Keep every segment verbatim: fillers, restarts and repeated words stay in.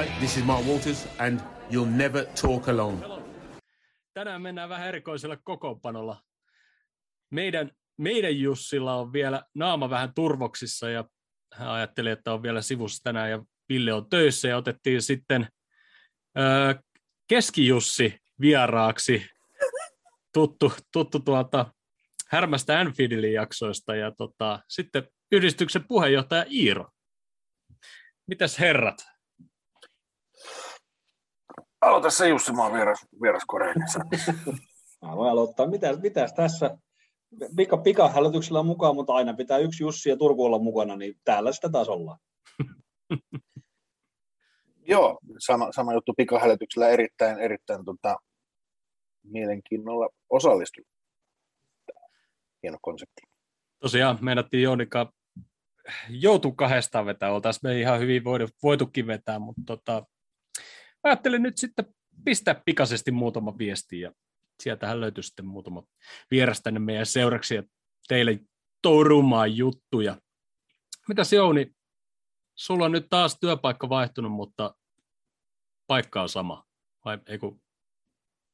Hi, this is Mark Walters and You'll Never Talk Alone. Tänään mennään vähän erikoisella kokoonpanolla. Meidän, meidän Jussilla on vielä naama vähän turvoksissa ja hän ajatteli, että on vielä sivussa tänään ja Ville on töissä ja otettiin sitten öö, Keski-Jussi vieraaksi, tuttu, tuttu tuolta Härmästä Anfieldin jaksoista ja tota, sitten yhdistyksen puheenjohtaja Iiro. Mitäs herrat? Aloita se Jussi, mä oon vieras, vieraskoreilissa. Mä voin aloittaa. Mitäs, mitäs tässä? Pika, pika hälytyksellä on mukaan, mutta aina pitää yksi Jussi ja Turku olla mukana, niin täällä sitä taas ollaan. Joo, sama, sama juttu pikahälytyksellä erittäin, erittäin tota, mielenkiinnolla osallistunut. Hieno konsepti. Tosiaan, meinattiin Jounika joutuu kahdestaan vetämään. Oltaisiin me ihan hyvin voitukin vetää, mutta tota, ajattelin nyt sitten pistää pikaisesti muutama viesti ja sieltähän löytyy sitten muutama vieras tänne meidän seuraksi ja teille torumaan juttuja. Mitäs Jouni? Sulla on nyt taas työpaikka vaihtunut, mutta paikka on sama, vai ei kun...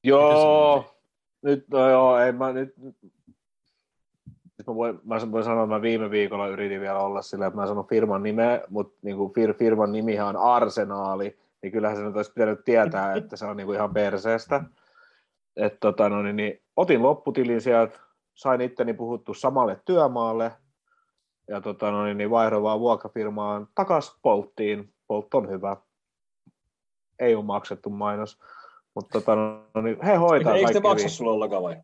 Joo, nyt, no joo, ei mä nyt... nyt mä, voin, mä voin sanoa, että mä viime viikolla yritin vielä olla sillä, että mä sanon firman nimeä, mutta niin kuin fir, firman nimihän on Arsenaali, niin kyllähän se nyt olisi pitänyt tietää, että se on niin kuin ihan perseestä. Et, tota, no, niin, niin, otin lopputilin sieltä, sain itteni puhuttu samalle työmaalle, ja tota, no, niin vaihdoin vaan vuokrafirmaan takaisin Polttiin. Polt on hyvä. Ei ole maksettu mainos. Mutta tota, no, niin he hoitaa eikö kaikki. Eikö te maksa sulla ollakaan vai?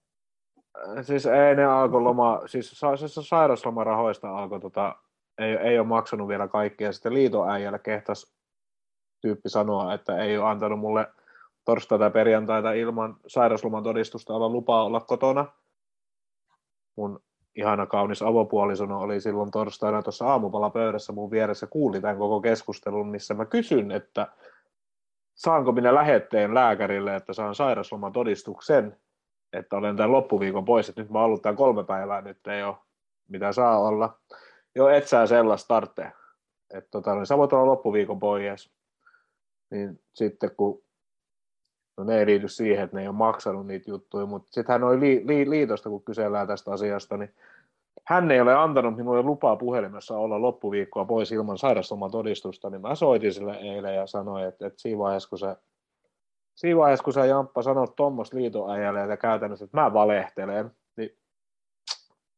Siis ei ne alkoi loma, siis, sa, siis sairauslomarahoista alkoi, tota, ei, ei ole maksanut vielä kaikkia. Sitten liiton äijällä kehtas tyyppi sanoa, että ei ole antanut mulle torstaita perjantaita ilman sairausloman todistusta olla lupaa olla kotona. Mun ihana kaunis avopuolisona oli silloin torstaina tuossa aamupalapöydässä mun vieressä, kuuli tämän koko keskustelun, missä mä kysyn, että saanko minä lähetteen lääkärille, että saan sairauslomatodistuksen, että olen tämän loppuviikon pois, että nyt mä oon ollut tämän kolme päivää, nyt ei ole mitä saa olla. Joo, et sä sellaista tarvitse, että tota, niin sä voit olla loppuviikon pois. Niin sitten kun no ne ei liity siihen, että ne ei ole maksanut niitä juttuja, mutta sittenhän noin li- li- liitosta, kun kysellään tästä asiasta, niin hän ei ole antanut minulle lupaa puhelimessa olla loppuviikkoa pois ilman sairauslomatodistusta, niin mä soitin sille eilen ja sanoin, että, että siinä vaiheessa, kun sä, siinä vaiheessa, kun sä Jamppa sanot tuommoista liitoäjälle ja käytännössä, että mä valehtelen, niin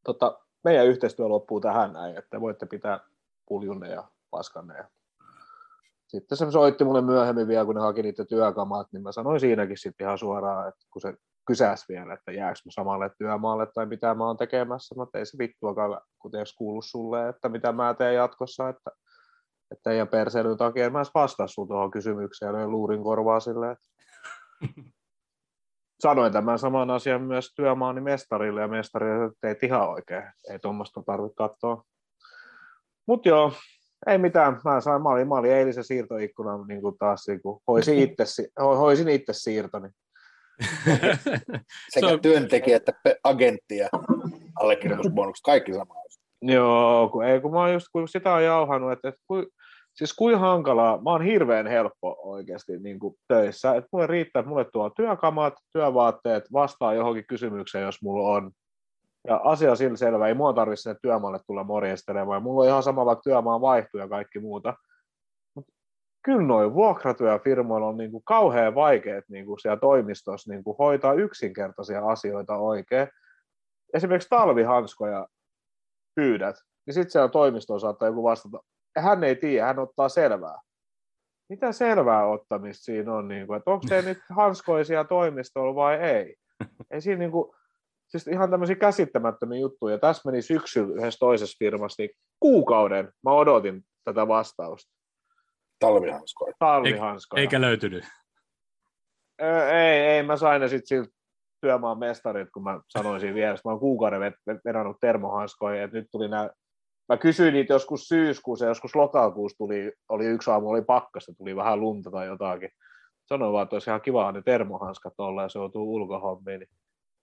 tota, meidän yhteistyö loppuu tähän näin, että voitte pitää puljunne ja paskanne. Sitten se soitti mulle myöhemmin vielä, kun ne haki niitä työkamat, niin mä sanoin siinäkin sitten ihan suoraan, että kun se kysäsi vielä, että jääkö mä samalle työmaalle tai mitä mä oon tekemässä, mä ei se vittuakaan, kuten eikö kuulu sulle, että mitä mä teen jatkossa, että, että teidän perseilyn takia en mä edes vastaa sun tuohon kysymykseen, ja luurin korvaa silleen. Sanoin tämän saman asian myös työmaani mestarille, ja mestarille, että teit ihan oikein, ei tuommoista tarvitse katsoa. Mut joo. Ei mitään, mä sain, mä olin, mä olin eilisen siirtoikkunan niin kuin taas, niin kuin hoisin itse, hoisin itse siirtoni. Sekä so, työntekijä että agentti ja allekirjoitusbonukset, kaikki samaa. Joo, kun, ei, kun mä oon just kun sitä on jauhanut, että, että kui, siis kui hankalaa, mä oon hirveän helppo oikeasti niin kuin töissä, että mulle riittää, että mulle tuo työkamat, työvaatteet, vastaa johonkin kysymykseen, jos mulla on. Ja asia on sillä selvä, ei mua tarvitse sinne työmaalle tulla morjestelemaan. Mulla on ihan sama, vaikka työmaa vaihtuu ja kaikki muuta. Mut kyllä nuo vuokratyöfirmoilla on niinku kauhean vaikeat niinku siellä toimistossa niinku hoitaa yksinkertaisia asioita oikein. Esimerkiksi talvihanskoja pyydät, niin sitten siellä toimistoon saattaa joku vastata. Hän ei tiedä, hän ottaa selvää. Mitä selvää ottamista siinä on? Niinku, että onko se nyt hanskoisia toimistolla vai ei? Ei siinä niinku... Siis ihan tämmöisiä käsittämättömiä juttuja. Ja tässä meni syksyllä yhdessä toisessa firmassa, niin kuukauden mä odotin tätä vastausta. Talvihanskoja. Talvihanskoja. Eikä löytynyt. Öö, ei, ei, mä sain ne sitten siltä työmaan mestarit, kun mä sanoin siinä vieressä. Mä oon kuukauden verannut termohanskoja, että nyt tuli nämä... Mä kysyin niitä joskus syyskuussa, joskus lokakuussa tuli, oli yksi aamu, oli pakkasta, tuli vähän lunta tai jotakin. Sanoin vaan, että olisi ihan kivaa ne termohanskat olla ja se joutuu ulkohommiin. Niin...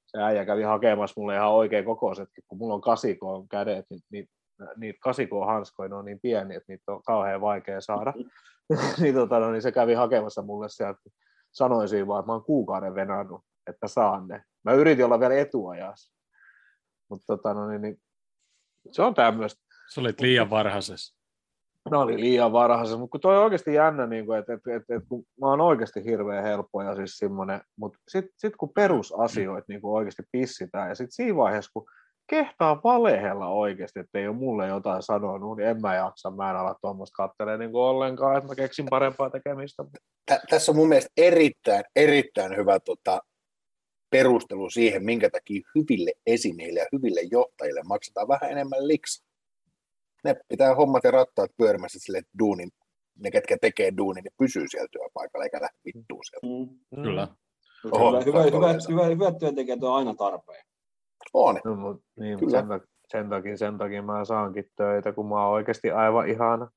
Se äijä kävi hakemassa mulle ihan oikein kokoisetkin, kun mulla on kasikoon kädet, niin, niin niitä kahdeksan K-hanskoja, ne on niin pieniä, että niitä on kauhean vaikea saada. niin, tota, no, niin se kävi hakemassa mulle sieltä, sanoisin vaan, että mä oon kuukauden venannut, että saan ne. Mä yritin olla vielä etuajassa. Mutta tota, no, niin, niin, se on tämmöistä. Sä olit liian varhaisessa. No oli liian varhaisessa, mutta kun toi on oikeasti jännä, niin että et, et, et, kun mä oon oikeasti hirveän helppo ja siis semmoinen, mutta sitten sit, kun perusasioita niin kun oikeasti pissitään ja sitten siinä vaiheessa, kun kehtaa valehella oikeasti, että ei ole mulle jotain sanonut, niin en mä jaksa, mä en ala tuommoista katselemaan niin ollenkaan, että mä keksin parempaa tekemistä. Tässä on mun mielestä erittäin, erittäin hyvä tota, perustelu siihen, minkä takia hyville esineille ja hyville johtajille maksetaan vähän enemmän liksaa. Ne pitää hommat ja rattaat pyörimässä sille, että duunin, ne ketkä tekee duunin, ne pysyy siellä työpaikalla eikä lähde vittuun sieltä. Mm. Kyllä. Oho, hyvä, hyvä, hyvä, hyvät työntekijät on aina tarpeen. On. No, niin, sen, takia, sen, takia, sen takia mä saankin töitä, kun mä oon oikeasti aivan ihana.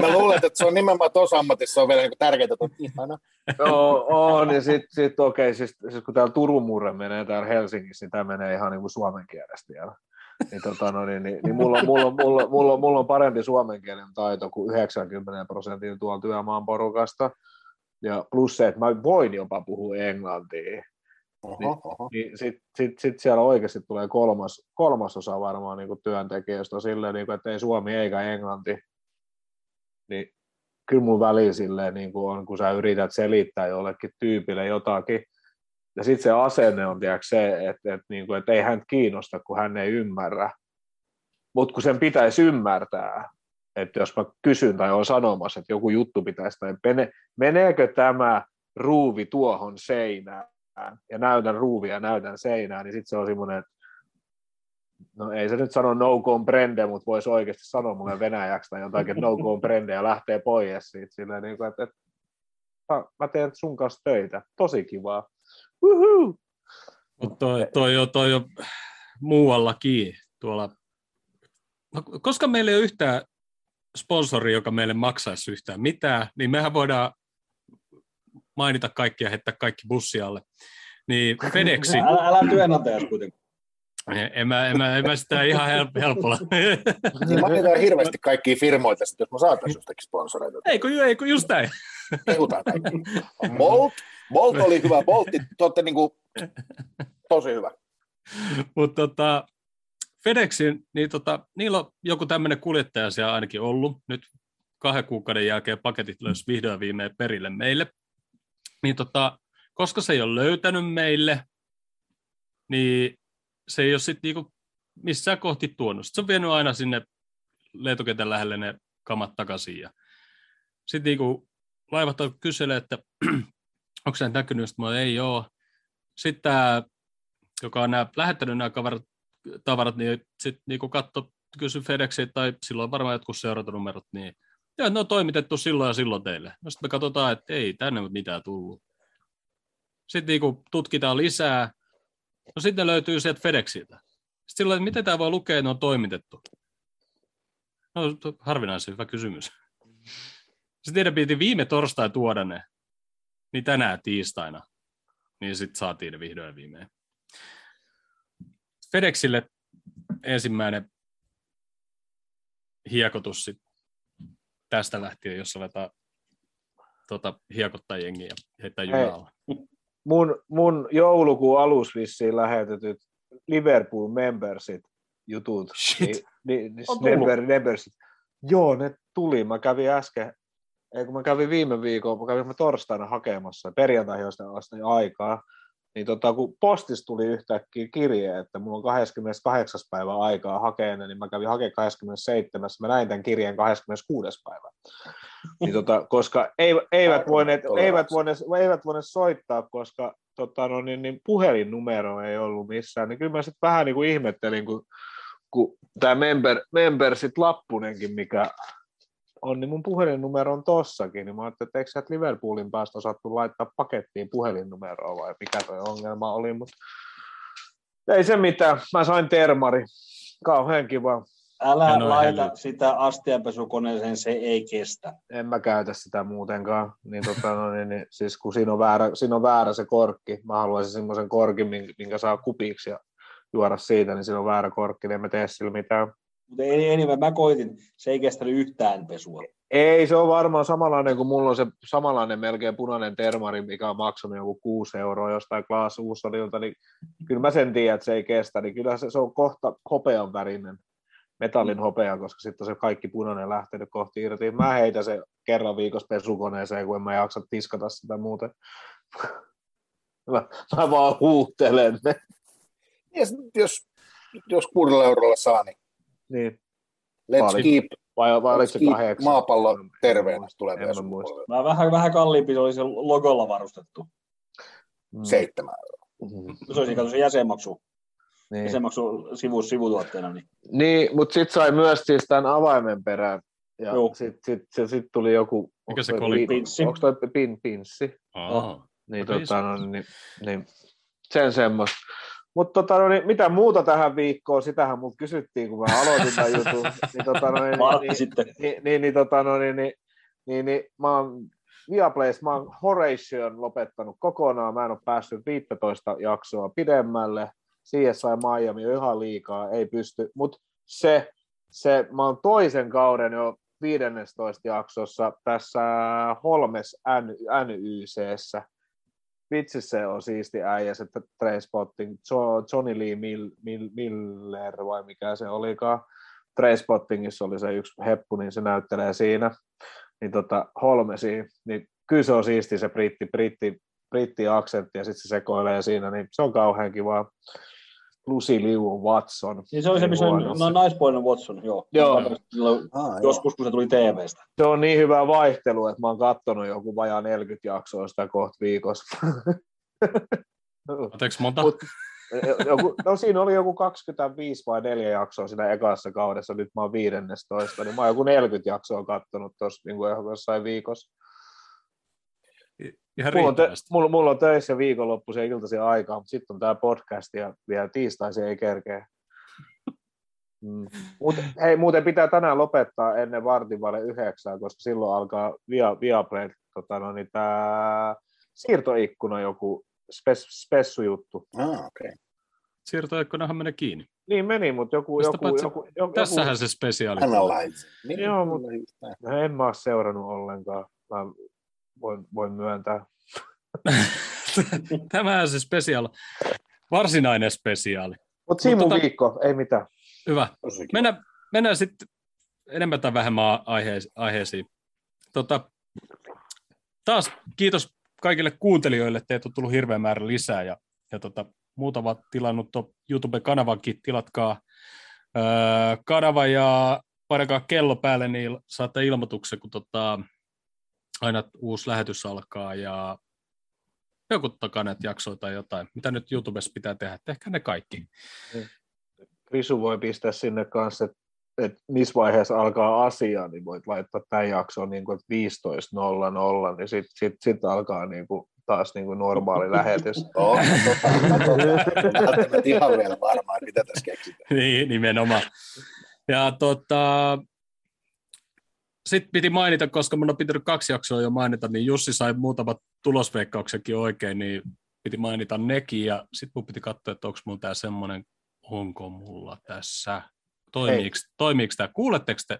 Mä luulen, että se on nimenomaan tuossa ammatissa on vielä niin tärkeää, että on ihana. Joo, on. Ja sitten sit, okei, okay, siis, siis kun täällä Turun murre menee täällä Helsingissä, niin tämä menee ihan niin kuin suomen kielestä vielä. Niin, tota, no, niin, niin, niin mulla, on, mulla, on, mulla, on, mulla, on, mulla on parempi suomen kielen taito kuin yhdeksänkymmentä prosenttia tuolla työmaan porukasta. Ja plus se, että mä voin jopa puhua englantia. Oho, oho. Niin, niin sitten sit, sit siellä oikeasti tulee kolmas, kolmas osa varmaan niin työntekijöistä silleen, niin kuin, että ei suomi eikä englanti. Niin, kyllä mun väliin silleen, niin kuin on, kun sä yrität selittää jollekin tyypille jotakin. Ja sitten se asenne on tiedätkö, se, että, että, niin kuin, että ei hän kiinnosta, kun hän ei ymmärrä. Mutta kun sen pitäisi ymmärtää, että jos mä kysyn tai olen sanomassa, että joku juttu pitäisi, tai mene, meneekö tämä ruuvi tuohon seinään, ja näytän ruuvia ja näytän seinään, niin sitten se on semmoinen, että no ei se nyt sano no comprende, mutta voisi oikeasti sanoa mulle venäjäksi tai jotakin, että no comprende ja lähtee pois siitä. Silleen, niin kuin, että, että mä teen sun kanssa töitä, tosi kivaa. Uhuhu. Mut toi, toi, on, toi on muuallakin tuolla. Koska meillä ei ole yhtään sponsoria, joka meille maksaisi yhtään mitään, niin mehän voidaan mainita kaikkia ja heittää kaikki bussialle. Niin FedExi. Älä, älä työnantajas kuitenkin. En mä, en, mä, en mä sitä ihan helpolla. Niin mainitaan hirveästi kaikkia firmoita, jos mä saataisiin jostakin sponsoreita. Ei kun, ei kun just näin. Kehutaan kaikki. Bolt, Bolt oli hyvä. Boltti, te olette niin kuin, tosi hyvä. Mutta tota, FedExin, niin tota, niillä on joku tämmöinen kuljettaja siellä ainakin ollut. Nyt kahden kuukauden jälkeen paketit löysi vihdoin viimein perille meille. Niin tota, koska se ei ole löytänyt meille, niin se ei ole sitten niinku missään kohti tuonut. Sitten se on vienyt aina sinne lentokentän lähelle ne kamat takaisin. Sitten niinku laivat on kyselee, että onko sä näkynyt, että ei ole. Sitten tämä, joka on nää, lähettänyt nämä tavarat, niin sitten niinku katsoi, kysy FedExiä tai silloin varmaan jotkut seurantanumerot, niin joo, ne on toimitettu silloin ja silloin teille. No sitten me katsotaan, että ei tänne ole mitään tullut. Sitten niinku tutkitaan lisää. No sitten löytyy sieltä FedExiltä. Sitten silloin, että miten tämä voi lukea, että ne on toimitettu? No harvinaisen hyvä kysymys. Sitten niiden piti viime torstai tuoda ne, niin tänään tiistaina. Niin sitten saatiin ne vihdoin viimein. FedExille ensimmäinen hiekotus sit tästä lähtien, jos aletaan tota, hiekottaa jengiä ja heittää junalla. Mun, mun joulukuun alussa vissiin lähetetyt Liverpool membersit jutut. Shit. Ni, ni, member, membersit. Joo, ne tuli. Mä kävin äsken, ei kun mä kävin viime viikolla, mä kävin mä torstaina hakemassa, perjantaihin asti aikaa, niin tota, kun postissa tuli yhtäkkiä kirje, että mulla on kahdeskymmeneskahdeksas päivä aikaa hakea ne, niin mä kävin hakemaan kahdeskymmenesseitsemäs Mä näin tämän kirjeen kahdeskymmeneskuudes päivä. Niin tota, koska eivät voineet, eivät voineet, eivät voineet soittaa, koska tota, no, niin, niin puhelinnumero ei ollut missään. Niin kyllä mä sitten vähän niin kuin ihmettelin, kun, kun tämä member, member sitten lappunenkin, mikä on, niin mun puhelinnumero on tossakin, niin mä ajattelin, että eikö sä Liverpoolin päästä osattu laittaa pakettiin puhelinnumeroa vai mikä toi ongelma oli, mutta ei se mitään, mä sain termari, kauhean kiva. Älä laita helli. Sitä astianpesukoneeseen, se ei kestä. En mä käytä sitä muutenkaan, niin, tota, no, niin, niin siis kun siinä on, väärä, siinä on väärä se korkki, mä haluaisin semmoisen korkin, minkä saa kupiksi ja juoda siitä, niin siinä on väärä korkki, niin en mä tee sillä mitään. Mutta anyway, mä koitin, se ei kestänyt yhtään pesua. Ei, se on varmaan samanlainen kuin mulla on se samanlainen melkein punainen termari, mikä on maksanut joku kuusi euroa jostain Klaas Uusonilta, niin kyllä mä sen tiedän, että se ei kestä, niin kyllä se, se on kohta hopean värinen, metallin hopea, koska sitten se kaikki punainen lähtenyt kohti irti. Mä heitä se kerran viikossa pesukoneeseen, kun en mä jaksa tiskata sitä muuten. Mä, mä vaan huuhtelen ne. Yes, jos, jos kuudella eurolla saa, niin, niin. let's Pali. keep. Vai, vai oliko se kahdeksan? Maapallo terveenä tulee pesu. Mä vähän, vähän kalliimpi, se oli se logolla varustettu. Mm. Seitsemän euroa. Mm. Se olisi kato se jäsenmaksu. Niin. Jäsenmaksu sivu, sivutuotteena. Niin, niin mutta sitten sai myös siis tämän avaimen perään. Ja sitten sit, sit, sit tuli joku... Mikä se koli? Pinssi. Onko toi pin, pinssi? Aha. Niin, tota, no, niin, niin, sen semmoista. Mutta tota, no, niin, mitä muuta tähän viikkoon, sitähän mut kysyttiin, kun mä aloitin tämän jutun. Niin, tota, no, niin, niin, niin, niin, mä oon Viaplays, mä oon Horation lopettanut kokonaan, mä en ole päässyt viisitoista jaksoa pidemmälle. C S I Miami on ihan liikaa, ei pysty. Mutta se, se, mä oon toisen kauden jo viidennentoista jaksossa tässä Holmes N Y C:ssä. Vitsi, se on siisti äijä, se Trainspotting, jo, Johnny Lee Mil, Mil, Miller vai mikä se olikaan. Trainspottingissa oli se yksi heppu, niin se näyttelee siinä, niin tota, Holmesiin. Niin kyllä se on siisti se britti, britti, britti aksentti ja sitten se sekoilee siinä, niin se on kauhean kivaa. Lucy Liu Watson. Niin se oli se, missä no, naispuolinen Watson, joo. joo. Ah, joskus, joo. kun se tuli T V:stä. Se on niin hyvää vaihtelua, että mä oon kattonut joku vajaa neljäkymmentä jaksoa sitä kohta viikossa. Oteeks monta? Mut, joku, no siinä oli joku kaksikymmentäviisi vai neljä jaksoa siinä ekassa kaudessa, nyt mä oon viidennestoista, niin mä oon joku neljäkymmentä jaksoa kattonut tuossa niin jossain viikossa. Mulla on, te, mulla, mulla on töissä viikonloppuisen iltaisen aikaa, mutta sitten on tämä podcast ja vielä tiistaisen ei kerkeä. Mm. Mut, hei, muuten pitää tänään lopettaa ennen vartin vaille yhdeksää, koska silloin alkaa via, via play, tota, no, niin tämä siirtoikkuna joku spes, spessujuttu. Ah, okay. Siirtoikkunahan meni kiinni. Niin meni, mutta joku... joku, joku, joku, joku tässähän joku... se spesiaali. Niin, joo, mutta en mä ole seurannut ollenkaan. Mä... Voin, voin myöntää. Tämähän se spesiaali. Varsinainen spesiaali. Mutta Siimun tota, viikko, ei mitään. Hyvä. Mennään, mennään sitten enemmän tai vähemmän aiheisiin. Tota, taas kiitos kaikille kuuntelijoille. Teitä on tullut hirveän määrä lisää. Ja, ja tota, muutama tilannut YouTube-kanavankin. Tilatkaa öö, kanava ja painakaa kello päälle, niin saatte ilmoituksen, kun... Tota, aina uusi lähetys alkaa ja joku takaa näitä jaksoja tai jotain. Mitä nyt YouTubessa pitää tehdä? Tehkää ne kaikki. Risu voi pistää sinne kanssa, että, että missä vaiheessa alkaa asia, niin voit laittaa tämän jakson niin kuin viisitoista nolla nolla, niin sitten sit, sit alkaa niin kuin taas niin kuin normaali lähetys. Joo, totta. Ihan vielä varmaan, mitä tässä keksitään. Niin, nimenomaan. Ja tota... Sitten piti mainita, koska minun on pitänyt kaksi jaksoa jo mainita, niin Jussi sai muutamat tulosveikkauksetkin oikein, niin piti mainita nekin, ja sitten minun piti katsoa, että onko minulla tämä semmoinen, onko mulla tässä, toimiiko tämä, kuuletteko te?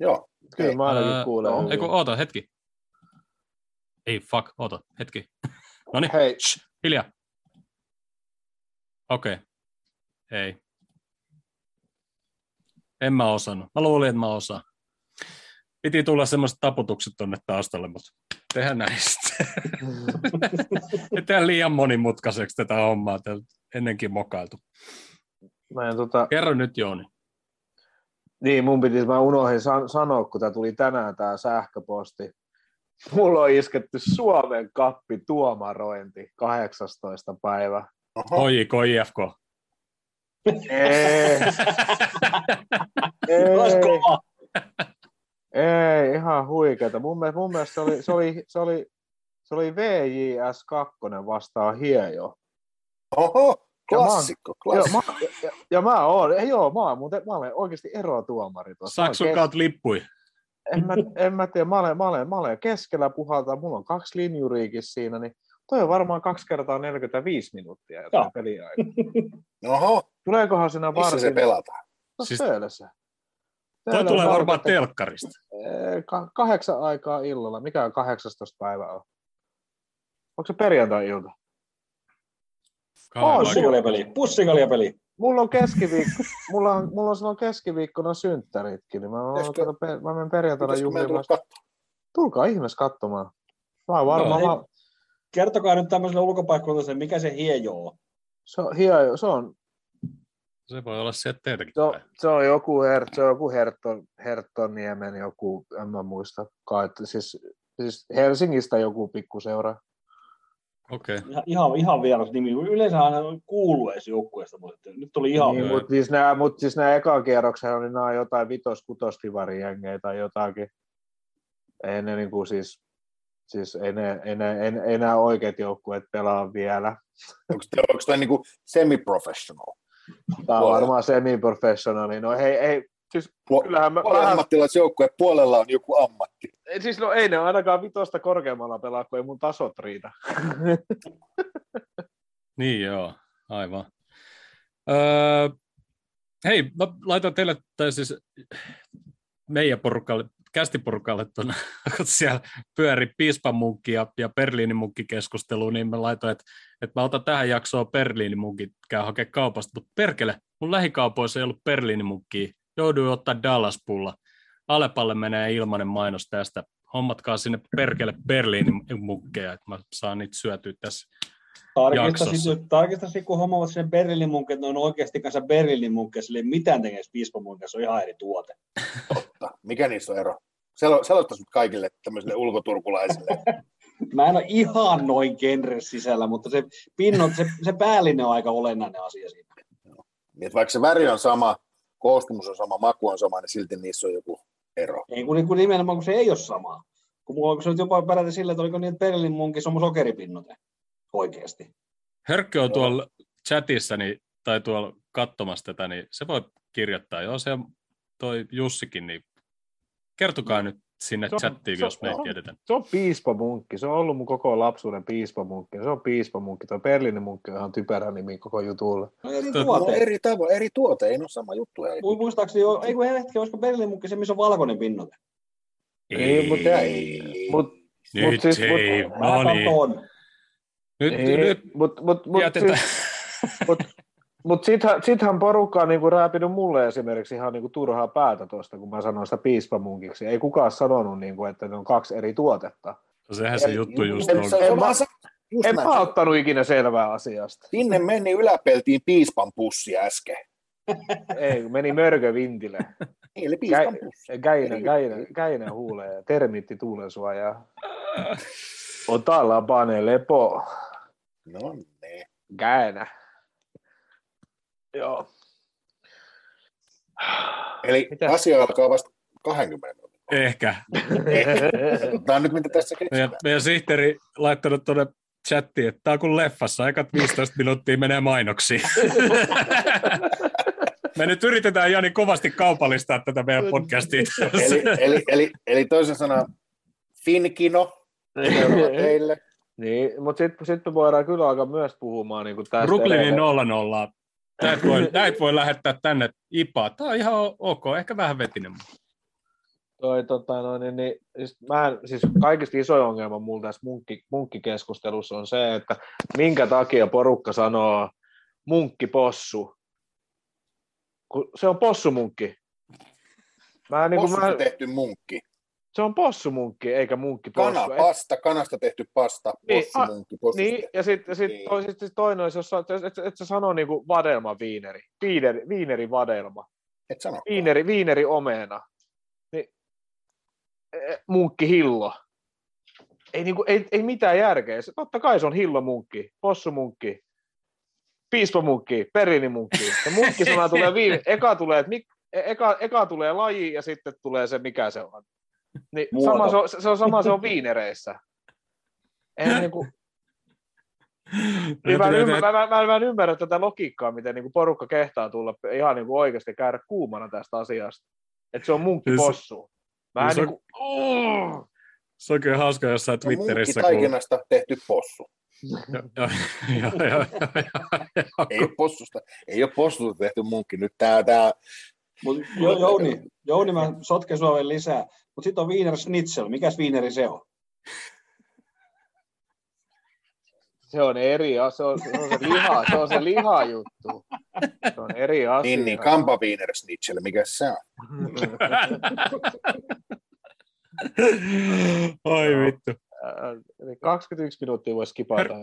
Joo, kyllä minä ainakin kuulen. Äh, Eiku, oota, hetki. Ei, fuck, oota, hetki. Noniin, shh, hiljaa. Okei, okay. Ei. En mä osannut, mä luulin, että mä osaan. Piti tulla semmoiset taputukset tuonne taustalle, mutta tehdään näistä. Tehdään liian monimutkaiseksi tätä hommaa. Täällä ennenkin mokailtu. Mä en, tota... Kerro nyt, Jooni. Niin, mun piti, mä unohdin san- sanoa, kun tää tuli tänään tää sähköposti. Mulla on isketty Suomen kappi tuomarointi kahdeksastoista päivä. Oho. J K J F K. Ei. Ei. Olisiko? Ei, ihan huikeeta. Mun mielestä, mun mielestä se, oli, se, oli, se, oli, se oli V J S kaksi vastaan Hiejo. Oho, klassikko, klassikko. Ja mä, ja, ja mä oon, joo, mä oon muuten, mä olen oikeasti erotuomari tuossa. Saatko sun kautta lippui? En mä, en mä tiedä, mä olen, mä olen, mä olen keskellä puhaltaan, mulla on kaksi linjuriikin siinä, niin toi on varmaan kaksi kertaa neljäkymmentäviisi minuuttia jotain peliaikaa. Oho, tuleekohan siinä varsin... missä se pelataan? No siis Töölössä. Toi tulee varmaan telkkarista. Ka- kahdeksan aikaa illalla. Mikä on kahdeksastoista päivä on? Onko se perjantai-ilta? On pussikaljapeli. Pussikaljapeli. Mulla on keskiviikko. mulla on mulla on silloin keskiviikkona synttäritkin, niin mä oon mä menen perjantaina juhlimaan. Tulkaa ihmeessä katsomaan. Mä oon varmaan no, mä... Kertokaa nyt tämmöiselle ulkopaikkakuntaiselle, mikä se hiejo on. Se on hiejo, se on se voi olla se teidänkin. Se on, se on joku, her, se on joku Herton, Herttoniemen joku, en mä muista. Kai, siis, siis Helsingistä joku pikkuseura. Okei. Okay. Ihan, ihan vieras nimi. Yleensä on kuuluu edes joukkueesta, mutta nyt tuli ihan niin, mutta siis nämä, mut siis nämä ekan kierroksella, niin nämä on jotain vitos-kutos-divarijängejä tai jotakin. Ei ne niin kuin siis, siis ei ne, ei ne, ei ne, ei nämä oikeat joukkueet pelaa vielä. Onko tämä niin kuin semi-professional? Tämä on varmaan semi-professionaali. No hei, hei. Siis kyllähän mä... Puolella ammattilaisjoukkue, puolella on joku ammatti. Ei, siis no ei ne ainakaan vitosta korkeammalla pelaa, kun ei mun tasot riitä. Niin joo, aivan. Öö, hei, mä laitan teille, tai siis meidän porukalle, kästiporukalle tuonne, kun siellä pyöri piispamunkki ja, ja berliinimunkki keskustelu, niin mä laitoin, että, että mä otan tähän jaksoon berliinimunkki, käy hakea kaupasta, mutta perkele, mun lähikaupoissa ei ollut berliinimunkkiä, jouduin ottaa Dallas-pulla, Alepalle menee ilmanen mainos tästä, hommatkaa sinne perkele berliinimunkkeja, että mä saan niitä syötyä tässä jaksossa. Tarkistaisin, kun hommavat sinne berliinimunkkeja, että ne on oikeasti kanssa berliinimunkkeja, sillä ei mitään tekemistä piispamunkkeja, se on ihan eri tuote. Mikä niissä on ero? Selostaisi nyt kaikille tämmöisille ulkoturkulaisille. Mä en ole ihan noin genren sisällä, mutta se pinnon, se, se päällinen on aika olennainen asia siinä. No. Niin, vaikka se väri on sama, koostumus on sama, maku on sama, niin silti niissä on joku ero. Ei, kun, kun nimenomaan kun se ei ole sama. Kun mulla on jopa peräti sillä, että oliko niitä Berlin munkissa on mun sokeripinnote oikeasti. Hörkkö on tuolla chatissa niin, tai tuolla katsomassa tätä, niin se voi kirjoittaa. Joo, se toi Jussikin, niin kertokaa nyt sinne on, chattiin, jos me ei tiedetä. Se on piispamunkki. Se on ollut mun koko lapsuuden piispamunkki. Se on piispamunkki. Tuo berliinimunkki on ihan typerä nimi koko jutulle. No eri tuote. No, eri, tavo, eri tuote, ei ole sama juttu. Ei. Muistaakseni, ei kun hetki, olisiko berliinimunkki se, missä on valkoinen pinnote? Ei, ei mutta ei. Mut, nyt mut, siis, ei, mut, no niin. Nyt, ei, nyt, mut, mut, mut, jätetään. Siis, mut, Mutta sittenhän sit porukka on niinku rääpinyt mulle esimerkiksi ihan niinku turhaa päätä tuosta, kun mä sanoin sitä piispamunkiksi. Ei kukaan sanonut, niinku, että ne on kaksi eri tuotetta. Sehän se juttu just on. En mä, en mä ottanut ikinä selvää asiasta. Sinne meni yläpeltiin piispan pussi äsken. Ei, meni mörkövintille. Ei, eli piispan pussi. Käinen, käinen, käinen huulee, termiitti tuulensuojaa. Ota labane lepo. No ne. Käinä. Joo. Eli mitä? Asia alkaa vasta kaksikymmentä minuuttia. Ehkä. Tämä on nyt mitä tässä keksitään. Meidän, meidän sihteeri laittanut tuonne chattiin, että tämä on kuin leffassa. Ekat viisitoista minuuttia menee mainoksiin. Me nyt yritetään Jani kovasti kaupallistaa tätä meidän podcastia. Eli, eli, eli, eli toisen sanan Finkino teille. Niin, mutta sitten sit me voidaan kyllä alkaa myös puhumaan niin kuin tästä. Brooklynin nolla nollaa. Näitä voi, näit voi lähettää tänne I P A. Tämä on ihan ok, ehkä vähän vetinen. Toi, tota, no, niin, niin, siis, mähän, siis kaikista isoin ongelma mulla tässä munkki, munkkikeskustelussa on se, että minkä takia porukka sanoo munkkipossu. Kun se on possumunkki. Mä, niin, possusta mä... tehty munkki. Se on possumunkki, eikä munkkipossu. Kana, pasta, kanasta tehty pasta, possumunkki, possumunkki. Niin, ja sitten sit, niin. sit, sit toinen olisi, jos et, et, et sä sano niinku vadelma-viineri, viineri, viineri vadelma, et sano. Viineri, viineri omena, niin, e, munkki hillo. Ei, niinku, ei, ei mitään järkeä, totta kai se on hillomunkki, possumunkki, piispamunkki, berliinimunkki. Ja munkkisana tulee viime, eka tulee, et, eka, eka tulee laji ja sitten tulee se, mikä se on. Niin sama se, on, se on sama se on viinereissä. En niinku niin mä, ymmär, mä, mä, mä, mä en ymmärrä tätä logiikkaa, miten niinku porukka kehtaa tulla ihan niinku oikeasti käydä kuumana tästä asiasta. Että se on munkkipossu. Mä en niinku on... Se on kyllä hauska jossain Twitterissä. Munkkitaikinasta tehty possu. Ei ole possusta. Ei ole possusta tehty munkki. Nyt tää tää Mut jo, Jouni, Jouni, mä sotken Suomen lisää. Mutta sitten on Wiener Schnitzel. Mikäs Wieneri se on? Se on eri asia. Se on se liha, se on se lihajuttu. Se on eri asia. Niin, niin Kampa Wiener Schnitzel. Mikäs se on? Oi vittu. kaksikymmentäyksi minuuttia voisi skipata.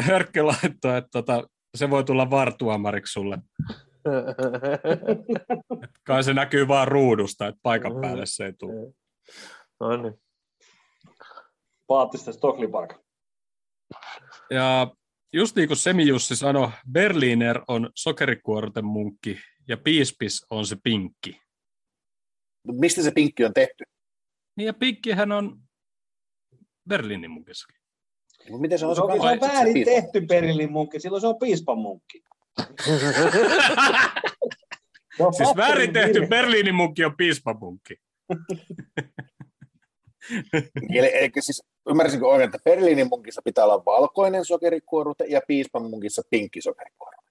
Hörkkö laittaa, että tota, se voi tulla vartuomariksi sulle. Kai se näkyy vaan ruudusta, että paikan päälle se ei tule. No niin. Paattista Stokliparka. Ja just niin kuin Semi-Jussi sanoi, Berliner on sokerikuorten munkki ja piispis on se pinkki. No, mistä se pinkki on tehty? Niin ja pinkkihän on Berliinin munkissakin. No, miten se on, se on, se on väärin tehty Berliinin munkki, silloin se on piispan munkki. Siis väärin tehty Berliinin munkki on piispan munkki. Eli, eli siis, ymmärsinkö oikein, että Berliinin munkissa pitää olla valkoinen sokerikuorute ja piispan munkissa pinkki sokerikuorute?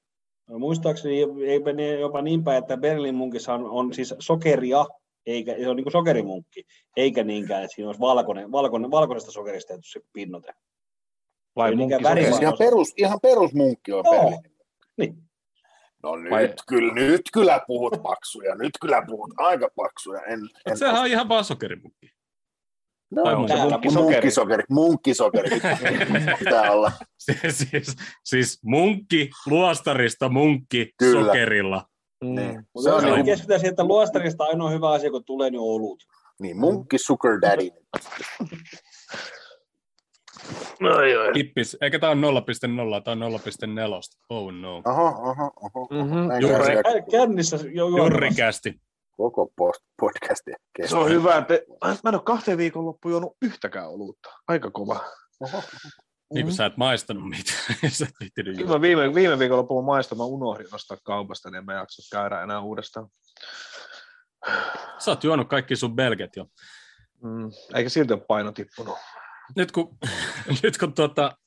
No, muistaakseni ei mene jopa niin päin, että Berliinin munkissa on, on siis sokeria, eikä, se on niin kuin sokerimunkki, eikä niinkään, että siinä olisi valkoinen, valkoinen, valkoisesta sokerista tehty se pinnote. Vai munkki sokerista? Ihan, perus, ihan perusmunkki on Berliinin. Niin. No nyt, vai... kyllä, nyt kyllä puhut paksuja, nyt kyllä puhut aika paksuja. En, en... Sehän on ihan vaan sokerimunkki. No, munkkisokeri. Munkkisokeri. Pitää olla. Siis, siis, siis munkki, luostarista munkki kyllä. Sokerilla. Mm. Niin. Se on niin. Keskitytään siihen, että luostarista ainoa hyvä asia, kun tulee, niin olut. Niin, munkki sugar daddy. Kippis. Eikä tämä on nolla pilkku nolla, tämä on nolla pilkku neljä. Oh no. Oho, oho, oho. Mm-hmm. Kännissä jo juurikästi. Koko podcasti kestää. Se on hyvä. Te... Mä en ole kahteen viikonloppuun juonut yhtäkään olutta. Aika kova. Oho. Niin kuin sä et maistanut mitään. Sä et kyllä viime, viime viikonloppuun maistan. Mä unohdin ostaa kaupasta, niin en mä jaksa käydä enää uudestaan. Sä oot juonut kaikki sun belget jo. Mm, eikä silti ole paino tippunut. Nyt kun, nyt, kun tuota,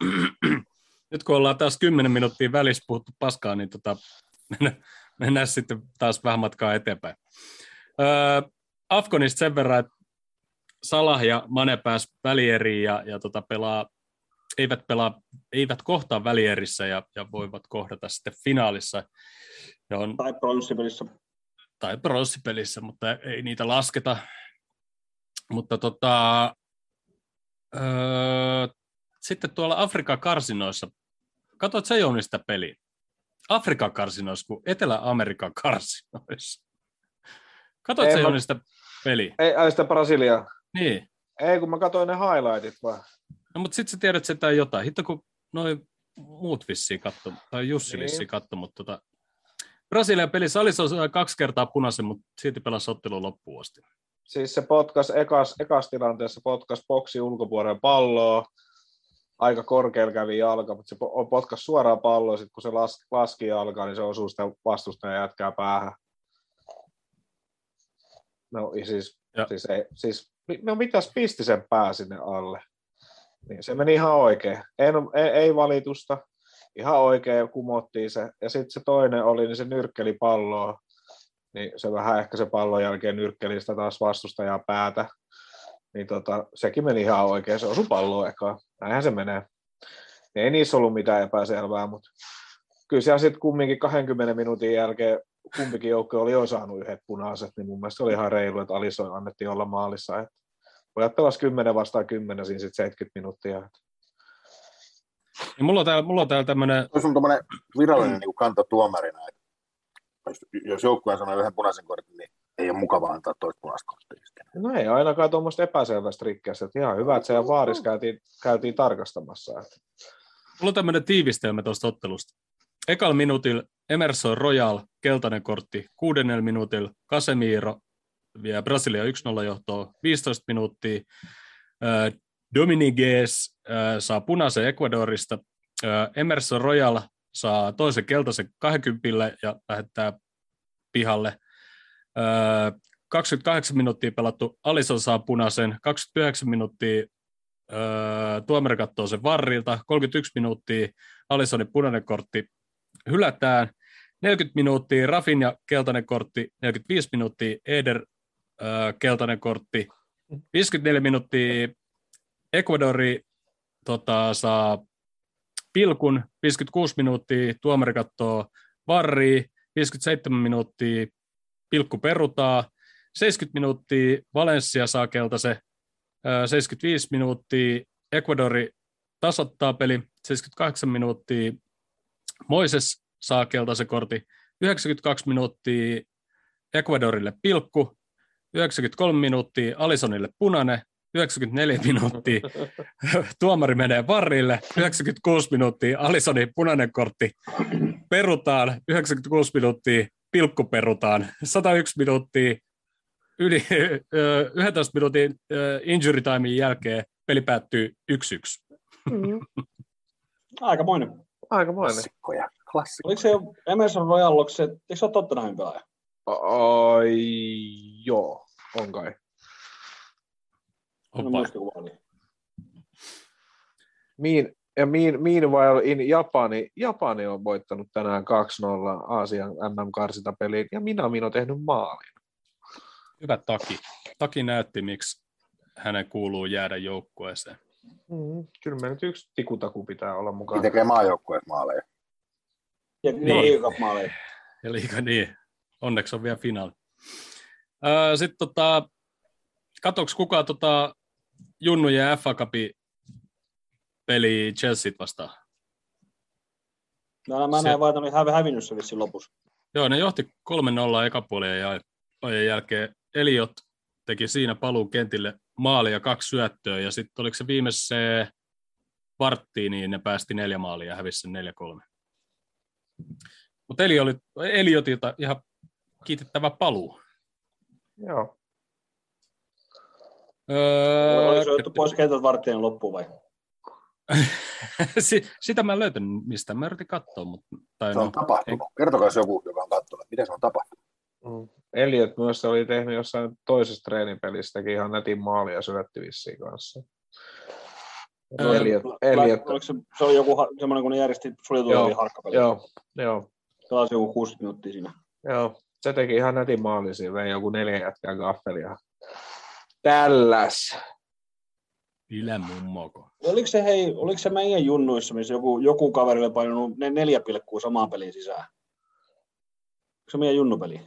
nyt kun ollaan taas kymmenen minuuttia välissä puhuttu paskaa, niin tota, mennään, mennään sitten taas vähän matkaa eteenpäin. Öö, Afganista sen verran, että Salah ja Mane pääsivät välieriin ja, ja tota pelaa, eivät, pelaa, eivät kohtaa välierissä ja, ja voivat kohdata sitten finaalissa. Ja on, tai pronssipelissä. Tai pronssipelissä, mutta ei niitä lasketa. Mutta tota... Öö, sitten tuolla Afrikan karsinoissa, katsot se Jouni sitä peliä, Afrikan karsinoissa kuin Etelä-Amerikan karsinoissa. Katsot se Jouni sitä peliä. Ei, ai sitä Brasiliaa. Niin. Ei, kun mä katsoin ne highlightit vaan. No mutta sit sä tiedät sen tai jotain. Hitto kun noi muut vissiin katso, tai Jussi niin. Vissiin katso, mutta tota, Brasilian peli salissa on kaksi kertaa punaisen, mutta silti pelasi ottelun loppuun asti. Siis se potkas ekas, ekas tilanteessa potkas boksi ulkopuolella palloa, aika korkealla kävi jalka, mutta se potkas suoraan palloa, sitten kun se las, laski jalkaa, niin se osuu sitä vastustajan ja jätkää päähän. No siis, siis, ei, siis no mitäs pisti sen pää sinne alle? Niin, se meni ihan oikein. Ei, ei, ei valitusta, ihan oikein kumottiin se. Ja sitten se toinen oli, niin se nyrkkeli palloa. Niin se vähän ehkä se pallon jälkeen nyrkkeli sitä taas vastustajaa päätä, niin tota, sekin meni ihan oikein, se osui palloon ekaan, näinhän se menee. Niin ei niissä ollut mitään epäselvää, mutta kyllä siellä sitten kumminkin kaksikymmentä minuutin jälkeen kumpikin joukko oli jo saanut yhdet punaiset, niin mun mielestä oli ihan reilu, että Alisson annettiin olla maalissa. Et pojat pelasi kymmenen vastaan kymmenen siinä sitten seitsemänkymmentä minuuttia. Ja mulla on täällä, mulla on täällä tämmöinen... Tuossa on tämmöinen virallinen niin kanta tuomarina, jos joukkueen sanoo yhden punaisen kortin, niin ei ole mukavaa antaa toista punaista korttia. No ei ainakaan tuommoista epäselvästä rikkeestä. Että ihan hyvä, että siellä vaarissa käytiin, käytiin tarkastamassa. Mulla on tämmöinen tiivistelmä tuosta ottelusta. Ekalla minuutilla Emerson Royal, keltainen kortti. Kuudennella minuutilla Casemiro vie Brasilia yksi nolla johtoon. viisitoista minuuttia. Dominguez saa punaisen Ecuadorista. Emerson Royal saa toisen keltaisen kaksikymmentä ja lähettää pihalle. Öö, kaksikymmentäkahdeksan minuuttia pelattu, Alisson saa punaisen, kaksikymmentäyhdeksän minuuttia öö, tuomari katsoo sen varrilta, kolmekymmentäyksi minuuttia Alissonin punainen kortti hylätään, neljäkymmentä minuuttia Rafinha, keltainen kortti, neljäkymmentäviisi minuuttia Eder, äh, keltainen kortti, viisikymmentäneljä minuuttia Ecuadori tota, saa pilkun, viisikymmentäkuusi minuuttia tuomari katsoo varria, viisikymmentäseitsemän minuuttia pilkku perutaan, seitsemänkymmentä minuuttia Valencia saa keltaisen, seitsemänkymmentäviisi minuuttia Ecuadori tasoittaa peli, seitsemänkymmentäkahdeksan minuuttia Moises saa keltaisen kortin, yhdeksänkymmentäkaksi minuuttia Ecuadorille pilkku, yhdeksänkymmentäkolme minuuttia Alissonille punainen, yhdeksänkymmentäneljä minuuttia tuomari menee varrille, yhdeksänkymmentäkuusi minuuttia Alissonin punainen kortti perutaan, yhdeksänkymmentäkuusi minuuttia pilkku perutaan, sata yksi minuuttia yli yksitoista minuutin injury timein jälkeen peli päättyy yksi yksi. Mm. Aikamoinen. Aikamoinen. Klassikkoja. Klassikkoja. Oliko se jo Emerson Royal, oliko se, eikö se ole Tottenhamin pelaaja? Ai joo, on kai. Mean, mean, meanwhile in Japani, Japani on voittanut tänään kaksi nolla Aasian M M-karsintapeliin ja Minamino on tehnyt maalin. Hyvä Taki. Taki näytti, miksi hänen kuuluu jäädä joukkueeseen. Mm, kyllä meillä nyt yksi tikutaku pitää olla mukana. Niin tekee maajoukkueet maaleja. Ja niin. Liigat maaleja. Ja liiga niin. Onneksi on vielä finaali. Öö, Sitten tota... Katsoinko kukaan tota Junnu ja F A Cupin peli Chelsea vastaan? No, mä näin vain, että hävinnyt se vissiin lopussa. Joo, ne johti kolme nolla ekapuolien ja ajan jälkeen Eliot teki siinä paluun kentille maali ja kaksi syöttöä. Ja sitten oliko se viimeiseen varttiin, niin ne päästi neljä maalia ja hävisi sen neljä kolme. Mutta Eliotilta ihan kiitettävä paluu. Joo. Öö, Oliko se jouttu pois kentältä varttijan loppuun vai? Sitä mä en löytänyt mistään. Mä yritin katsoa. Mutta, tai se on no, tapahtunut. En... Kertokaa se joku, joka on katsonut. Mitä se on tapahtunut? Mm. Eliot myös oli tehnyt jossain toisessa treenipelistäkin ihan nätin maali ja syötti vissiin kanssa. Öö, Eliot, Eliot... Oliko se, se oli joku semmoinen, kun ne järjesti suljetulevia harkkapeliä? Joo, joo. Pelasi joku kuusikymmentä minuuttia siinä. Joo, se teki ihan nätin maali siinä. Vei joku neljä jätkää kaffelia. Tälläs. Ylä mummoko. Oliko se, hei, oliko se meidän junnuissa, missä joku, joku kaveri oli painunut ne neljä pilkkuu samaan peliin sisään? Oliko se meidän junnupeli?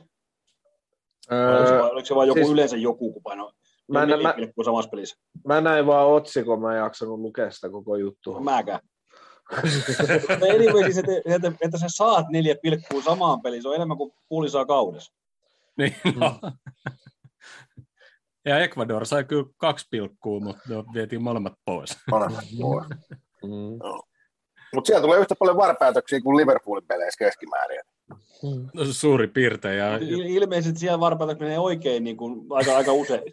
Öö, oliko, se vai, oliko se vaan joku siis, yleensä joku, kun painoi mä, neljä mä, pilkkuu samassa pelissä? Mä näin vaan otsikon, mä en jaksanut lukea sitä koko juttua. No, mäkään. Eli siis, että, että, että sä saat neljä pilkkuu samaan peliin, se on enemmän kuin puoli saa kaudessa. Niin, no. Ja Ecuador sai kyllä kaksi pilkkuu, mutta ne vietiin molemmat pois. Molemmat pois. Mm. No. Mutta siellä tulee yhtä paljon varpäätöksiä kuin Liverpoolin peleissä keskimäärin. No, suuri piirtein. Ja... Il- ilmeisesti siellä varpäätöksiä menee oikein niin kuin aika, aika usein.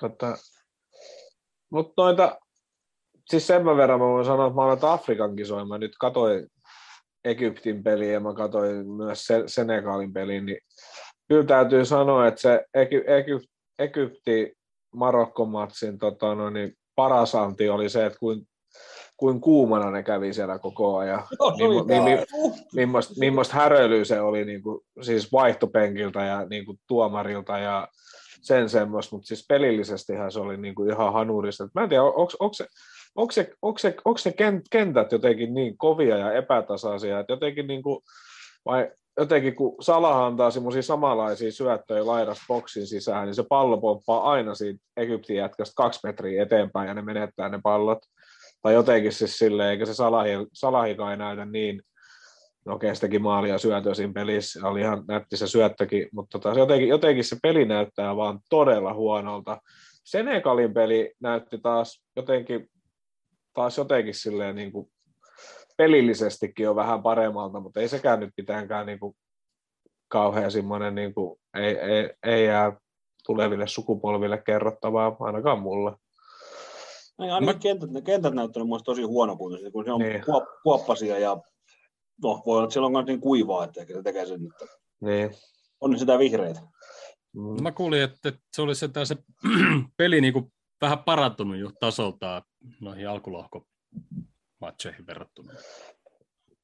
Tota, mutta noita, siis sen verran mä voin sanoa, että mä aloitan Afrikan kisoja. Mä nyt katsoin Egyptin peliä ja mä katsoin myös Senegalin peliin, niin kyllä täytyy sanoa, että se Egypti-Marokko-matsin tota, no niin, paras anti oli se, että kuin, kuin kuumana ne kävi siellä koko ajan. Millaista mi, mi, häröilyä se oli niin kuin, siis vaihtopenkiltä ja niin kuin, tuomarilta ja sen semmoista, mutta siis pelillisestihän se oli niin kuin, ihan hanurista. Mä en tiedä, onko se... Onko se, onko se, onko se kentät jotenkin niin kovia ja epätasaisia, että jotenkin, niin kuin, vai jotenkin kun Salah antaa semmoisia samanlaisia syöttöjä laidasta boksin sisään, niin se pallo pomppaa aina siitä Egyptin jätkästä kaksi metriä eteenpäin ja ne menettää ne pallot. Tai jotenkin siis silleen, eikä se Salahika ei näytä niin, no okei, sitäkin maalia syötöä siinä pelissä, oli ihan nätti se syöttökin, mutta tota, jotenkin, jotenkin se peli näyttää vaan todella huonolta. Senegalin peli näytti taas jotenkin, taas jotenkin silleen niin kuin pelillisestikin on vähän paremmalta, mutta ei sekään nyt mitäänkään niin kuin kauhean semmoinen, niin kuin, ei, ei, ei jää tuleville sukupolville kerrottavaa, ainakaan mulle. Ei, ainakin Mä... kentät, kentät näyttävät minusta tosi huonopuutisia, kun se on niin. kuop, kuoppasia ja no, voi olla, että siellä on myös niin kuivaa, että se tekee sen nyt. Niin. On sitä vihreitä. Mm. Mä kuulin, että se oli se, se peli niin kuin vähän parantunut jo tasoltaan noihin alkulohko matseihin verrattuna.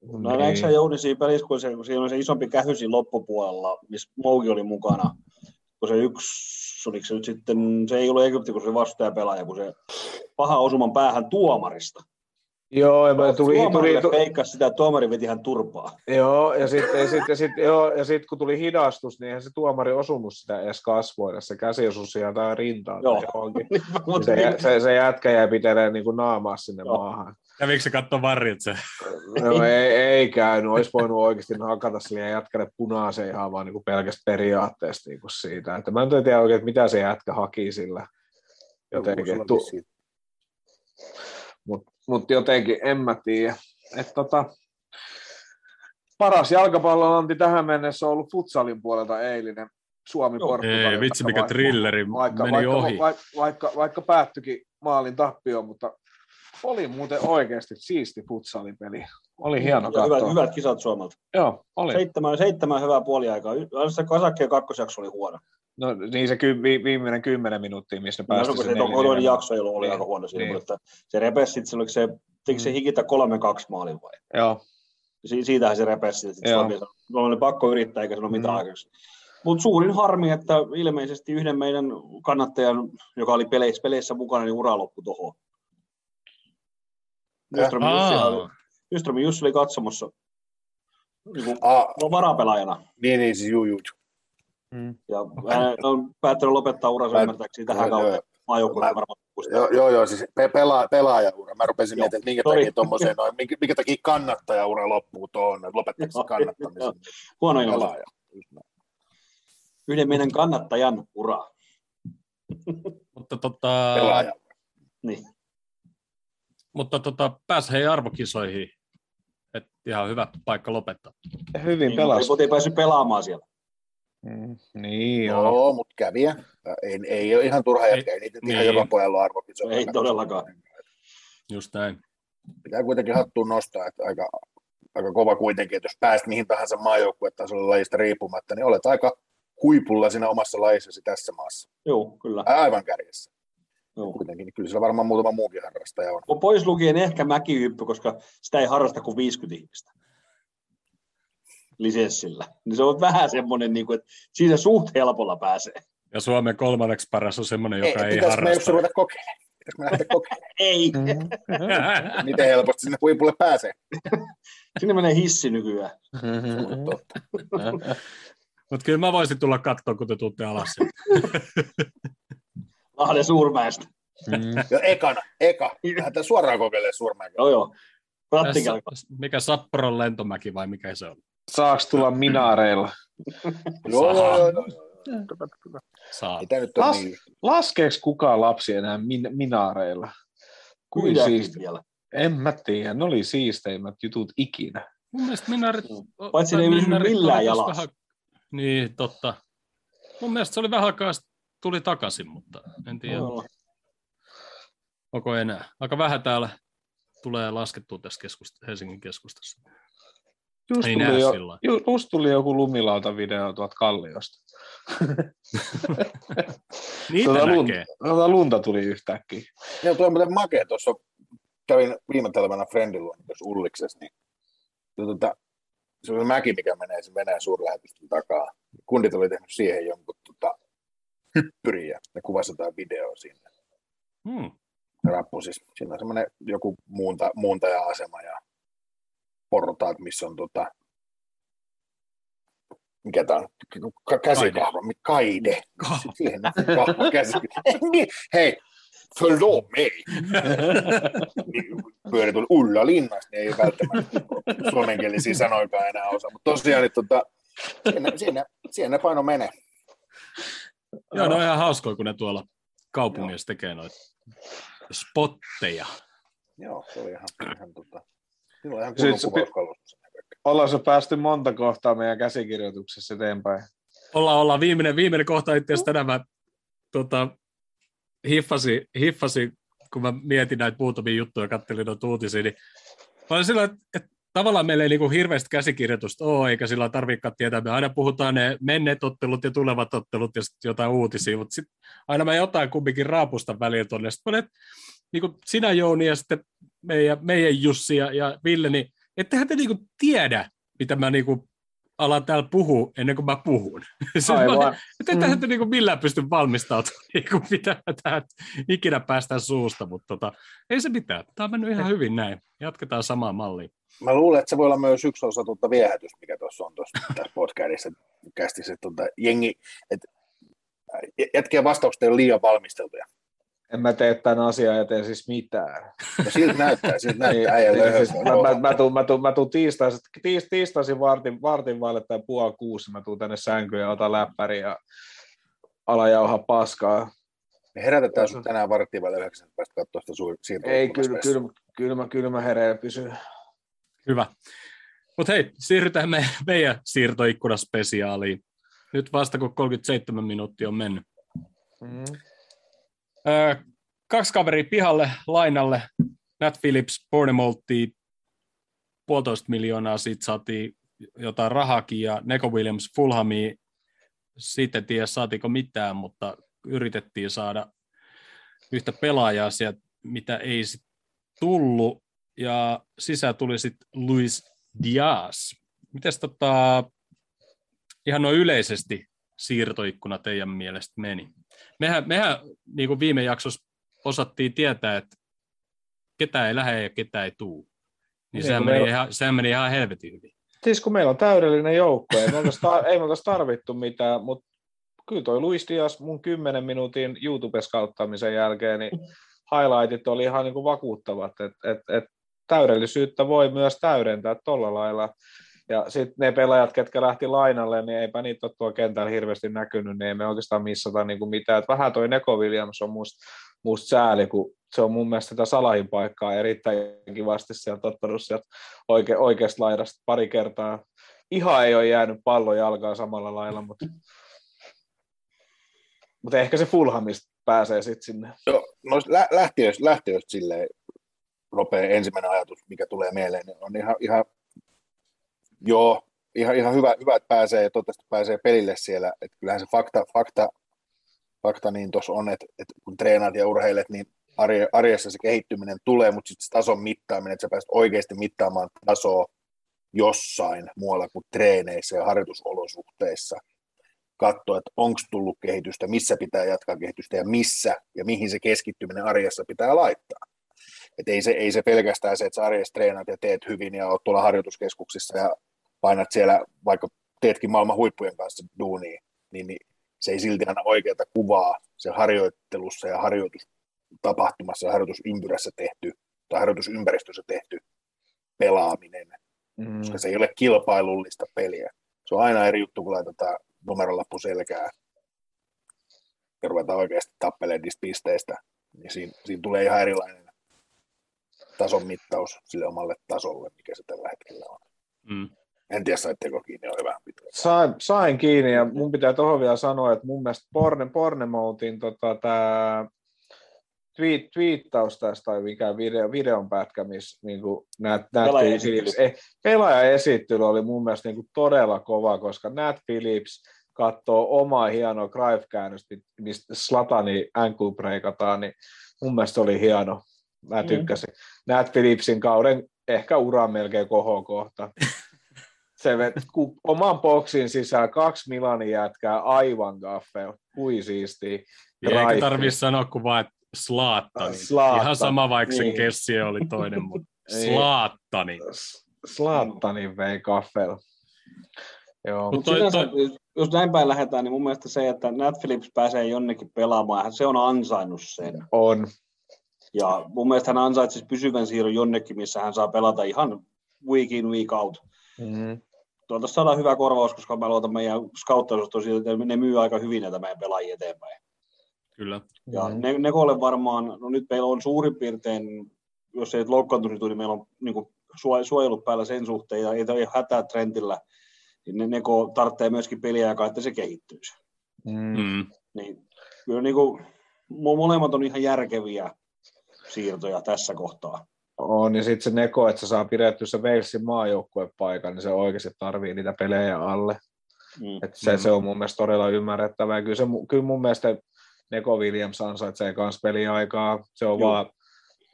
No niin. Näinkö sä joudin siinä pelissä, kun, se, kun siinä oli se isompi kähysi loppupuolella, missä Mouki oli mukana, kun se yksi, oliko se nyt sitten, se ei ollut Egypti, kun se vastustaja pelaaja, kun se paha osuman päähän tuomarista. Joo, ja mä tuli... Tuomarille tuli, peikkasi sitä, tuomari veti hän turpaa. Joo, ja sitten sit, sit, sit, kun tuli hidastus, niin eihän se tuomari osunut sitä edes kasvoida, se käsi osui siihen jotain rintaan. Joo. Niin, se, se, se jätkä jäi pitelee niin kuin naamaa sinne Joo. maahan. Kävikö se katsoa varrit sen? No ei, ei käynyt, olisi voinut oikeasti hakata sille jätkälle punaiseen ihan vaan niin kuin pelkästä periaatteesta niin kuin siitä. Että mä en tiedä oikein, mitä se jätkä haki sillä jotenkin. Mutta mut jotenkin en mä tiedä. Et tota, paras jalkapallon anti tähän mennessä on ollut futsalin puolelta eilinen Suomi-Portugali. Ei, vitsi mikä vaikka, thrilleri vaikka, meni vaikka, ohi. Vaikka, vaikka, vaikka päättyikin maalin tappioon, mutta oli muuten oikeasti siisti futsalipeli. Oli hieno katsoa. Hyvät, hyvät kisat Suomelta. Joo, oli. Seitsemän, seitsemän hyvää puoliaikaa. Se Kasakkien kakkosjakso oli huono. No niin se ky- vi- viimeinen kymmenen minuuttia, missä ne no, päästiin sen neljä. Toinen jakso ei ollut, oli niin, aika huono siinä, niin. Mutta se repesi sitten, oliko se, teikö se hikitä kolme kaksi maalin vai? Joo. Si- siitähän se repesi sitten Suomessa. Oli pakko yrittää, eikä sano mitään mm. aikaksi. Mutta suurin harmi, että ilmeisesti yhden meidän kannattajan, joka oli peleissä, peleissä mukana, niin ura loppui tuohon. Nyströmin Jussi oli katsomassa niin no, varapelaajana. Niin, niin, siis juu, juu. Mm. Ja hän on päättänyt lopettaa uransa ymmärtääkseni tähän kautta maajoukkueen varmaan. Joo, joo, joo, siis pela, pelaajaura. Mä rupesin miettimään, minkä takia tommoseen noin, minkä, minkä takia kannattajaura loppuu tuohon, lopettaako kannattamisen. Huono ilma. Yhden meidän kannattajan ura. Mutta tota... Pelaajaura. Niin. Mutta tota, pääs hei arvokisoihin. Et ihan hyvä paikka lopettaa. Hyvin pelas. Mutta ei päässyt pelaamaan siellä. Mm, niin joo, joo mutta käviä. Ei, ei ole ihan turha jätkä, ei niitä ihan joka pojalla arvokisoja. Ei todellakaan. Just näin. Pitää kuitenkin hattuun nostaa, että aika, aika kova kuitenkin, että jos pääst mihin tahansa maajoukkuetasolla lajista riippumatta, niin olet aika huipulla siinä omassa lajissasi tässä maassa. Joo, kyllä. Aivan kärjessä. Joo. Kuitenkin, niin kyllä siellä varmaan muutama muukin harrastaja on. on. Pois lukien ehkä mäkihyppy, koska sitä ei harrasta kuin viisikymmentä ihmistä lisenssillä. Niin se on vähän semmoinen, niin kuin, että siinä suht helpolla pääsee. Ja Suomen kolmanneksi paras on semmoinen, joka ei, ei harrasta. Pitäisikö me ruveta kokeilemaan? Pitäisikö me lähteä kokeilemaan? Ei. Miten helposti sinne huipulle pääsee? Sinne menee hissi nykyään. Mutta kyllä mä voisin tulla katsoa, kun te tuutte alas. Lahden Suurmäestä. Mm. Jo, ekana, eka. Lähdetään suoraan kokeilemaan Suurmäkeä. Joo, joo. Mikä Sapporon lentomäki vai mikä se on? Saaks tulla minaareilla? Joo, joo, joo. Saa. Las, niin? Laskeeks kukaan lapsi enää min, minaareilla? Kuin siisti? En mä tiedä, ne oli siisteimmät jutut ikinä. Mun mielestä minaarit... Paitsi ne ei millään jalassa. Vähän... Niin, totta. Mun mielestä se oli vähän aikaa, tuli takaisin, mutta en tiedä. Oho. Onko enää? Aika vähän täällä tulee laskettua tässä keskust- Helsingin keskustassa. Just tuli, jo, just tuli joku lumilauta-video tuolta Kalliosta. Niitä tuota näkee. Lunta, lunta tuli yhtäkkiä. Joo, tuo on muuten makea. Tuossa kävin viime talvena Friendin luona tuossa Ulliksessa. Niin, tuota, se on mäki, mikä menee sen Venäjän suurlähetystön takaa. Kundit oli tehnyt siihen jonkun tuota, hyppyriä ja kuvasi jotain videoa sinne. Hmm. Rappusis. Siinä on semmoinen joku muunta, muuntaja-asema ja portaat, missä on tota, mikä tää on, käsikahva, kaide, siihen kahva käsikahva, hei, förlåt mig, pyöritun Ulla Linnasta, niin ei välttämättä suomenkielisiä sanoikaan enää osaa, mutta tosiaan, että tota, siinä, siinä, siinä paino menee. Joo, ne on ihan hauskoja, kun ne tuolla kaupungissa tekee noita spotteja. Joo, se oli ihan, ihan tota... Ollaan se päästy monta kohtaa meidän käsikirjoituksessa eteenpäin. Ollaan, ollaan. Viimeinen, viimeinen kohta itse asiassa tänään mä tota, hiffasin, hiffasin, kun mä mietin näitä muutamia juttuja ja katselin noita uutisia, niin mä olin sillä, että tavallaan meillä ei niinku hirveästi käsikirjoitusta ole, eikä sillä tarvitsekaan tietää. Me aina puhutaan ne menneet ottelut ja tulevat ottelut ja sitten jotain uutisia, mutta sitten aina mä jotain kumminkin raapustan väliin tuonne. Sitten mä olen, että niin kuin sinä Jouni ja sitten meidän, meidän Jussi ja, ja Ville, niin ettehän te niinku tiedä, mitä mä niinku alan täällä puhua ennen kuin mä puhun. Aivan. Ettehän te niinku millään pysty valmistautumaan, niinku mitä tähän ikinä päästään suusta, mutta tota, ei se mitään. Tämä on mennyt ihan hyvin näin. Jatketaan samaan malliin. Mä luulen, että se voi olla myös yksi osa tuota viehätystä, mikä tuossa on tuossa podcastissa, podcastissa tuota, jengi, että jätkien vastaukset ei ole liian valmisteltuja. En mä tee tämän asian ja tee siis mitään. No siltä näyttää, siltä näyttää. Mä tuun tiistaisin vartin, vartin vaille tai puoli kuusi, mä tuun tänne sänkyyn ja otan läppärin ja ala jauhaa paskaa. Me herätetään sinut tänään vartin vaille yhdeksän päästä katsoa sitä siirtoa. Ei, kyllä kyl, kyl, kyl, kyl mä hereen pysyn. Hyvä. Mutta hei, siirrytään me, meidän siirtoikkunaspesiaaliin. Nyt vasta kun kolmekymmentäseitsemän minuuttia on mennyt. Mm. Öö, kaksi kaveria pihalle, lainalle, Nat Phillips, Bournemouthia, puolitoista miljoonaa, siitä saatiin jotain rahakin, ja Neko Williams, Fulhamia, siitä en tiedä saatiinko mitään, mutta yritettiin saada yhtä pelaajaa sieltä, mitä ei sitten tullut, ja sisään tuli sitten Luis Diaz. Mites tota... Ihan noin yleisesti siirtoikkuna teidän mielestä meni. Mehän, mehän niin kuin viime jaksossa osattiin tietää, että ketä ei lähde ja ketä ei tule. Niin sehän, meni on... ihan, sehän meni ihan helvetin hyvin. Siis kun meillä on täydellinen joukko, ei me oltaisi tarvittu mitään, mutta kyllä toi Luis Diaz mun kymmenen minuutin YouTube-skauttamisen jälkeen, niin highlightit oli ihan niin kuin vakuuttavat, että et, et täydellisyyttä voi myös täydentää tuolla lailla. Ja sitten ne pelaajat, ketkä lähti lainalle, niin eipä niitä ole tuolla kentällä hirveästi näkynyt, niin ei me oikeastaan missata niinku mitään. Et vähän toi Neko Williams on musta must sääli, kun se on mun mielestä tätä Salahin paikkaa erittäin kivasti sieltä ottanut sieltä oike, oikeasta laidasta pari kertaa. Ihan ei ole jäänyt pallon jalkaan samalla lailla, mutta mut ehkä se Fulhamista pääsee sitten sinne. Joo, no lähtiöistä lähtiöist silleen Ropea ensimmäinen ajatus, mikä tulee mieleen, niin on ihan... ihan... Joo, ihan, ihan hyvä, hyvä, että pääsee ja toivottavasti pääsee pelille siellä. Että kyllähän se fakta, fakta, fakta niin tuossa on, että, että kun treenaat ja urheilet, niin arjessa se kehittyminen tulee, mutta sitten se tason mittaaminen, että sä pääset oikeasti mittaamaan tasoa jossain muualla kuin treeneissä ja harjoitusolosuhteissa. Katsoa, että onko tullut kehitystä, missä pitää jatkaa kehitystä ja missä ja mihin se keskittyminen arjessa pitää laittaa. Että ei se, ei se pelkästään se, että sä arjessa treenaat ja teet hyvin ja oot tuolla harjoituskeskuksissa ja painat siellä, vaikka teetkin maailman huippujen kanssa duunia, niin, niin se ei silti aina oikeata kuvaa se harjoittelussa ja harjoitustapahtumassa ja harjoitusympyrässä tehty tai harjoitusympäristössä tehty pelaaminen, mm. koska se ei ole kilpailullista peliä. Se on aina eri juttu, kun laitetaan numerolappu selkään ja ruvetaan oikeasti tappelemaan niistä pisteistä, niin siinä, siinä tulee ihan erilainen tason mittaus sille omalle tasolle, mikä se tällä hetkellä on. Mm. En tiedä, saitteko kiinni, oli vähän pitkä. Sain, sain kiinni, ja mun pitää tuohon vielä sanoa, että mun mielestä Bournemouthin tota, tämä twiit, twiittaus tästä, tai mikä video, videon pätkä, missä niin Nat Phillips, eh, pelaajaesittely oli mun mielestä niin todella kova, koska Nat Phillips katsoo omaa hienoa Cruyff-käännöstä, mistä Zlatani ankle breikataan, niin mun mielestä oli hieno. Mä tykkäsin. Mm. Nat Phillipsin kauden ehkä uran melkein kohokohta. Se vet, oman boksin sisään kaksi Milanin jätkää aivan gaffel. Kui siistiä. Eikä tarvitse sanoa kuin vaan, että Zlatani. Zlatani. Ihan sama, vaikka sen niin. Kessi oli toinen, mutta Zlatani. Zlatani vei gaffel. Joo. Mut toi, toi... Jos näin päin lähdetään, niin mun mielestä se, että Nat Phillips pääsee jonnekin pelaamaan, se on ansainnut sen. On. Ja mun mielestä hän ansaitsisi pysyvän siirron jonnekin, missä hän saa pelata ihan week in, week out. Mm-hmm. Tuolta saadaan hyvä korvaus, koska mä luotan meidän scouttausosta siitä, että ne myy aika hyvin näitä meidän pelaajia eteenpäin. Kyllä. Ja mm-hmm. ne, Nekolle varmaan, no nyt meillä on suurin piirtein, jos ei loukkaantunut, niin meillä on niin kuin suojellut päällä sen suhteen, ja ei ole hätää Trentillä, niin ne, Neko tarvitsee myöskin peliä aikaa, että se kehittyisi. Mm-hmm. Niin, kyllä niin kuin, molemmat on ihan järkeviä siirtoja tässä kohtaa. On, ja sitten se Neko, että se saa pidettyä se Walesin maajoukkuepaikan, niin se oikeasti tarvii niitä pelejä alle. Mm. Et se, mm. se on mun mielestä todella ymmärrettävää. Kyllä, se, kyllä mun mielestä Neko Williams ansaitsee kanssa peliaikaa. Se on Juh. vaan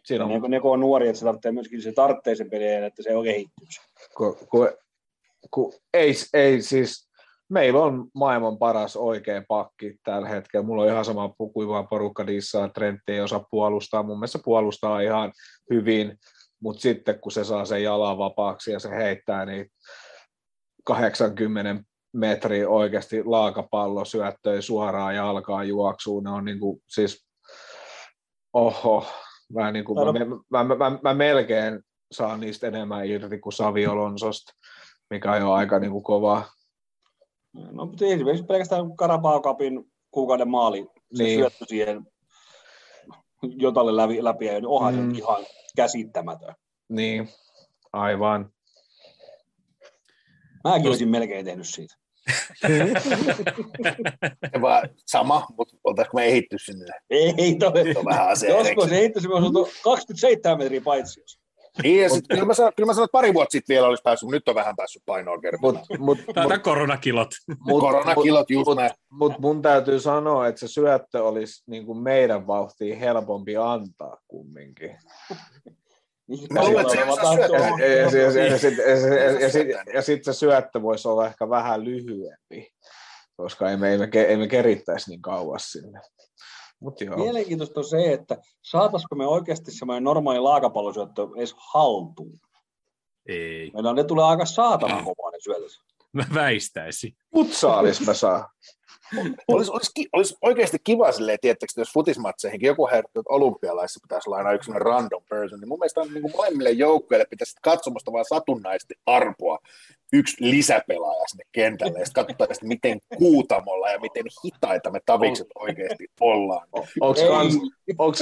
Siinä on. Ne, ne kun on nuori, että se tarvitsee myöskin se tarvitsee sen pelien, että se on kehittynyt. Ku, ku, ku, ei, ei siis, meillä on maailman paras oikea pakki tällä hetkellä. Mulla on ihan sama kuivaa porukka dissaa, Trentti ei osaa puolustaa. Mun mielestä puolustaa ihan hyvin, mutta sitten kun se saa sen jalan vapaaksi ja se heittää, niin kahdeksankymmentä metri oikeasti laakapallo syöttöi suoraan jalkaan juoksuun. Ne on niin kuin, siis, oho, mä, niin kuin, mä, mä, mä, mä melkein saan niistä enemmän irti kuin Xabi Alonsosta, mikä on jo aika niin kuin kovaa. No, mutta esimerkiksi pelkästään Carabao Cupin kuukauden maali, se niin. syöttö siihen jotalle läpi, läpi ja onhan mm. ihan käsittämätön. Niin, aivan. Mäkin olisin melkein tehnyt siitä. Sama, mutta oltaisiko me ehitty sinne? Ei todellakaan. Joskus ehittyisi, me olisi oltu kaksikymmentäseitsemän metriä paitsiossa. Niin, ja sit, kyllä, mä sanon, kyllä mä sanon, että pari vuotta sitten vielä olisi päässyt, mutta nyt on vähän päässyt painoon kertaan. Täältä koronakilot. Mut, koronakilot, just mut, näin. Mutta mun täytyy sanoa, että se syöttö olisi niin kuin meidän vauhtiin helpompi antaa kumminkin. Ja sitten se syöttö voisi olla ehkä vähän lyhyempi, koska ei me, ei me, ei me kerittäisi niin kauas sinne. Mielenkiintoista on se, että saataisiko me oikeasti semmoinen normaali laakapallosyöttö edes haltuun? Ei. Meillä ne tulee aika saatanan kovaa ne syötössä. Mä väistäisin. Futsaalis mä saa. Olisi olis, olis oikeasti kiva silleen, tiettäks, jos futismatseihinkin joku herttu, että olympialaisissa pitäisi olla aina yksi random person, niin mun mielestä on, niin kuin molemmille joukkueille pitäisi katsomasta vaan satunnaisesti arpoa yksi lisäpelaaja sinne kentälle, ja sitten katsotaan, että miten kuutamolla ja miten hitaita me tavikset oikeasti ollaan.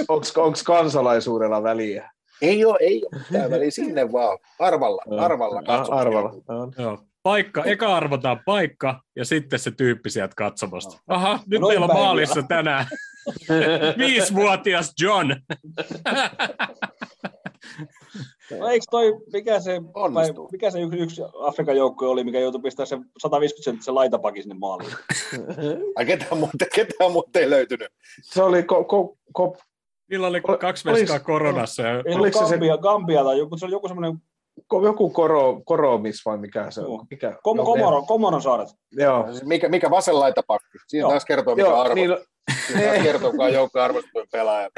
Onko kansalaisuudella väliä? Ei ole, ei ole mitään väliä, sinne vaan arvalla, arvalla katsotaan. Paikka, eka arvotaan paikka ja sitten se tyyppi sieltä katsomasta. Aha, nyt noin meillä on päivää. Maalissa tänään viisivuotias John. No eikö toi, mikä se, vai, mikä se yksi, yksi Afrikan joukkue oli, mikä joutui pistämään sen sataviisikymmentä senttisen laitapakin sinne maaliin? Ai ketään muuta, ketään muuta ei löytynyt. Se oli ko... ko, ko... Niillä oli kaksi veskaa koronassa. Ja... Ei ollut Gambia, se... Gambia tai joku, se oli joku semmoinen... Joku koro, koromis vai mikä se on? Mikä? Kom, komoro, komoron saaret. Joo. Mikä, mikä vasen laitapakki? Siinä joo. Taas kertoo, mikä arvo. Niillä... Siinä kertoo joukkoa arvostuin pelaaja.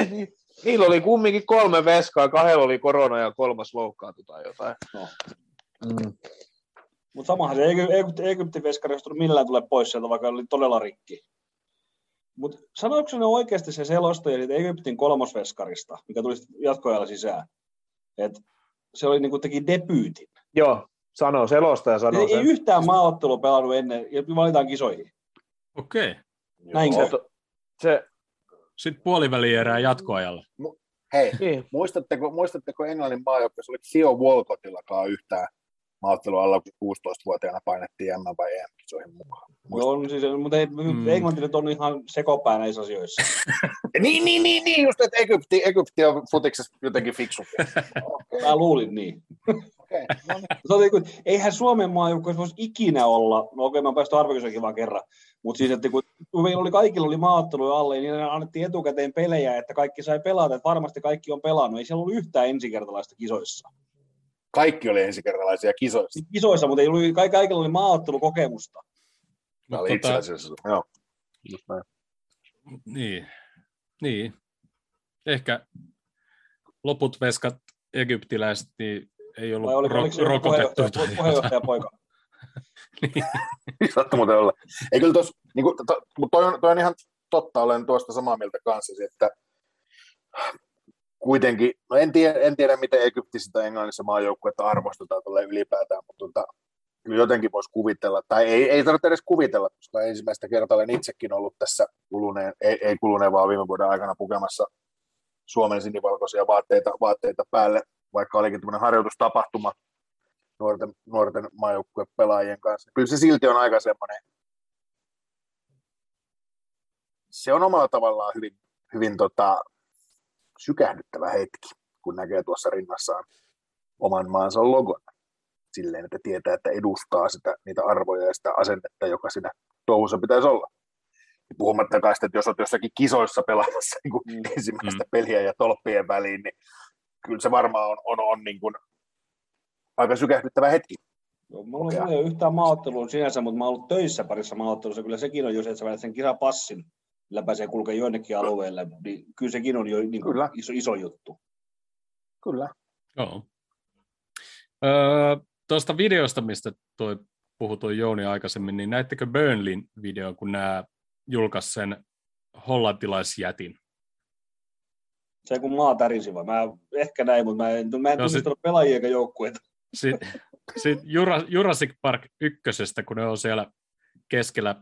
Niillä oli kumminkin kolme veskaa, kahdella oli korona ja kolmas loukkaantui tai jotain. No. Mm. Mutta samahan se Egyptin veskari ei tullut millään tule pois sieltä, vaikka oli todella rikki. Mutta sanoiko ne oikeasti se selostaja Egyptin kolmosveskarista, mikä tuli jatkoajalla sisään? Että... Se oli niin kuin teki debyytin. Joo, sano selostaja sanoo ei, sen. Ei yhtään maaottelua pelannut ennen, ja valitaan kisoihin. Okei. Okay. Näinkö? Se... Sitten puoliväliin erää jatkoajalla. Mu- Hei, niin. muistatteko, muistatteko Englannin maajoukkueessa, oliko Theo Walcottillakaan yhtään maaottelua alla, kun kuusitoistavuotiaana painettiin M- vai E M-kisoihin mukaan? On, siis, mutta mm. englantilaiset on ihan sekopää näissä asioissa. niin, niin, niin, niin, just, että Egypti, Egypti on futiksessa jotenkin fiksumpi. Mä luulin niin. Okay, no niin. Se oli, kun, eihän Suomen maajoukkueessa voisi ikinä olla, no okei, okay, mä oon päästy arvokisoihin vaan kerran, mutta siis, että kun meillä oli kaikilla oli maaotteluja alle, niin annettiin etukäteen pelejä, että kaikki sai pelata, että varmasti kaikki on pelannut, ei siellä ollut yhtään ensikertalaista kisoissa. Kaikki oli ensikertalaisia kisoissa? Kisoissa, mutta ei ollut, kaikilla oli maaottelukokemusta. Tämä oli itse asiassa, joo. Niin, niin. Ehkä loput veskat egyptiläiset niin ei ollut oliko, ro- rokotettu. Vai oliko puheenjohtajapoika? Niin. Sattu muuten olla. Ei kyllä tuossa, niin to, toi, on, toi on ihan totta, olen tuosta samaa mieltä kanssasi, että kuitenkin, no en tiedä, en tiedä miten Egyptissä tai Englannissa maajoukkuetta arvostetaan tolleen ylipäätään, mutta kyllä jotenkin voisi kuvitella, tai ei, ei tarvitse edes kuvitella, koska ensimmäistä kertaa olen itsekin ollut tässä kuluneen, ei, ei kuluneen vaan viime vuoden aikana pukemassa Suomen sinivalkoisia vaatteita, vaatteita päälle, vaikka olikin tämmöinen harjoitustapahtuma nuorten, nuorten maajoukkuepelaajien kanssa. Kyllä se silti on aika semmoinen, se on omalla tavallaan hyvin, hyvin tota, sykähdyttävä hetki, kun näkee tuossa rinnassaan oman maansa logon. Silleen, että tietää, että edustaa sitä, niitä arvoja ja sitä asennetta, joka siinä touhussa pitäisi olla. Puhumattakaan sitä, että jos olet jossakin kisoissa pelaamassa niin kuin mm. ensimmäistä mm. peliä ja tolppien väliin, niin kyllä se varmaan on, on, on niin kuin aika sykähdyttävä hetki. Joo, mulla okay. ei ole yhtään maaottelua sinänsä, mutta mä oon ollut töissä parissa maaottelussa. Kyllä sekin on, jos et sä välät sen kisapassin, millä pääsee kulkemaan jonnekin alueelle, niin kyllä sekin on jo niin kuin iso, iso juttu. Kyllä. Joo. Öö, tuosta videosta, mistä toi puhui toi Jouni aikaisemmin, niin näittekö Burnleyn videon, kun nämä julkaisi sen hollantilaisjätin? Se kun maat ärisi vai? Mä ehkä näin, mutta mä en, mä en no, tunnistanut sit... pelaajia eikä joukkueita. Sitten sit Jurassic Park ykkösestä, kun ne on siellä keskellä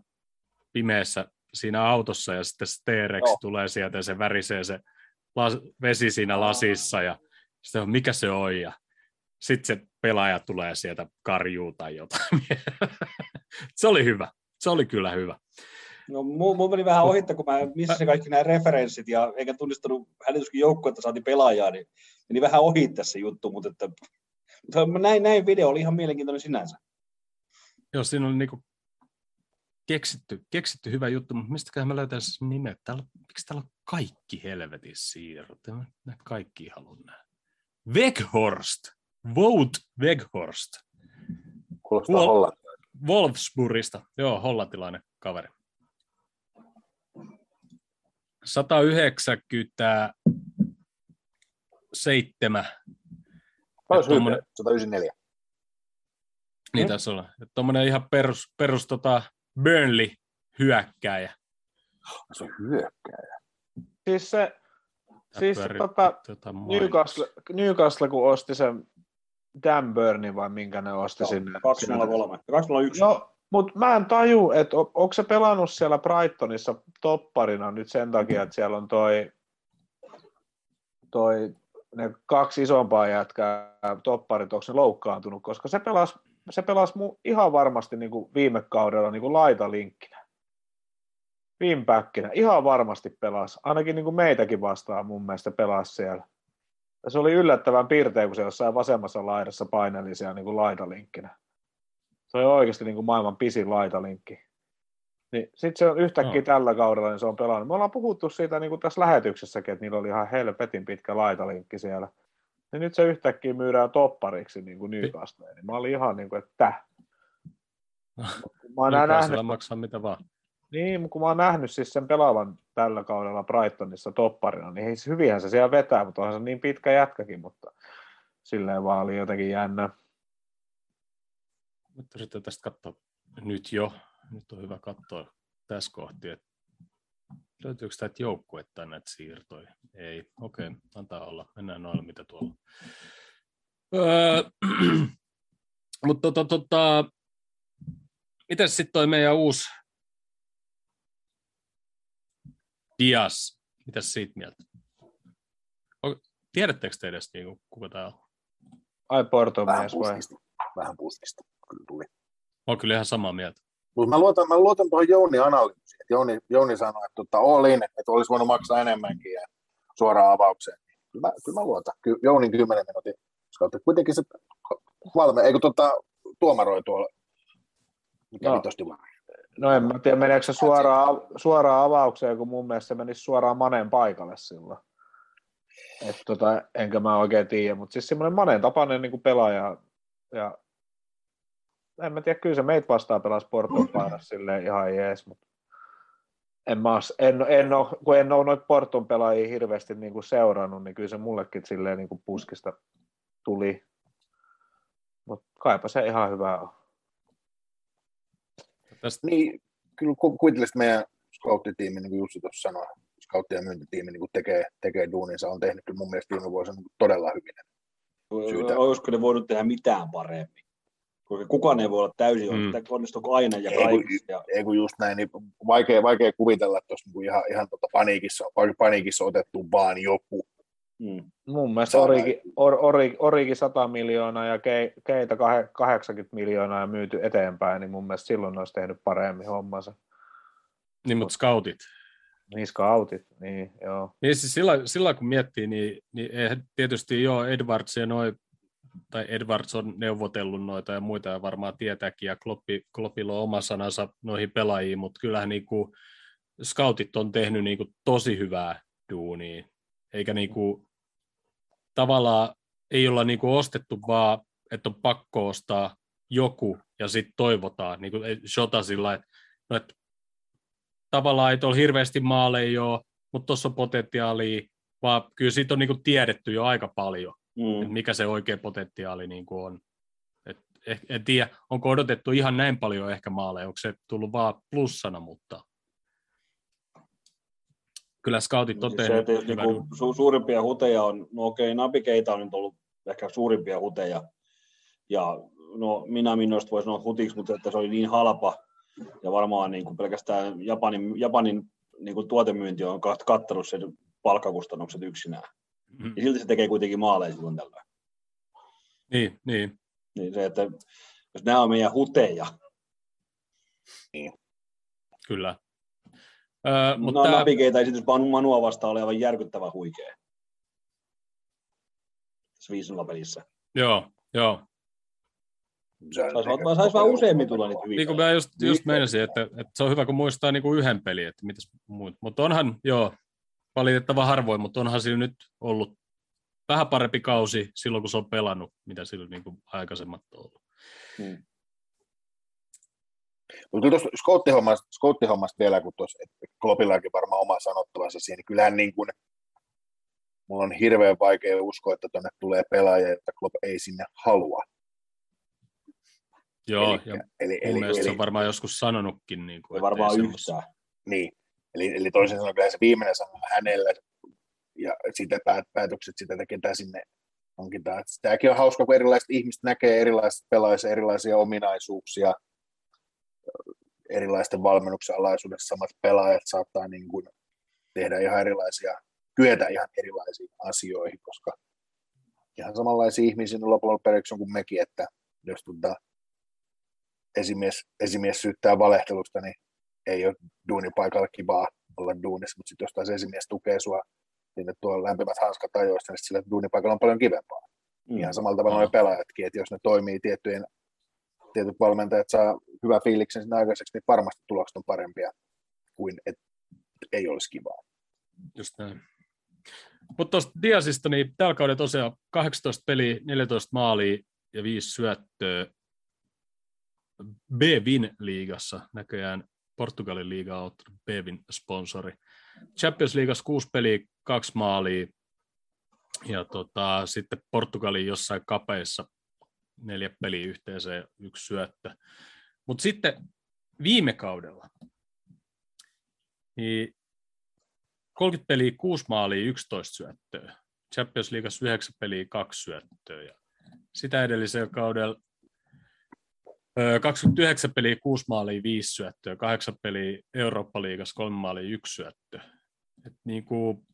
pimeässä siinä autossa ja sitten T-Rex no. tulee sieltä ja se värisee se las, vesi siinä lasissa ja sitten on mikä se on ja sitten se pelaaja tulee sieltä karjuu tai jotain. Se oli hyvä, se oli kyllä hyvä. No mun meni vähän ohittaa, kun mä missasin kaikki nämä referenssit ja eikä tunnistanut hälytyskin joukkoa, että saatiin pelaajaa, niin meni vähän ohittaa se juttu, mutta että Mutta näin, näin video oli ihan mielenkiintoinen sinänsä. Joo, siinä oli niinku keksitty, keksitty hyvä juttu, mutta mistäköhän mä löytän sen nimet? Täällä, miksi täällä on kaikki helvetin siirrot? Mä kaikki haluan nähdä. Weghorst! Wout Weghorst. Kuulostaa Wol- hollantilainen. Wolfsburgista. Joo, hollantilainen kaveri. sata yhdeksänkymmentäseitsemän Tuommoinen... sata yhdeksänkymmentäneljä Niin taisi olla. Tuommoinen ihan perus, perus tota Burnley-hyökkääjä. Se on hyökkääjä. Siis se, siis se tota, Newcastle, Newcastle, kun osti sen Dan Burnin vai minkä ne osti no, sinne. kaksi nolla kolme, kaksi nolla yksi No, mutta mä en taju, että on, onko se pelannut siellä Brightonissa topparina nyt sen takia, että siellä on toi... toi ne kaksi isompaa jätkää, topparit, onko ne loukkaantunut, koska se pelasi, se pelasi mu ihan varmasti niin kuin viime kaudella niin kuin laitalinkkinä, wingbackinä, ihan varmasti pelasi, ainakin niin kuin meitäkin vastaan mun mielestä pelasi siellä. Ja se oli yllättävän piirtein, kun se jossain vasemmassa laidassa paineli siellä niin kuin laitalinkkinä. Se oli oikeasti niin kuin maailman pisin laitalinkki. Niin sitten se on yhtäkkiä no. tällä kaudella, niin se on pelannut. Me ollaan puhuttu siitä niin kuin tässä lähetyksessäkin, että niillä oli ihan helvetin pitkä laitalinkki siellä. Ja nyt se yhtäkkiä myydään toppariksi niin kuin Newcastle. Niin mä olin ihan niin kuin, että täh. Newcastlella maksaa mitä vaan. Niin, kun mä oon nähnyt siis sen pelaavan tällä kaudella Brightonissa topparina, niin hyvinhän se siellä vetää, mutta onhan se niin pitkä jätkäkin, mutta silleen vaan oli jotenkin jännä. Mutta sitten tästä katsoa nyt jo. Nyt on hyvä katsoa tässä kohti, että löytyykö täältä joukkuetta näitä siirtoja? Ei. Okei, okay, antaa olla. Mennään noilla, mitä tuolla. Öö, mutta tota, tota, mitäs sitten toi meidän uusi Dias? Mitäs siitä mieltä? Tiedättekö te edes niinku, kuka tää on? Ai Porto mies vai? Vähän puskista, kyllä tuli. Mä oon kyllä ihan samaa mieltä. Mutta mä luotan, mä luotan tuohon Jounin analyysiin. Jouni, Jouni sanoi, että tota, olin, että olisi voinut maksaa enemmänkin ja suoraan avaukseen. Kyllä mä, kyllä mä luotan. Ky, Jounin kymmenen minuutin. Koska kuitenkin se valme, eikö tota, tuomaroi tuolla? Mikä no, vitosti vaan? No en mä tiedä, meneekö se suoraan, suoraan avaukseen, kun mun mielestä se menisi suoraan Maneen paikalle silloin. Et, tota, enkä mä oikein tiedä, mutta siis semmoinen Maneen tapainen niin pelaaja ja... En mä tiedä, kyllä se meitä vastaan pelasi Porton paidassa silleen ihan jees, mutta en mä as, en, en ole, kun en ole noita Porton pelaajia hirveästi niin kuin seurannut, niin kyllä se mullekin silleen niin kuin puskista tuli, mutta kaipa se ihan hyvää on. Tästä... Niin, kyllä kuitenkin meidän scouttitiimi, niin kuin Jussi tuossa sanoi, scoutti- ja myyntitiimi niin tekee, tekee duuninsa, on tehnyt kyllä mun mielestä viime vuosina niin todella hyvin. Olisiko ne voinut tehdä mitään paremmin? Kukaan ei voi olla täysin, mm. onnistuuko aina ja kaikista. Ei, ei kun just näin, niin vaikea, vaikea kuvitella, että tuossa niin ihan, ihan tuota paniikissa, paniikissa otettu vaan joku. Mm. Mun mielestä Origi, or, Origi, Origi sata miljoonaa ja ke, Keita kahdeksankymmentä miljoonaa ja myyty eteenpäin, niin mun mielestä silloin olisi tehnyt paremmin hommansa. Niin, mutta scoutit. Niin, scoutit, niin joo. Niin siis sillä, sillä kun miettii, niin, niin tietysti joo, Edwards ja noin, tai Edwards on neuvotellut noita ja muita ja varmaan tietääkin, ja Kloppi, Kloppilla on oma sanansa noihin pelaajiin, mutta kyllähän niinku scoutit on tehnyt niinku tosi hyvää duunia, eikä niinku tavallaan ei olla niin kuin ostettu vaan, että on pakko ostaa joku ja sitten toivotaan. Niin kuin Shota sillä, että, no, että tavallaan ei tuolla hirveästi maaleja ole, mutta tuossa on potentiaalia, vaan kyllä siitä on niin kuin tiedetty jo aika paljon, mm. että mikä se oikea potentiaali niin kuin on. Et, et, en tiedä, onko odotettu ihan näin paljon ehkä maaleja, onko se tullut vaan plussana, mutta... Kyllä scoutit on tehnyt. Se, hyvä. Niin su- suurimpia huteja on, no okei, Naby Keita on nyt ollut ehkä suurimpia huteja. Ja no Minaminoista voisi sanoa hutiksi, mutta että se oli niin halpa. Ja varmaan niin kuin pelkästään Japanin, Japanin niin kuin tuotemyynti on kattanut sen palkkakustannukset yksinään. Mm. Ja silti se tekee kuitenkin maaleja silloin tällöin. Niin, niin. Niin se, että jos nämä on meidän huteja. Niin. Kyllä. Öö, mutta no, tämä... Napikeita esitys Manua vastaan oli aivan järkyttävän huikea. Tässä viisi nolla pelissä. Joo, joo. Saisi vaan useammin tulla niitä hyviä. Niin kuin mä just, just meinasin, että, että se on hyvä, kun muistaa niin kuin yhden pelin, että mitäs muut. Mutta onhan, joo, valitettavan harvoin, mutta onhan sillä nyt ollut vähän parempi kausi silloin, kun se on pelannut, mitä sillä niin kuin aikaisemmat on ollut. Hmm. Mutta tuosta skouttihommasta, skouttihommasta vielä, kun tuossa Klopillakin varmaan oma sanottavansa siinä, niin kyllähän niin kuin, mulla on hirveän vaikea uskoa, että tuonne tulee pelaaja, jota Klopp ei sinne halua. Joo, Elikkä, ja eli, mun eli, mielestä eli, se on varmaan joskus sanonutkin. Niin kuin, varmaan yhtään. Niin, eli, eli toisin sanoen kyllä se viimeinen sana hänelle, ja sitä päät, päätökset sitä, että ketä sinne onkin taas. Tämäkin on hauska, kun erilaiset ihmiset näkee erilaiset pelaajat, erilaisia ominaisuuksia, erilaisten valmennuksen alaisuudessa samat pelaajat saattaa niin kuin tehdä ihan erilaisia, kyetä ihan erilaisiin asioihin, koska ihan samanlaisia ihmisiä lopulla periksi on kuin mekin, että jos tuntaa esimies, esimies syyttää valehtelusta, niin ei ole duunipaikalla kivaa olla duunissa, mutta sitten jos taas esimies tukee sua, niin ne tuo lämpimät hanskat ajoista, niin sillä duunipaikalla on paljon kivempaa. Mm. Ihan samalla tavalla nuo pelaajatkin, että jos ne toimii tiettyjen tietyt valmentajat saa hyvän fiiliksen sen aikaiseksi, niin varmasti tulokset on parempia kuin et ei olisi kivaa. Just näin. Mutta tuosta Diasista, niin tällä kaudella tosiaan kahdeksantoista peliä, neljätoista maalia ja viisi syöttöä B-Win liigassa. Näköjään Portugalin liiga on B-Win sponsori. Champions Leagueassa kuusi peliä, kaksi maalia ja tota, sitten Portugalin jossain kapeissa neljä peliä yhteensä yksi syöttö. Mutta sitten viime kaudella niin kolmekymmentä peliä, kuusi maalia, yksitoista syöttöä. Champions Leagueassa yhdeksän peliä, kaksi syöttöä. Ja sitä edellisellä kaudella kaksikymmentäyhdeksän peliä, kuusi maalia, viisi syöttöä. kahdeksan peliä Eurooppa-liigassa, kolme maalia, yksi syöttö. Et niinku,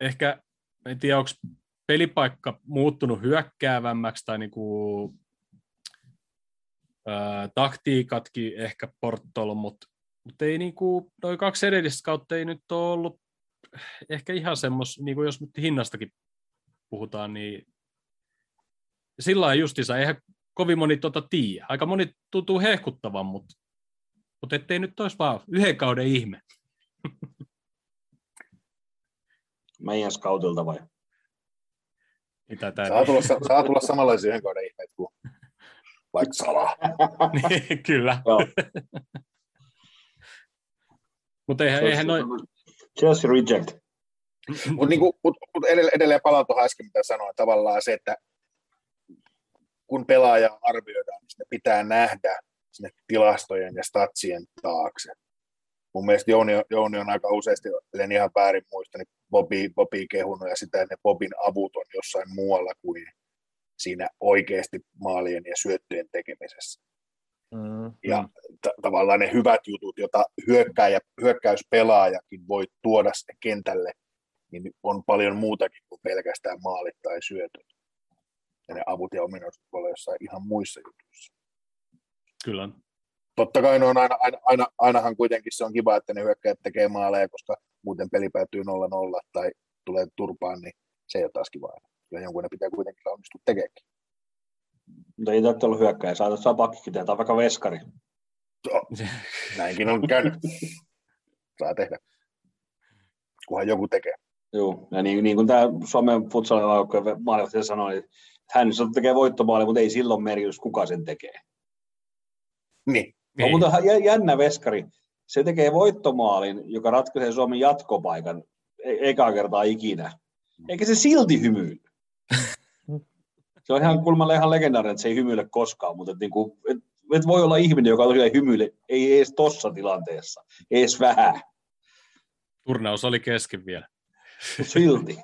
ehkä, en tiedä, onko pelipaikka muuttunut hyökkäävämmäksi tai niinku, ää, taktiikatkin ehkä Portolla, mutta mut ei niinku, noin kaksi edellistä kautta ei nyt ole ollut ehkä ihan semmos, niinku jos nyt hinnastakin puhutaan, niin sillä lailla justiinsa, eihän kovin moni tota tiedä. Aika moni tuntuu hehkuttavan, mutta mut ettei nyt olisi vaan yhden kauden ihme. Meidän scoutilta vai? Saa tulla, saa tulla samanlaisia yhden kauden ihmeitä kuin vaikka Salah. Niin, kyllä. Mutta eihän, eihän noin... Just reject. Mutta niin mut, mut edelleen palaan tuohon äsken, mitä sanoin. Tavallaan se, että kun pelaajaa arvioidaan, niin pitää nähdä sinne tilastojen ja statsien taakse. Mun mielestä Jouni, Jouni on aika useasti, en ihan väärin muista, niin Bobi, Bobi kehunut ja sitä, että ne Bobin avut on jossain muualla kuin siinä oikeasti maalien ja syöttöjen tekemisessä. Mm. Ja t- tavallaan ne hyvät jutut, joita hyökkäjä, hyökkäyspelaajakin voi tuoda sinne kentälle, niin on paljon muutakin kuin pelkästään maalit tai syötöt. Ja ne avut ja ominaisuudet voi olla jossain ihan muissa jutuissa. Kyllä. Totta kai on aina, aina, aina, ainahan kuitenkin se on kiva, että ne hyökkäät tekee maaleja, koska muuten peli päätyy nolla nolla tai tulee turpaan, niin se ei ole taas kivaa. Ja jonkun ne pitää kuitenkin onnistua tekeekin. Mutta ei tarvitse olla hyökkäjä, saat saa pakkikin tehdä, vaikka veskari. No, näinkin on käynyt. Saa tehdä, kunhan joku tekee. Joo, ja niin, niin kuin tämä Suomen futsalilaukkojen maalivahti sanoi, että hän tekee voittomaali, mutta ei silloin merkitys, kuka sen tekee. Niin. No, mutta jännä veskari. Se tekee voittomaalin, joka ratkaisee Suomen jatkopaikan e- ekaa kertaa ikinä. Eikä se silti hymyily. Se on ihan kulmalle ihan legendaarinen, että se ei hymyile koskaan, mutta et niinku, et, et voi olla ihminen, joka tosiaan hymyile, ei edes tossa tilanteessa, ei edes vähän. Turnaus oli kesken vielä. Silti.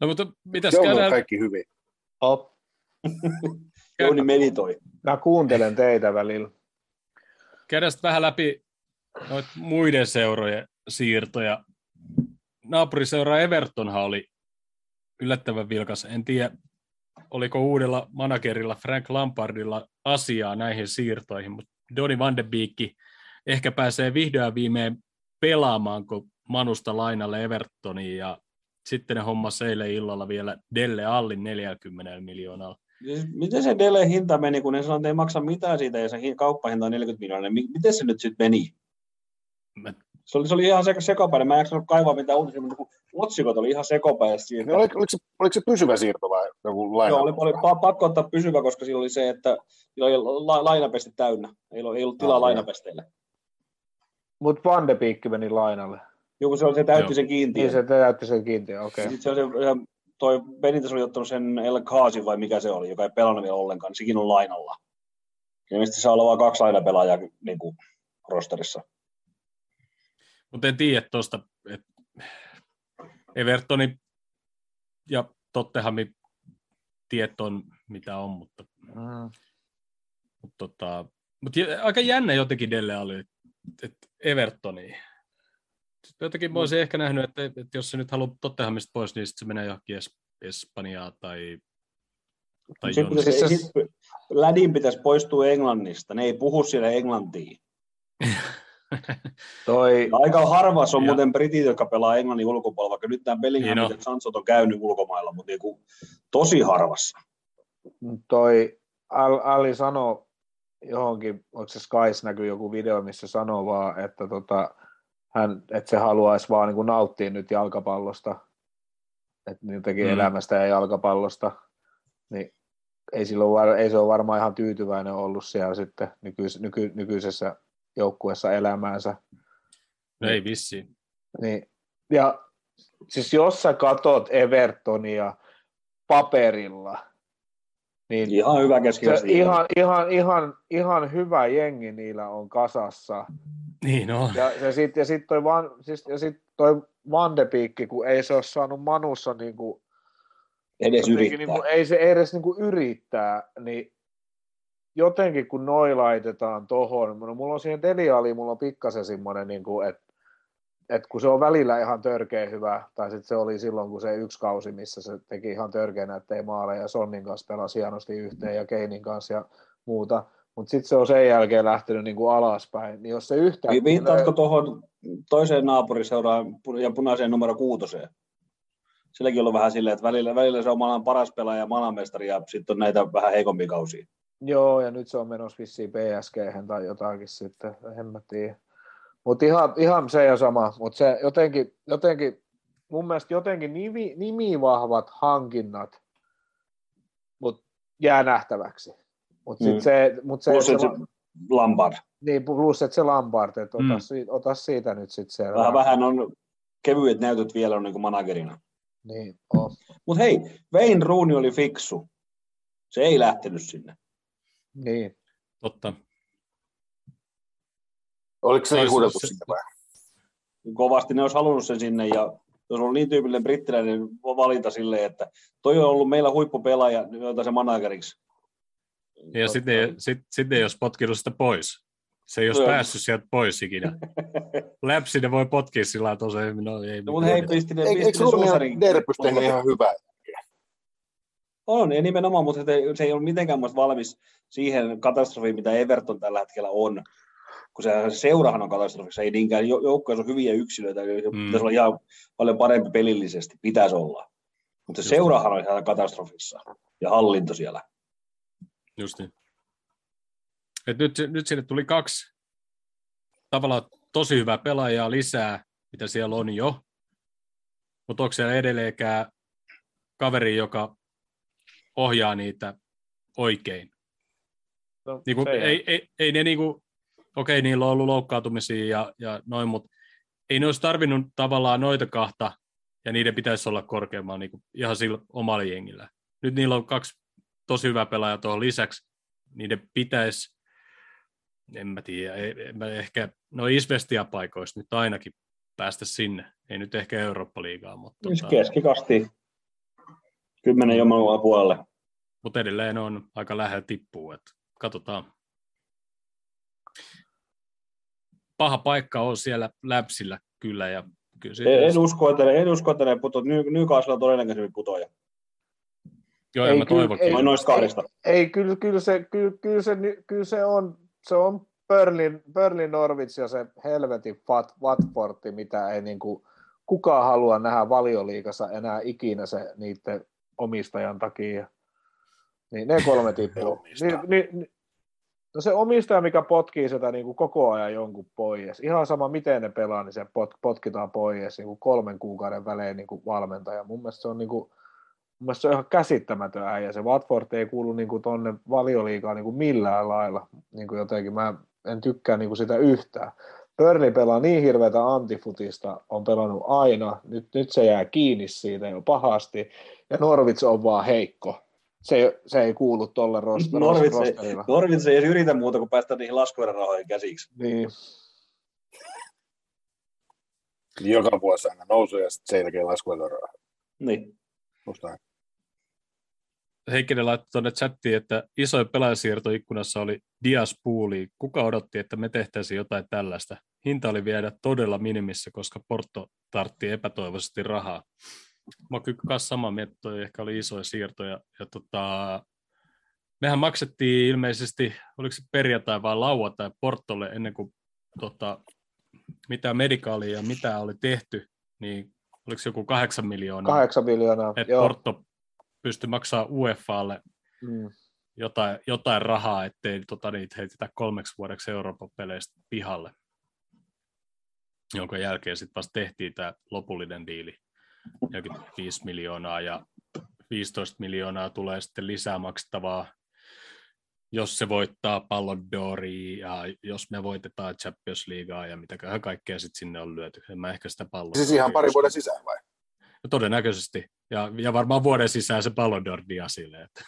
No mutta mitäs käydään? Jouni on kaikki hyvin. Oh. Jouni meditoi. Mä kuuntelen teitä välillä. Käydään vähän läpi noit muiden seurojen siirtoja. Naapuriseura Evertonhan oli yllättävän vilkas. En tiedä, oliko uudella managerilla Frank Lampardilla asiaa näihin siirtoihin, mutta Donny van de Beek ehkä pääsee vihdoin viimein pelaamaan, kun Manusta lainalle Evertoniin, ja sitten ne hommas eilen illalla vielä Dele Allin neljäkymmentä miljoonaa. Miten se Dele hinta meni, kun ne sanoi, että ei maksa mitään siitä, ja se kauppahinta on neljäkymmentä miljoonaa. Miten se nyt sitten meni? Mä... Se, oli, se oli ihan sekapäin. Mä en jaksanut kaivaa mitään uutisia, mutta otsikot oli ihan sekapäin siitä. Oliko, oliko, se, oliko se pysyvä siirto vai joku laina? Joo, oli, oli pakko ottaa pysyvä, koska sillä oli se, että oli la, lainapesti täynnä. Ei ollut, ei ollut tilaa ah, lainapesteille. Mutta Van de Beek meni lainalle. Joku se, se täytti sen kiintiön. Niin, se täytti sen kiintiön, okei. Okay. Sitten se oli se, toi Benitez oli ottanut sen El Ghazi vai mikä se oli, joka ei pelannut vielä ollenkaan. Sekin on lainalla. Ja mistä saa olla vaan kaksi lainapelaajaa niin kuin rosterissa. Mutta en tiedä tuosta, että Evertoni ja Tottenhamin tiet on mitä on, mutta, mm. mutta, tota, mutta aika jännä jotenkin Dele Alli, että Evertoni. Jotenkin mä olisin mm. ehkä nähnyt, että, että jos se nyt haluaa Tottenhamista pois, niin sitten se menee johonkin Espanjaan tai... tai sitten se, siis... Lädin pitäisi poistua Englannista, ne ei puhu siellä englantia. Toi... Aika harvassa on ja. muuten britit, jotka pelaa Englannin ulkopuolella, vaikka nyt nämä Bellingham ja Sansot on käynyt ulkomailla, mutta niinku tosi harvassa. Toi Ali sanoi johonkin, oliko se Skys näkyy joku video, missä sanoo vaan, että, tota, hän, että se haluaisi vaan niinku nauttia nyt jalkapallosta, että jotenkin mm. elämästä ja jalkapallosta, niin ei, silloin, ei se ole varmaan ihan tyytyväinen ollut siellä sitten nykyis, nyky, nykyisessä joukkueessa elämäänsä. No ei vissiin. Niin. Ja siis jos sä katot Evertonia paperilla, niin ihan hyvä keskikästi. Ihan, ihan, ihan, ihan hyvä jengi niillä on kasassa. Niin on. Ja, ja sitten sit toi, siis, sit toi Van de Beek, kun ei se ole saanut Manussa niinku, edes yrittää. Niinku, ei se edes niinku yrittää, niin jotenkin kun noi laitetaan tohon, no mulla on siihen Delialiin, mulla on pikkasen semmoinen, niin että et kun se on välillä ihan törkeä hyvä, tai sitten se oli silloin, kun se yksi kausi, missä se teki ihan törkeänä, ettei maaleja, ja Sonnin kanssa pelasi hienosti yhteen, ja Keinin kanssa ja muuta, mutta sitten se on sen jälkeen lähtenyt niin kuin alaspäin, niin jos se yhtäkkiä... Viittaatko tohon toiseen naapuriseuraan ja punaiseen numero kuutoseen? Silläkin on vähän silleen, että välillä, välillä se on maailman paras pelaaja, maailmanmestari, ja sitten on näitä vähän heikompi kausia. Joo, ja nyt se on menossa vissiin P S G:hen tai jotakin sitten, en mä tiedä. Mutta ihan, ihan se ja sama, mutta se jotenkin, jotenkin, mun mielestä jotenkin nimi, nimivahvat hankinnat, mutta jää nähtäväksi. Mutta mm. se, mut se... Plus se, se Lampard. Niin, plus että se Lampard, että ota, mm. ota siitä nyt sitten se. Vähän, vähän on kevyet näytöt vielä on niinku managerina. Niin, on. Mutta hei, Wayne Rooney oli fiksu. Se ei lähtenyt sinne. Niin. Totta. Oliko se ei huudeltu sitä vai? Kovasti ne olisi halunnut sen sinne, ja jos on niin tyypillinen brittiläinen valinta silleen, että toi on ollut meillä huippupelaaja, jota se manageriksi. Ja sitten ei, sit, sit ei olisi potkinut sitä pois. Se ei olisi päässyt sieltä pois ikinä. Läpsi ne voi potkia sillä tavalla, että no ei. No, mutta hei, pisti ne suusarin. Derpys tehnyt ihan hyvää. On, ja nimenomaan, mutta se ei ole mitenkään valmis siihen katastrofiin, mitä Everton tällä hetkellä on, kun se seurahan on katastrofi, se ei niinkään, joukkueessa on hyviä yksilöitä, mm. pitäisi olla ihan paljon parempi pelillisesti, pitäisi olla, mutta se seurahan on ihan katastrofissa, ja hallinto siellä. Just niin. Et nyt, nyt sinne tuli kaksi tavallaan tosi hyvää pelaajaa lisää, mitä siellä on jo, mutta onko siellä edelleenkään kaveri, joka ohjaa niitä oikein? No, niin kuin, ei, ei, ei ne niin kuin, okei, niillä on ollut loukkaantumisia ja, ja noin, mutta ei ne olisi tarvinnut tavallaan noita kahta, ja niiden pitäisi olla korkeammalla niin kuin ihan sillä omalla jengillä. Nyt niillä on kaksi tosi hyvää pelaajaa tuohon lisäksi, niiden pitäisi, en mä tiedä, en mä ehkä, no Isvestia paikoista nyt ainakin päästä sinne. Ei nyt ehkä Eurooppa-liigaa, mutta... Tota... Keskikasti kymmenen jomalua puolelle. Mutta edelleen on aika lähellä tippuu, että katsotaan. Paha paikka on siellä läpsillä kyllä. Ja kyllä siitä en, en usko, että ne, ne putoaa. Newcastle on todennäköisemmin putoja. Joo, en mä toivokin. Ei, noista kahdesta. Ei, ei kyllä, kyllä, se, kyllä, kyllä, se, kyllä se on, se on Burnley, Burnley Norwich ja se helvetin Watfordi, mitä ei niin kuin kukaan halua nähdä Valioliigassa enää ikinä se niiden omistajan takia. Niin, ne kolme tippuu. Ni, ni, ni, no se omistaja, mikä potkii sitä niin kuin koko ajan jonkun pois. Ihan sama, miten ne pelaa, niin se pot, potkitaan pois niin kuin kolmen kuukauden välein niin kuin valmentaja. Mun mielestä se on, niin kuin, mun mielestä se on ihan käsittämätön äijä. Se Watford ei kuulu niin kuin tonne Valioliigaan niin kuin millään lailla. Niin kuin jotenkin mä en tykkää niin kuin sitä yhtään. Burnley pelaa niin hirveätä antifutista, on pelannut aina. Nyt, nyt se jää kiinni siitä jo pahasti. Ja Norwich on vaan heikko. Se, se ei kuulu tuolla rosterilla. Norvits ei edes yritä muuta, kun päästään niihin laskuverrahoihin käsiksi. Niin. Joka vuosi aina nousuu ja sitten sen jälkeen laskuverrahoihin. Niin. Mustaan. Heikkinen laittoi tuonne chattiin, että isoin pelaajasiirtoikkunassa oli Dias Pooli. Kuka odotti, että me tehtäisiin jotain tällaista? Hinta oli vielä todella minimissä, koska Porto tartti epätoivoisesti rahaa. Mä kyllä kanssa samaa mieltä, toi ehkä oli isoja siirtoja. Ja tota, mehän maksettiin ilmeisesti, oliko se perjantai vai lauantai Portolle ennen kuin tota, mitä medikaalia ja mitä oli tehty, niin oliko se joku kahdeksan miljoonaa? Kahdeksan miljoonaa, että Porto pystyi maksamaan UEFAlle mm. jotain, jotain rahaa, ettei tota, niitä heitetä kolmeksi vuodeksi Euroopan peleistä pihalle, jonka jälkeen sitten vasta tehtiin tämä lopullinen diili. neljäkymmentäviisi miljoonaa ja viisitoista miljoonaa tulee sitten lisää maksettavaa, jos se voittaa Ballon d'Oria ja jos me voitetaan Champions Leaguea ja mitäköhän kaikkea sitten sinne on lyöty. En mä ehkä sitä palloa. Siis ihan pari vuoden sisään vai? No, todennäköisesti. Ja, ja varmaan vuoden sisään se Ballon d'Oria silleen. Että...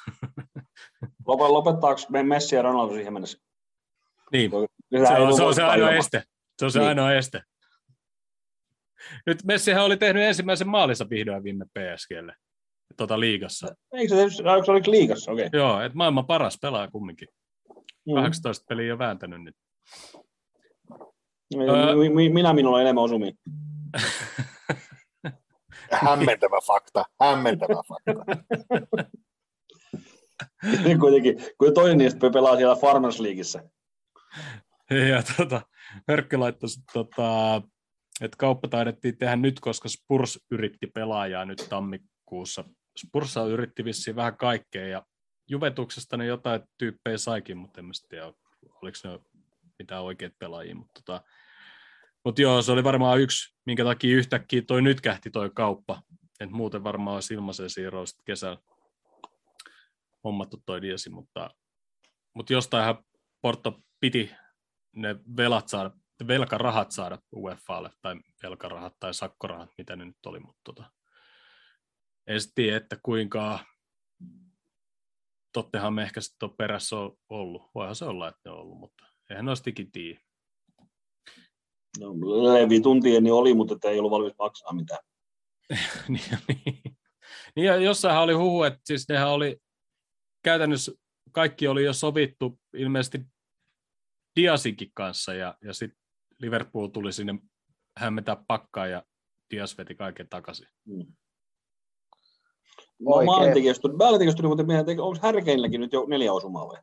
Lopettaako meidän Messi ja Ronaldo siihen mennessä? Niin, se on, se on se ainoa este. Se on se niin. ainoa este. Nyt Messihän oli tehnyt ensimmäisen maalinsa vihdoin viime P S G:lle tuota, liigassa. Eikö se oliko liigassa? Okay. Joo, että maailman paras pelaa kumminkin. Mm. kahdeksantoista peliä jo vääntänyt nyt. Minä minulla enemmän osumia. Hämmentävä fakta, hämmentävä fakta. Kuitenkin, kun toinen niistä pelaa siellä Farmers Leagueissä. Ja tota, Hörkki laittoi tota... Että kauppa taidettiin tehdä nyt, koska Spurs yritti pelaajaa nyt tammikuussa. Spurs yritti vissiin vähän kaikkea ja Juventuksesta ne jotain tyyppejä saikin, mutta en mä tiedä, oliko ne mitään oikeat pelaajia. Mutta tota, mut joo, se oli varmaan yksi, minkä takia yhtäkkiä toi nyt kähti toi kauppa. Et muuten varmaan olisi ilmaisen siirroon sitten kesällä hommattu toi diesi, mutta, mutta jostainhan Porto piti ne velat saada. Velkarahat saada UEFAlle, tai velkarahat tai sakkorahat, mitä ne nyt oli, mutta tota, en sitten tiedä, että kuinka tottehan me ehkä sitten on perässä on ollut. Voihan se olla, että ne on ollut, mutta eihän ne olisikin tiedä. No, Levi tuntien niin oli, mutta ei ollut valmis maksaa mitään. niin, niin. niin ja jossainhan oli huhu, että siis nehän oli, käytännössä kaikki oli jo sovittu ilmeisesti Diasinkin kanssa, ja, ja sitten Liverpool tuli sinne hämmentää pakkaa ja Dias veti kaiken takaisin. Mm. No, maalintekijöistä tuli muuten meidän tekijä. Onko Härkeinilläkin nyt jo neljä osumaa vai?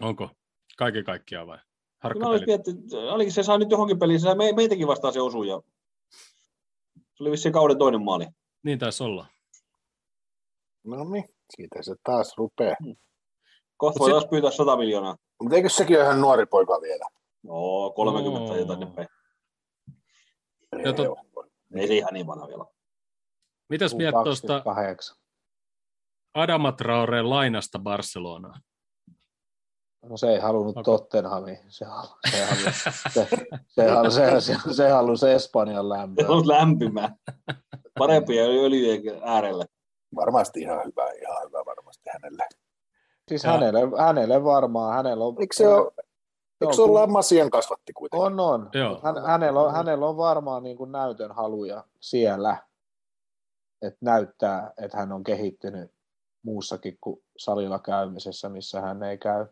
Onko? Kaiken kaikkiaan vai? Ainakin se saa nyt johonkin peliin. Se saa me, meitäkin vastaan se osuu. Ja... Se oli vissiin kauden toinen maali. Niin taisi olla. No niin, siitä se taas rupeaa. Hmm. Kohta voi taas pyytää sata miljoonaa. Mutta eikö sekin ole ihan nuori poika vielä? No, kolmekymmentä tai jotain päin. Ja tot... Ei se ihan niin vanha vielä. Mitäs miet tuosta Adama Traoreen lainasta Barcelonaan? No se ei halunnut okay. Tottenhamiin, se halusi se halusi se, se, se, se halusi Espanjan lämpöä. Se on lämpimää. Parempia öljyjen äärellä. Varmasti ihan hyvä, ihan hyvä varmasti hänelle. Siis ja. hänelle, hänelle varmaan, hänellä on... Eikö se ole, eikö se ole Lamasian kasvatti kuitenkin? On, on. Hän, hänellä, on hänellä on varmaan niin kuin näytön haluja siellä, että näyttää, että hän on kehittynyt muussakin kuin salilla käymisessä, missä hän ei käy.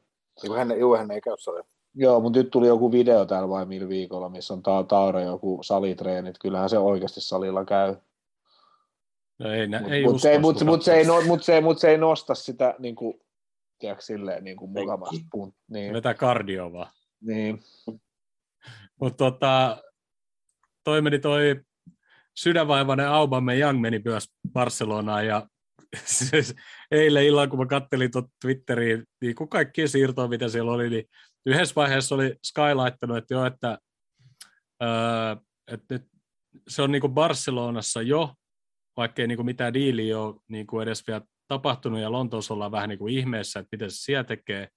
Juu, hän, hän ei käy salilla. Joo, mutta nyt tuli joku video täällä vai millä viikolla, missä on ta- Taura joku salitreenit. Kyllähän se oikeasti salilla käy. No ei, nä- mut, ei mut, ei, mut, mut, se ei no, mut, se, mut se ei nosta sitä niin kuin, tiedätkö, silleen niin kuin mukavasti. Niin. Vetää kardioa vaan. Niin. Mutta tota, toi meni toi sydänvaivainen Aubameyang meni myös Barcelonaan ja siis eilen illalla, kun mä kattelin tuota Twitteriin, niin kun kaikkia siirtoa, mitä siellä oli, niin yhdessä vaiheessa oli Sky laittanut, että joo, että, ää, että se on niin kuin Barcelonassa jo, vaikkei niin kuin mitään diiliä ole niin kuin edes vielä tapahtunut, ja Lontoossa ollaan vähän niin kuin ihmeessä, että miten se siellä tekee.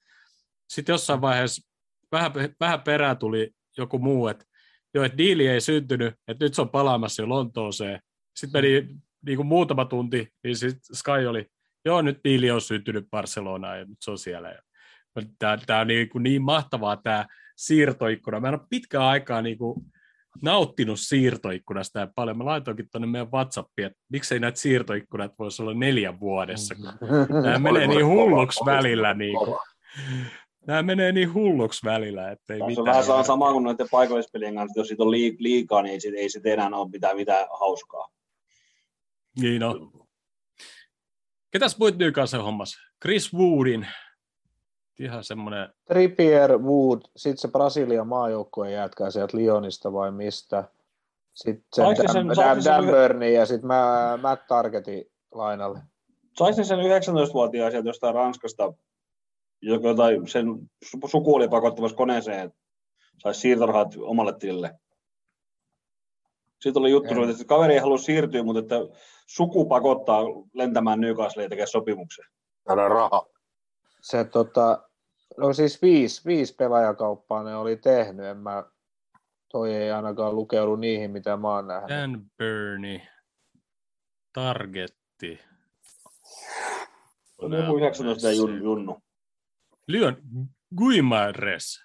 Sitten jossain vaiheessa vähän, vähän perään tuli joku muu, että joo, että diili ei syntynyt, että nyt se on palaamassa jo Lontooseen. Sitten meni niin kuin muutama tunti, niin sitten Sky oli, joo, nyt diili on syntynyt Barcelonaan ja nyt se on siellä. Tämä, tämä on niin, kuin niin mahtavaa tämä siirtoikkuna. Mä en ole pitkään aikaa niin kuin nauttinut siirtoikkunasta ja paljon. Mä laitoinkin tuonne meidän WhatsAppiin, että miksei näitä siirtoikkunat voisi olla neljän vuodessa, kun nämä menee niin hulluksi välillä. Niin kuin. Nämä menee niin hulluksi välillä, ettei mitään. Se on vähän saa samaa kuin näiden paikallispelien kanssa, jos siitä on liikaa, niin ei se enää ole mitään, mitään hauskaa. Niin on. Ketäs muut Newcastle hommas? Chris Woodin. Ihan semmoinen... Trippier, Wood, sitten se Brasilian maajoukkueen jätkää sieltä Lyonista vai mistä. Sitten Dan, Dan, Dan Burney ja sitten Matt Targetin lainalle. Saisin sen yhdeksäntoistavuotiaan sieltä jostain Ranskasta, jotain sen suku oli pakottamassa koneeseen, että saisi siirtorahat omalle tilille. Sitten oli juttu, ja. Että kaveri ei halua siirtyä, mutta että suku pakottaa lentämään Newcastleen ja tekee sopimuksen. Täällä on raha. Se tota, no siis viisi, viisi pelaajakauppaa ne oli tehnyt. En mä, toi ei ainakaan lukeudu niihin, mitä mä oon nähnyt. Dan Burney, Targetti. On joku yhdeksäntoista junnu. Lyon, Guimarães.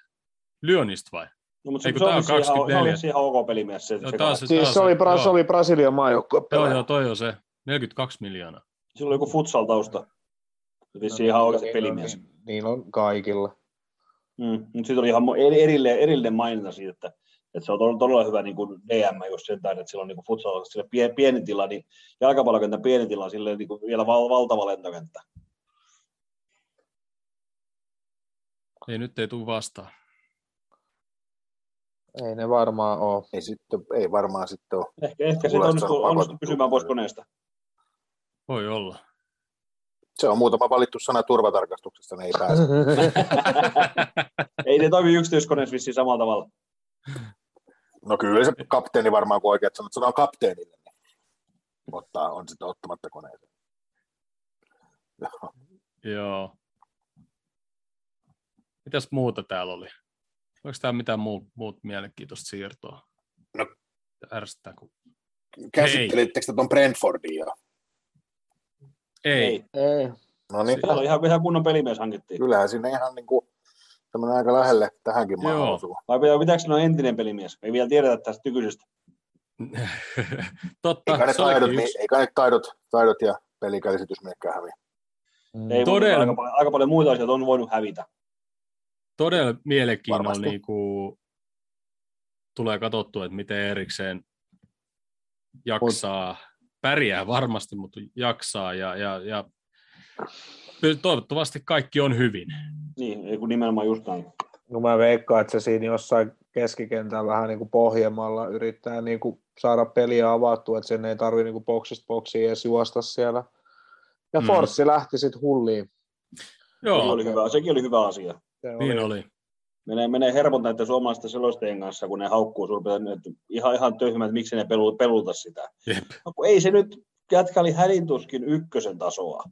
Lyonista vai? No, mutta Eiku, se, on se, on se oli ihan ok pelimies. Se, joo, se, taas, siis taas, se oli, bra, oli Brasilian maajoukkue. Joo, joo, toi on se. neljäkymmentäkaksi miljoonaa. Sillä oli joku futsal-tausta. Vissiin no, ihan no, oikeasti niin, pelimies. Niin, niin on kaikilla. Mm, mutta siitä oli ihan erillinen, erillinen maininta siitä, että, että se on todella hyvä niin kuin D M just sen takia, että sillä on niin futsal, sillä pieni, pieni tila, niin jalkapallokentän pieni tila, sillä niin vielä val, valtava lentokenttä. Ei, nyt ei tule vastaan. Ei ne varmaan ole. Ei, sitten, ei varmaan sitten ole. Ehkä, ehkä se onnistuu, onnistuu pysymään pois koneesta. Voi olla. Se on muutama valittu sana turvatarkastuksesta, ne ei pääse. Ei ne toimi yksityiskoneessa vissiin samalla tavalla. No kyllä se kapteeni varmaan, kun oikeat sanot, sanotaan kapteenille, niin ottaa, on sitten ottamatta koneeseen. Joo. Mitäs muuta täällä oli? Oliko tämä mitään muut, muut mielenkiintoista siirtoa? No. Ärsyttää kun... Käsittelittekö tuon Brentfordia? Ei. Ei. No niin. Siellä on ihan, ihan kunnon pelimies hankittiin. Kyllähän sinne ihan niin kuin tämmöinen aika lähelle tähänkin maahan osuu. Vai pitääkö sanoa entinen pelimies? Ei vielä tiedetä tästä nykyisestä. Totta. Eikä ne, taidot, yksi... eikä ne taidot, taidot ja pelikäsitys menekään häviä. Mm. Ei, Todella. Aika paljon, aika paljon muita asioita on voinut hävitä. Todella mielenkiinnolla niin kuin tulee katsottua, että miten erikseen jaksaa. Mut. Pärjää varmasti, mutta jaksaa ja, ja, ja toivottavasti kaikki on hyvin. Niin, kun nimenomaan just näin. No mä veikkaan, että se siinä jossain keskikentän vähän niin kuin pohjemmalla yrittää niin kuin saada peliä avattua, että sen ei tarvitse niin kuin boksista boksiin edes juosta siellä. Ja mm. Forssi lähti sitten hulliin. Joo. Se oli hyvä. Sekin oli hyvä asia. Se niin oli. oli. Menee, menee hermot näiden suomalaisten selostajien kanssa, kun ne haukkuu suurin että ihan, ihan tyhmät, miksi ne pelu, peluta sitä. No, kun ei se nyt, jätkä oli hälintuskin ykkösen tasoa,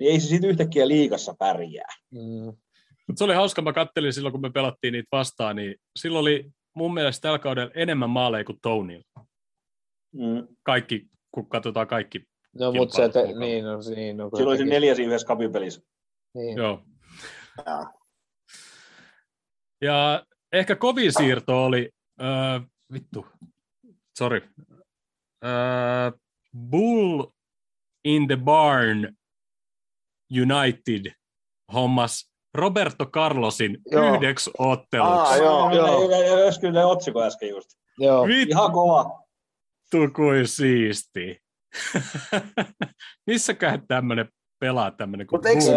niin ei se siitä yhtäkkiä liigassa pärjää. Mm. Se oli hauska, mä kattelin silloin, kun me pelattiin niitä vastaan, niin silloin oli mun mielestä tällä kaudella enemmän maaleja kuin Tounilla. Mm. Kaikki, kun katsotaan kaikki. No, mutta se, te, niin on. Niin, no, silloin se neljäsi yhdessä kapipelissä. Niin. Joo. Ja. Ja ehkä kovin siirto oli, äh, vittu, sorry, äh, Bull in the Barn United hommas Roberto Carlosin joo. yhdeksi otteluksi. Ah, joo, joo. Kyllä ne otsikoi äsken just. Joo. Ihan kova. Vittu kuin siisti. Missäköhän tämmönen pelaa tämmönen kuin Bull in the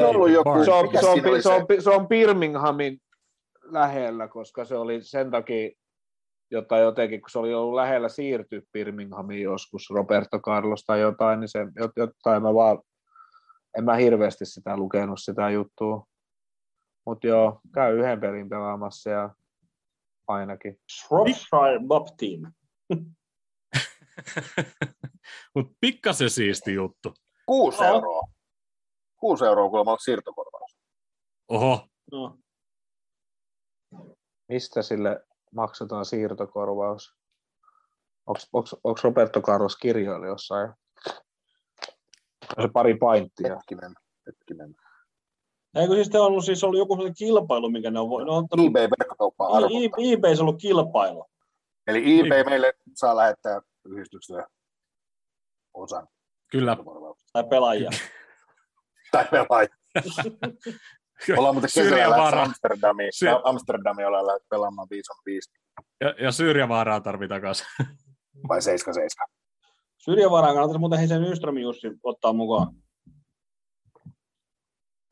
Barn? Se on, se on, se on, se on Birminghamin lähellä, koska se oli sen takia, jota jotenkin, kun se oli ollut lähellä siirtyä Birminghamiin joskus, Roberto Carlos tai jotain, niin se, jotain mä vaan, en mä hirveästi sitä lukenut sitä juttua. Mutta joo, käy yhden pelin pelaamassa ja ainakin. Shropshire Bob Team. Mutta pikkasen siisti juttu. Kuusi euroa. Kuusi euroa kuulemma on siirtokorvaus. Oho. No. Mistä sille maksetaan siirtokorvaus? Onko Roberto Carlos kirjoilla jossain? Se pari painttia. Hetkinen. Hetkinen. Eikö siis on ollut, siis ollut joku kilpailu, minkä ne on voinut... eBay-verkkokauppaa arvottaa. eBay on ollut kilpailu. Eli eBay meille saa lähettää yhdistyksestä osan. Kyllä. Tai pelaajia. Tai pelaajia. Ollaan muuten kesällä Amsterdamia. Syr... Amsterdamia ollaan lähdetty pelaamaan viisi on viisi. Ja, ja Syrjävaaraa tarvitaan kanssa. Vai seitsemän seitsemän. Syrjävaaraan kannattaisi muuten Heisen Nyströmin Jussi ottaa mukaan.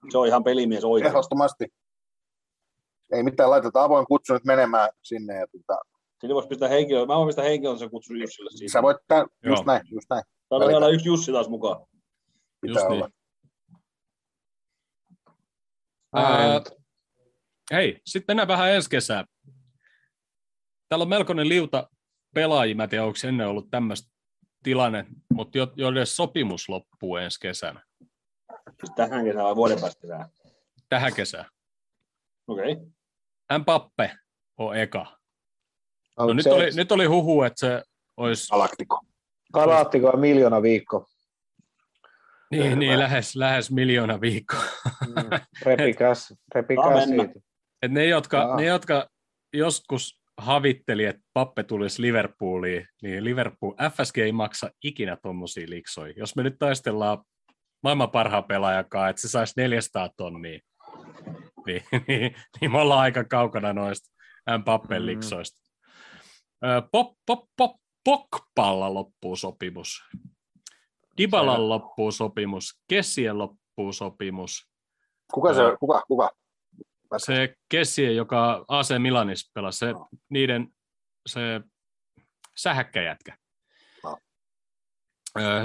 Se on ihan pelimies oikein. Ehdottomasti. Ei mitään, laiteta avoin kutsu nyt menemään sinne. Ja tuota... Sille voisi pistää henkilöön. Mä voin pistää henkilöön sen kutsun Jussille. Siitä. Sä voit tämän, just näin, just näin. Täällä on yksi Jussi taas mukaan. Pitää olla. Niin. Ää, hei, sitten mennään vähän ensi kesään. Täällä on melkoinen liuta pelaajia, mä en tiedä, onko ennen ollut tämmöistä tilanne, mutta joiden sopimus loppuu ensi kesänä. Tähän kesään vai vuoden päästä kesään? Tähän kesään. Okei. Okay. Mbappé on eka. No, no, nyt, oli, nyt oli huhu, että se olisi... Galactico. Galactico on miljoona viikko. Niin, niin lähes, lähes miljoona viikkoa. Mm, repikäs, repikäs siitä. Et ne, jotka, ne, jotka joskus havitteli, että Pappe tulisi Liverpooliin, niin Liverpool F S G ei maksa ikinä tuommoisia liksoja. Jos me nyt taistellaan maailman parhaan pelaajakaan, että se saisi neljäsataa tonnia, niin, niin, niin me ollaan aika kaukana noista Pappen liksoista. Mm. Pop, pop, pop, Pogpalla loppuu sopimus. Dybalan loppuu sopimus, Kesien loppuu sopimus. Kuka se on? Kuka? Kuka? Se Kessie, joka A C Milanissa pelasi, se, no. niiden se sähäkkäjätkä. No.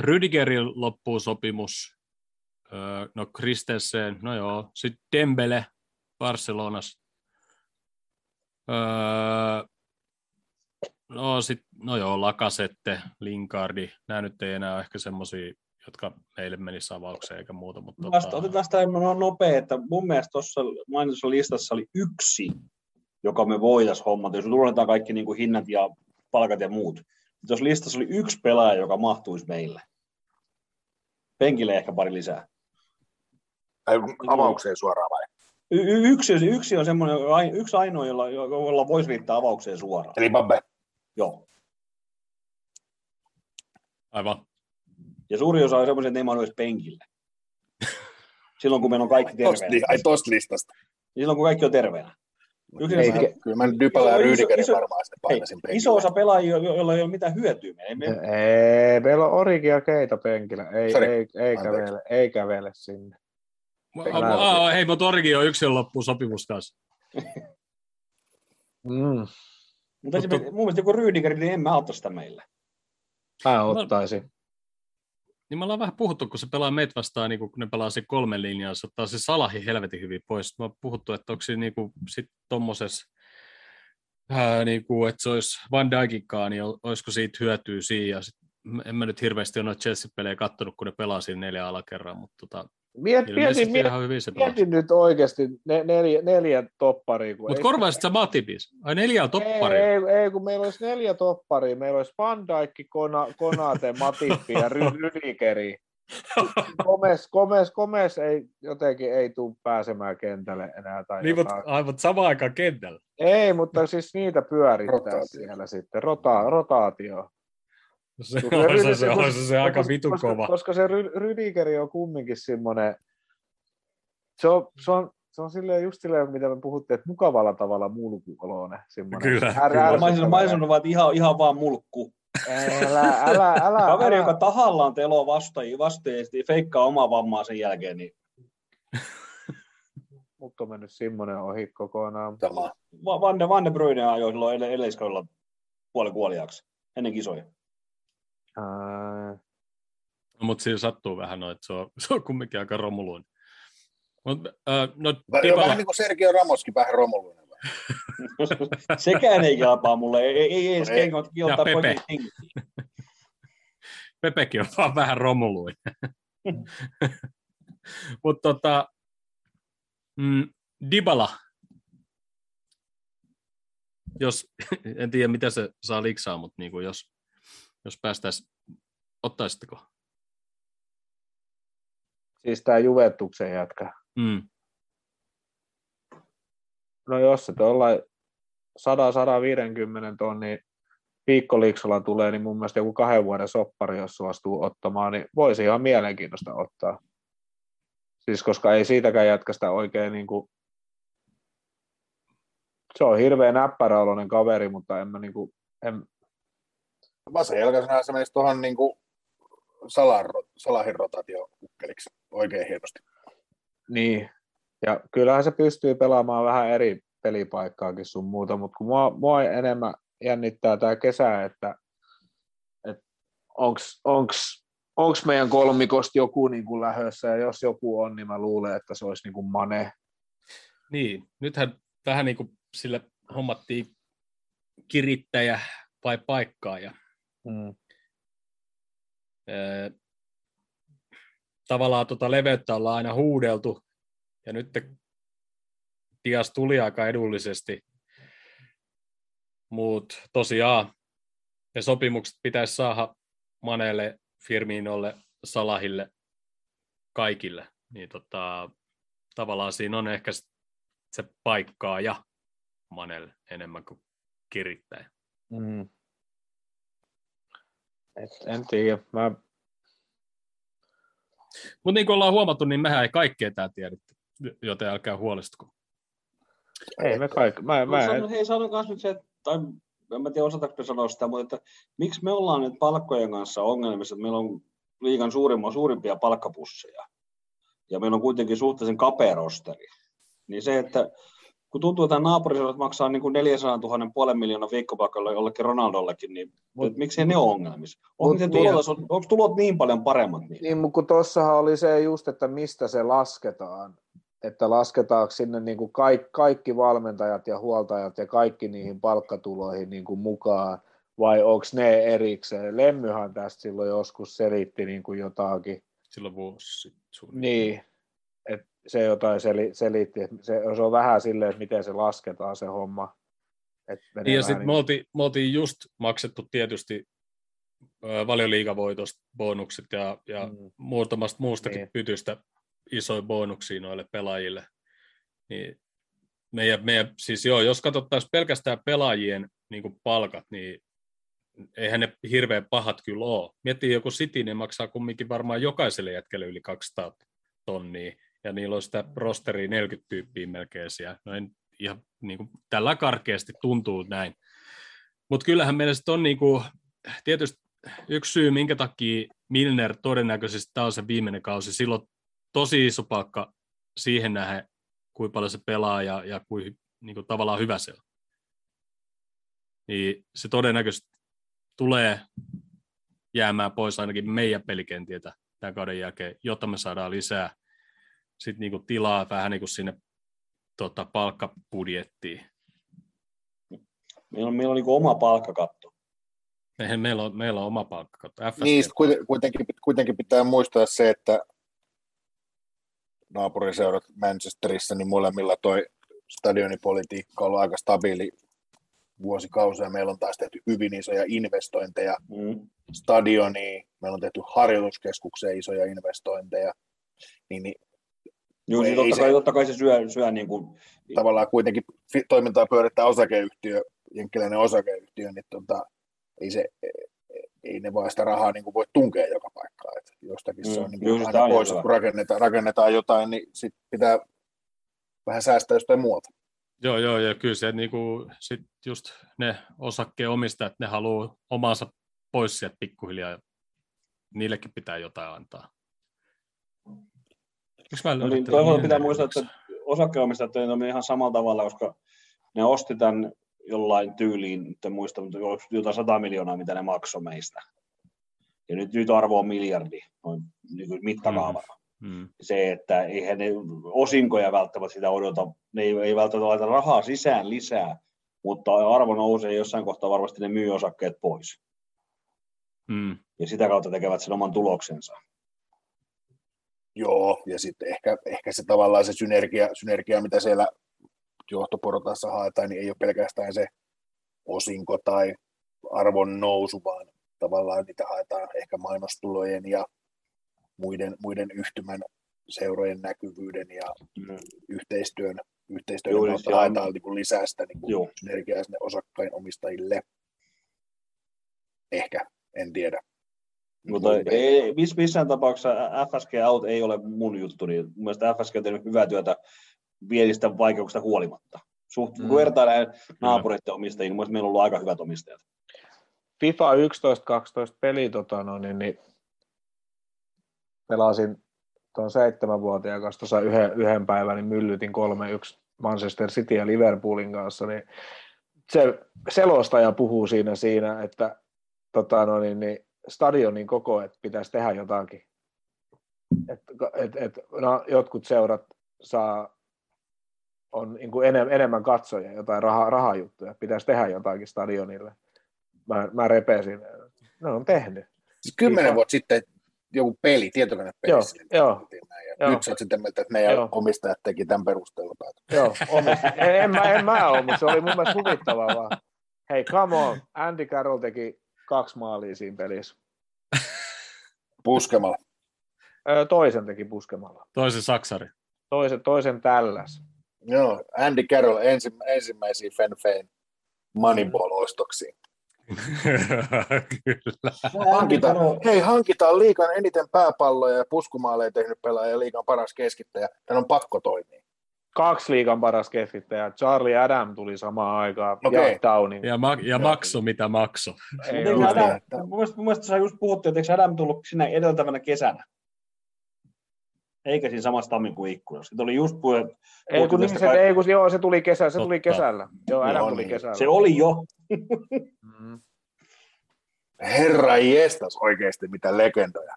Rüdigerin loppuu sopimus, no Christensen, no joo, sitten Dembele Barcelonassa. No, sit, no joo, Lacazette, Lingardi, nämä nyt ei enää ole ehkä semmoisia, jotka meille menisi avaukseen eikä muuta. Mutta vasta, otetaan sitä nopea, että mun mielestä tuossa mainitussa listassa oli yksi, joka me voitaisiin hommata, jos unohdetaan kaikki niin kuin hinnat ja palkat ja muut. Tuossa listassa oli yksi pelaaja, joka mahtuisi meille. Penkille ehkä pari lisää. Tai avaukseen suoraan vai? Y- yksi, yksi on semmoinen, yksi ainoa, jolla, jolla voisi riittää avaukseen suoraan. Eli Mbappé. Joo. Aivan. Ja suuri osa on semmoisia, että ne ei mahdu edes penkille. Silloin, kun meillä on kaikki terveenä. Ai tosta listasta. Silloin, kun kaikki on terveenä. Yksin... Kyllä mä Dybala ja Rüdigerin varmaan sitten painasin penkille. Iso osa pelaajia, joilla ei ole mitään hyötyä. Me... Ei, meillä on Origia keita penkillä. Ei, ei, ei, kävele, ei kävele sinne. Aa, hei, mutta Origi on yksin loppuun sopimus kanssa. mm. Mutta mun mielestä joku Rüdiger, niin en mä ota sitä meillä. Mä ottaisin. Niin me ollaan vähän puhuttu, kun se pelaa meitä vastaan, niin kun ne pelaa se kolmen linjaa, se ottaa se Salahi helvetin hyvin pois. Me ollaan puhuttu, että onko se niin sitten tuommoisessa, niin että se olisi Van Dijkinkaan, niin olisiko siitä hyötyä siihen. En mä nyt hirveästi ole Chelsea-pelejä kattonut, kun ne pelaa siinä neljä alakerran, mutta tota, Miet, ilmeisesti mietin, ihan hyvin se pelasi. Mietin nyt oikeasti ne, neljä, neljä topparia. Mutta korvaisit sä Matipis? Ai neljä topparia? Ei, ei, ei, kun meillä olisi neljä topparia. Meillä olisi Van Dijk, Konate, Matippi ja Rüdigeri. Komes, komes, komes ei jotenkin ei tule pääsemään kentälle enää. Tai niin, mutta aivan samaan aikaan kentällä. Ei, mutta siis niitä pyörittää rotaatio siellä sitten. Rota, rotaatio. Se on se, se, on se aika vitu kova. Koska se Rüdigeri on kumminkin semmoinen, se on, se on, se on silleen, just silleen, mitä me puhuttiin, että mukavalla tavalla mulkuoloinen. Kyllä. Mä en sanonut vaan, että ihan, ihan vaan mulkku. Älä, älä, älä. Kaveri, joka tahallaan teloo vastaan, vastaan ja sitten feikkaa omaa vammaa sen jälkeen. Niin. Mut on mennyt semmoinen ohi kokonaan. Vanne, Vanne Bruyne ajoi silloin edelliskaudella puoli kuoliaaksi, ennen kisoja. No, mutta siinä sattuu vähän, no, että se on, se on kumminkin aika romuluinen. Mut, äh, no, Tipala... Vähän niin kuin Sergio Ramoskin, vähän romuluinen. Sekään ei kelpaa mulle, ei, ei, ei edes kenkot kiottaa poikin hengiä. Pepekin on vaan vähän romuluinen. Mutta tota, mm, Dybala, jos, en tiedä mitä se saa liksaa, mutta niin kuin jos... Jos päästäisiin, ottaisitteko? Siis tämä Juventuksen jätkä. Mm. No jos se tuollain sata viisikymmentä tonnia viikkoliksolla tulee, niin mun mielestä joku kahden vuoden soppari, jos se vastuu ottamaan, niin voisi ihan mielenkiintoista ottaa. Siis koska ei siitäkään jätkästä oikein niin kuin... Se on hirveän näppäräoloinen kaveri, mutta en mä niin kuin... En... Vasen jalkaisena se menisi tuohon niin Salahin rotaatio-kukkeliksi oikein hienosti. Niin, ja kyllähän se pystyy pelaamaan vähän eri pelipaikkaakin sun muuta, mutta kun mua, mua enemmän jännittää tämä kesä, että, että onko meidän kolmikosta joku niin kuin lähdössä, ja jos joku on, niin mä luulen, että se olisi niin kuin Mane. Niin, nythän vähän niin kuin sillä hommattiin kirittäjä vai paikkaa, ja Mm. tavallaan tuota leveyttä ollaan aina huudeltu, ja nyt Dias tuli aika edullisesti, mutta tosiaan ne sopimukset pitäisi saada Maneelle, Firminolle, Salahille, kaikille, niin tota, tavallaan siinä on ehkä se paikkaa ja Maneelle enemmän kuin kirittäjä. Mm. En tiedä. Mä... Mutta niin kuin ollaan huomattu, niin mehän ei kaikkea tää tiedetty, joten älkää huolestuko. Ei me kaikki. Mä, mä sanon, en... Hei, sanon kanssa nyt se, että, tai en tiedä osataanko sanoa sitä, mutta että, miksi me ollaan nyt palkkojen kanssa ongelmissa, että meillä on liigan suurimman, suurimpia palkkapusseja, ja meillä on kuitenkin suhteellisen kapea rosteri. Niin se, että kun tuntuu, että naapurisodat maksaa niin kuin neljäsataatuhatta puolen miljoonan viikkopalkalla jollekin Ronaldollekin, niin mut, miksei ne ole ongelmissa? Onko on, tulot niin paljon paremmat? Niin, niin mutta kun tuossahan oli se just, että mistä se lasketaan. Että lasketaanko sinne niin kuin kaikki, kaikki valmentajat ja huoltajat ja kaikki niihin palkkatuloihin niin kuin mukaan, vai onko ne erikseen? Lemmyhän tästä silloin joskus selitti niin kuin jotakin. Silloin vuosi sitten. Niin. Se jotain selitti, että se, se on vähän silleen, että miten se lasketaan se homma. Ja sitten me oltiin, me oltiin just maksettu tietysti Valioliigavoitosta bonukset ja, ja mm. muutamasta muustakin niin. Pytystä isoja bonuksia noille pelaajille. Niin meidän, meidän, siis joo, jos katsottaisiin pelkästään pelaajien niin kuin palkat, niin eihän ne hirveän pahat kyllä ole. Miettii joku City, ne maksaa kumminkin varmaan jokaiselle jätkelle yli kaksisataa tonnia. Ja niillä on sitä rosteria neljäkymmentä tyyppiä melkein siellä. No en ihan niin kuin tällä karkeasti tuntuu näin. Mutta kyllähän meillä sitten on niin kuin, tietysti yksi syy, minkä takia Milner todennäköisesti tämä on se viimeinen kausi. Silloin tosi iso palkka siihen nähden, kuinka paljon se pelaa ja, ja kuin niin tavallaan hyvä se on. Niin se todennäköisesti tulee jäämään pois ainakin meidän pelikentiltä tämän kauden jälkeen, jotta me saadaan lisää sitten niinku tilaa vähän niinku sinne tota, palkkabudjettiin. Meillä on, meillä on niinku oma palkkakatto. Meillä, meillä, on, meillä on oma palkkakatto. Niin, kuitenkin, kuitenkin pitää muistaa se, että naapuriseurat Manchesterissa, niin molemmilla toi stadionipolitiikka on ollut aika stabiili vuosikausia. Meillä on taas tehty hyvin isoja investointeja mm. stadioniin, meillä on tehty harjoituskeskukseen isoja investointeja. Niin, niin, Joo, niin totta, se, kai, totta kai se syö, syö niin kuin... Tavallaan kuitenkin toimintaa pyörittää osakeyhtiö, jenkkiläinen osakeyhtiö, niin tota, ei, se, ei ne vaan sitä rahaa niin kuin voi tunkea joka paikkaan. Et jostakin mm. se on niin kuin Joo, aina pois, kun rakennetaan, rakennetaan jotain, niin sit pitää vähän säästää jostain muualta. Joo, joo, ja kyllä se niin kuin, sit just ne osakkeenomistajat, ne haluaa omansa pois sieltä pikkuhiljaa, ja niillekin pitää jotain antaa. No niin, toivon pitää muistaa, että osakkeenomistajat on ihan samalla tavalla, koska ne osti tämän jollain tyyliin, että muista, mutta jotain sata miljoonaa, mitä ne maksoi meistä. Ja nyt, nyt arvo on miljardi, noin mittakaavana. Mm. Mm. Se, että eihän ne osinkoja välttämättä sitä odota, ne ei, ei välttämättä laita rahaa sisään lisää, mutta arvo nousee jossain kohtaa varmasti ne myy osakkeet pois. Mm. Ja sitä kautta tekevät sen oman tuloksensa. Joo, ja sitten ehkä, ehkä se tavallaan se synergia, synergia, mitä siellä johtoportaassa haetaan, niin ei ole pelkästään se osinko tai arvon nousu, vaan tavallaan niitä haetaan ehkä mainostulojen ja muiden, muiden yhtymän seurojen näkyvyyden ja mm. yhteistyön, yhteistyön Joo, kautta haetaan niin kuin lisää sitä niin kuin synergiaa sinne osakkain omistajille. Ehkä, en tiedä. Mutta ei, missään tapauksessa F S G Out ei ole mun juttu, niin mun mielestä F S G on tehnyt hyvää työtä pienistä vaikeuksista huolimatta. Suht mm. vertaan näin naapureiden omistajiin, niin mun mielestä meillä on ollut aika hyvät omistajat. FIFA yksitoista kaksitoista peli tota, no, niin, niin, pelasin tuon seitsemänvuotiaan kanssa tuossa yhden, yhden päivän, niin myllytin kolme yksi Manchester City ja Liverpoolin kanssa, niin se selostaja puhuu siinä, siinä että tota, no, niin, niin, stadionin koko, että pitäisi tehdä jotakin. Et, et, et, no, jotkut seurat saa, on niin kuin enem, enemmän katsojia, jotain raha, rahajuttuja, pitäisi tehdä jotakin stadionille. Mä, mä repesin, ne on tehnyt. Kymmenen vuotta sitten joku peli, tietokonepeli. Joo, joo, joo. Nyt sä oot sitten mieltä, että meidän joo. omistajat teki tämän perusteella päätä. Joo, omistajat. En, en, en mä ole, mutta se oli mun mielestä huvittavaa vaan. Hei, come on, Andy Carroll teki kaksi maalia siinä pelissä. Puskemalla. Toisen teki puskemalla. Toisen saksari. Toisen, toisen tälläs. Joo, Andy Carroll ensi, ensimmäisiin Fenfein Moneyball-ostoksiin. Kyllä. Hankitaan, hei, hankitaan liigan eniten pääpalloja ja puskumaaleja tehnyt pelaaja ja liigan paras keskittäjä. Tän on pakko toimia. Kaksi liigan paras keskittäjää. Charlie Adam tuli samaan aikaan. Okay. Ja, ma- ja makso mitä makso. Mielestäni tuossa just puhuttiin, että Adam tullut sinä edeltävänä kesänä? Eikä siinä samassa tammikuun ikkunassa. Siitä oli just puhuttu. Ei kun, se, ei, kun joo, se tuli kesällä. Se tuli kesällä. Joo, Adam no, tuli niin. kesällä. Se oli jo. Herra jestas oikeasti mitä legendoja.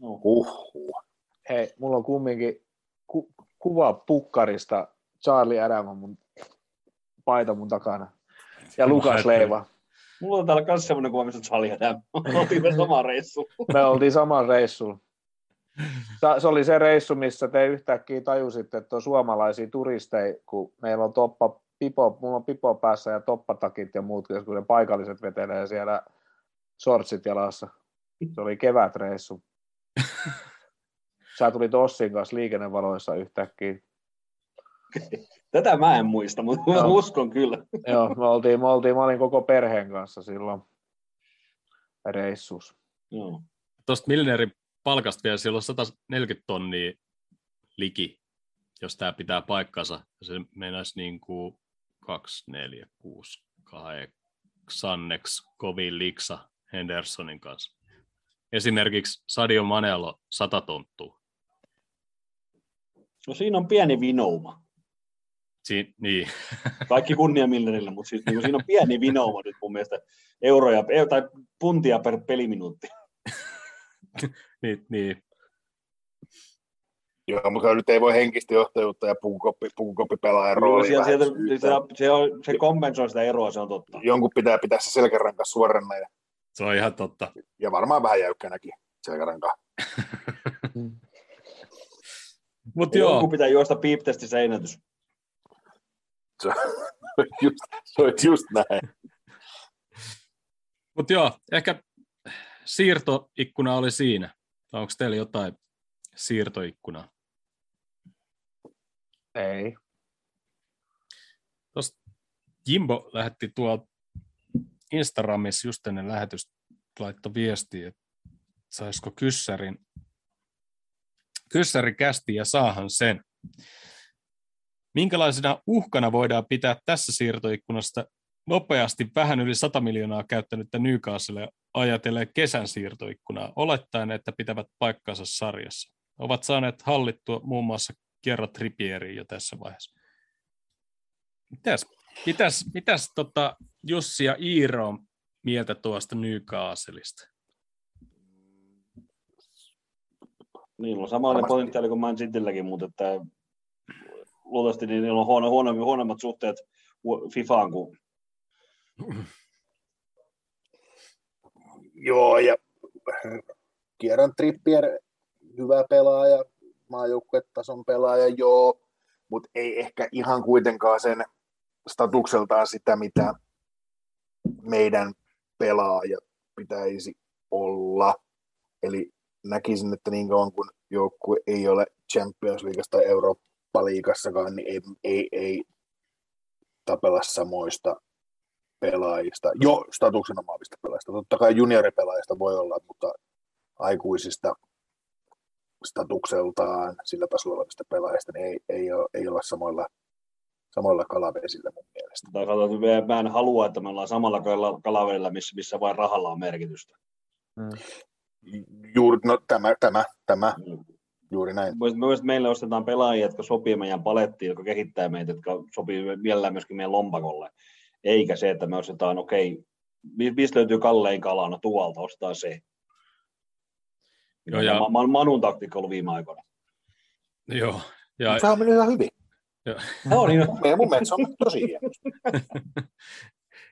Huhhuh. Hei, mulla on kumminkin... Ku- Kuva pukkarista, Charlie Adam on mun paita mun takana. Ja Lukas Leiva. Mulla on täällä myös semmoinen kuva, missä Charlie Adam on. Oltiin me samaan reissuun. Me oltiin samaan reissuun. Se oli se reissu, missä te yhtäkkiä tajusitte, että on suomalaisia turisteja, kun meillä on toppa, pipo, mulla on pipo päässä ja toppatakit ja muut, kun ne paikalliset vetelee siellä shortsit jalassa. Se oli kevätreissu. Sä tulit Ossin kanssa liikennevaloissa yhtäkkiä. Tätä mä en muista, mutta no. mä uskon kyllä. Joo, me oltiin, me oltiin, mä olin koko perheen kanssa silloin reissus. Joo. Tuosta Milnerin palkasta vielä silloin sata neljäkymmentä tonnia liki, jos tää pitää paikkansa. Se meinais niin kuin kaksi neljä kuusi kahdeksan kovin liksa Hendersonin kanssa. Esimerkiksi Sadio Manella sata tonttua. No siinä on pieni vinouma. Si- niin. Kaikki kunnia Milnerille, mutta siis, niin siinä on pieni vinouma nyt mun mielestä euroja, tai puntia per peliminuutti. niin, niin. Joo, mutta nyt ei voi henkistä johtajuutta ja pukukoppipelaajan roolia. Sieltä, se, se, on, se kompensoi sitä eroa, se on totta. Jonkun pitää pitää se selkäranka suorana. Ja, se on ihan totta. Ja varmaan vähän jäykkänäkin selkärankaa. Mut joo. Jonkun pitää juosta piiptestissä ennätys. Se on just, se on just näin. Mut joo, ehkä siirtoikkuna oli siinä. Onko teillä jotain siirtoikkunaa? Ei. Tuosta Jimbo lähetti tuolla Instagramissa just ennen lähetystä, laittoi viestiä, että saisiko kyssärin, kyssärin kästi ja saahan sen. Minkälaisena uhkana voidaan pitää tässä siirtoikkunasta nopeasti vähän yli sata miljoonaa käyttänyttä Newcastlea ajatellen kesän siirtoikkunaa, olettaen, että pitävät paikkansa sarjassa? Ovat saaneet hallittua muun muassa Gerard Trippieriä jo tässä vaiheessa. Mitäs, mitäs, mitäs tota Jussi ja Iiro on mieltä tuosta Newcastlesta? Niillä on samanlainen potentiaali kuin Man Citylläkin, mutta että luultavasti niillä on huono, huono, huonommat suhteet FIFAan kuin... Joo, ja Kieran Trippier, hyvä pelaaja, maajoukkuetason pelaaja, joo, mutta ei ehkä ihan kuitenkaan sen statukseltaan sitä, mitä meidän pelaaja pitäisi olla. Eli näkisin, että niin kauan kun joukkue ei ole Champions Leagueista tai Eurooppa-liigassakaan, niin ei, ei, ei tapella samoista pelaajista, jo statuksen omaavista pelaajista. Totta kai junioripelaajista voi olla, mutta aikuisista statukseltaan sillä tasolla olevista pelaajista niin ei, ei, ole, ei ole samoilla, samoilla kalavesillä mun mielestä. Tai katsotaan, mä en halua, että me ollaan samalla kalaverilla, missä, missä vain rahalla on merkitystä. Hmm. Juuri, no tämä, tämä, tämä. Hmm. Juuri näin. Mielestäni meille ostetaan pelaajia, jotka sopii meidän palettiin, jotka kehittää meitä, jotka sopii mielellään myöskin meidän lompakolle. Eikä se, että me ostetaan, okei, mistä löytyy kallein kalana, no tuolta, ostetaan se. Joo, ja... Mä, mä oon Manun taktiikka ollut viime aikoina. Joo. Ja... Sehän on mennyt ihan hyvin. Joo. No niin, ja mun mielestä se on tosi hienosti.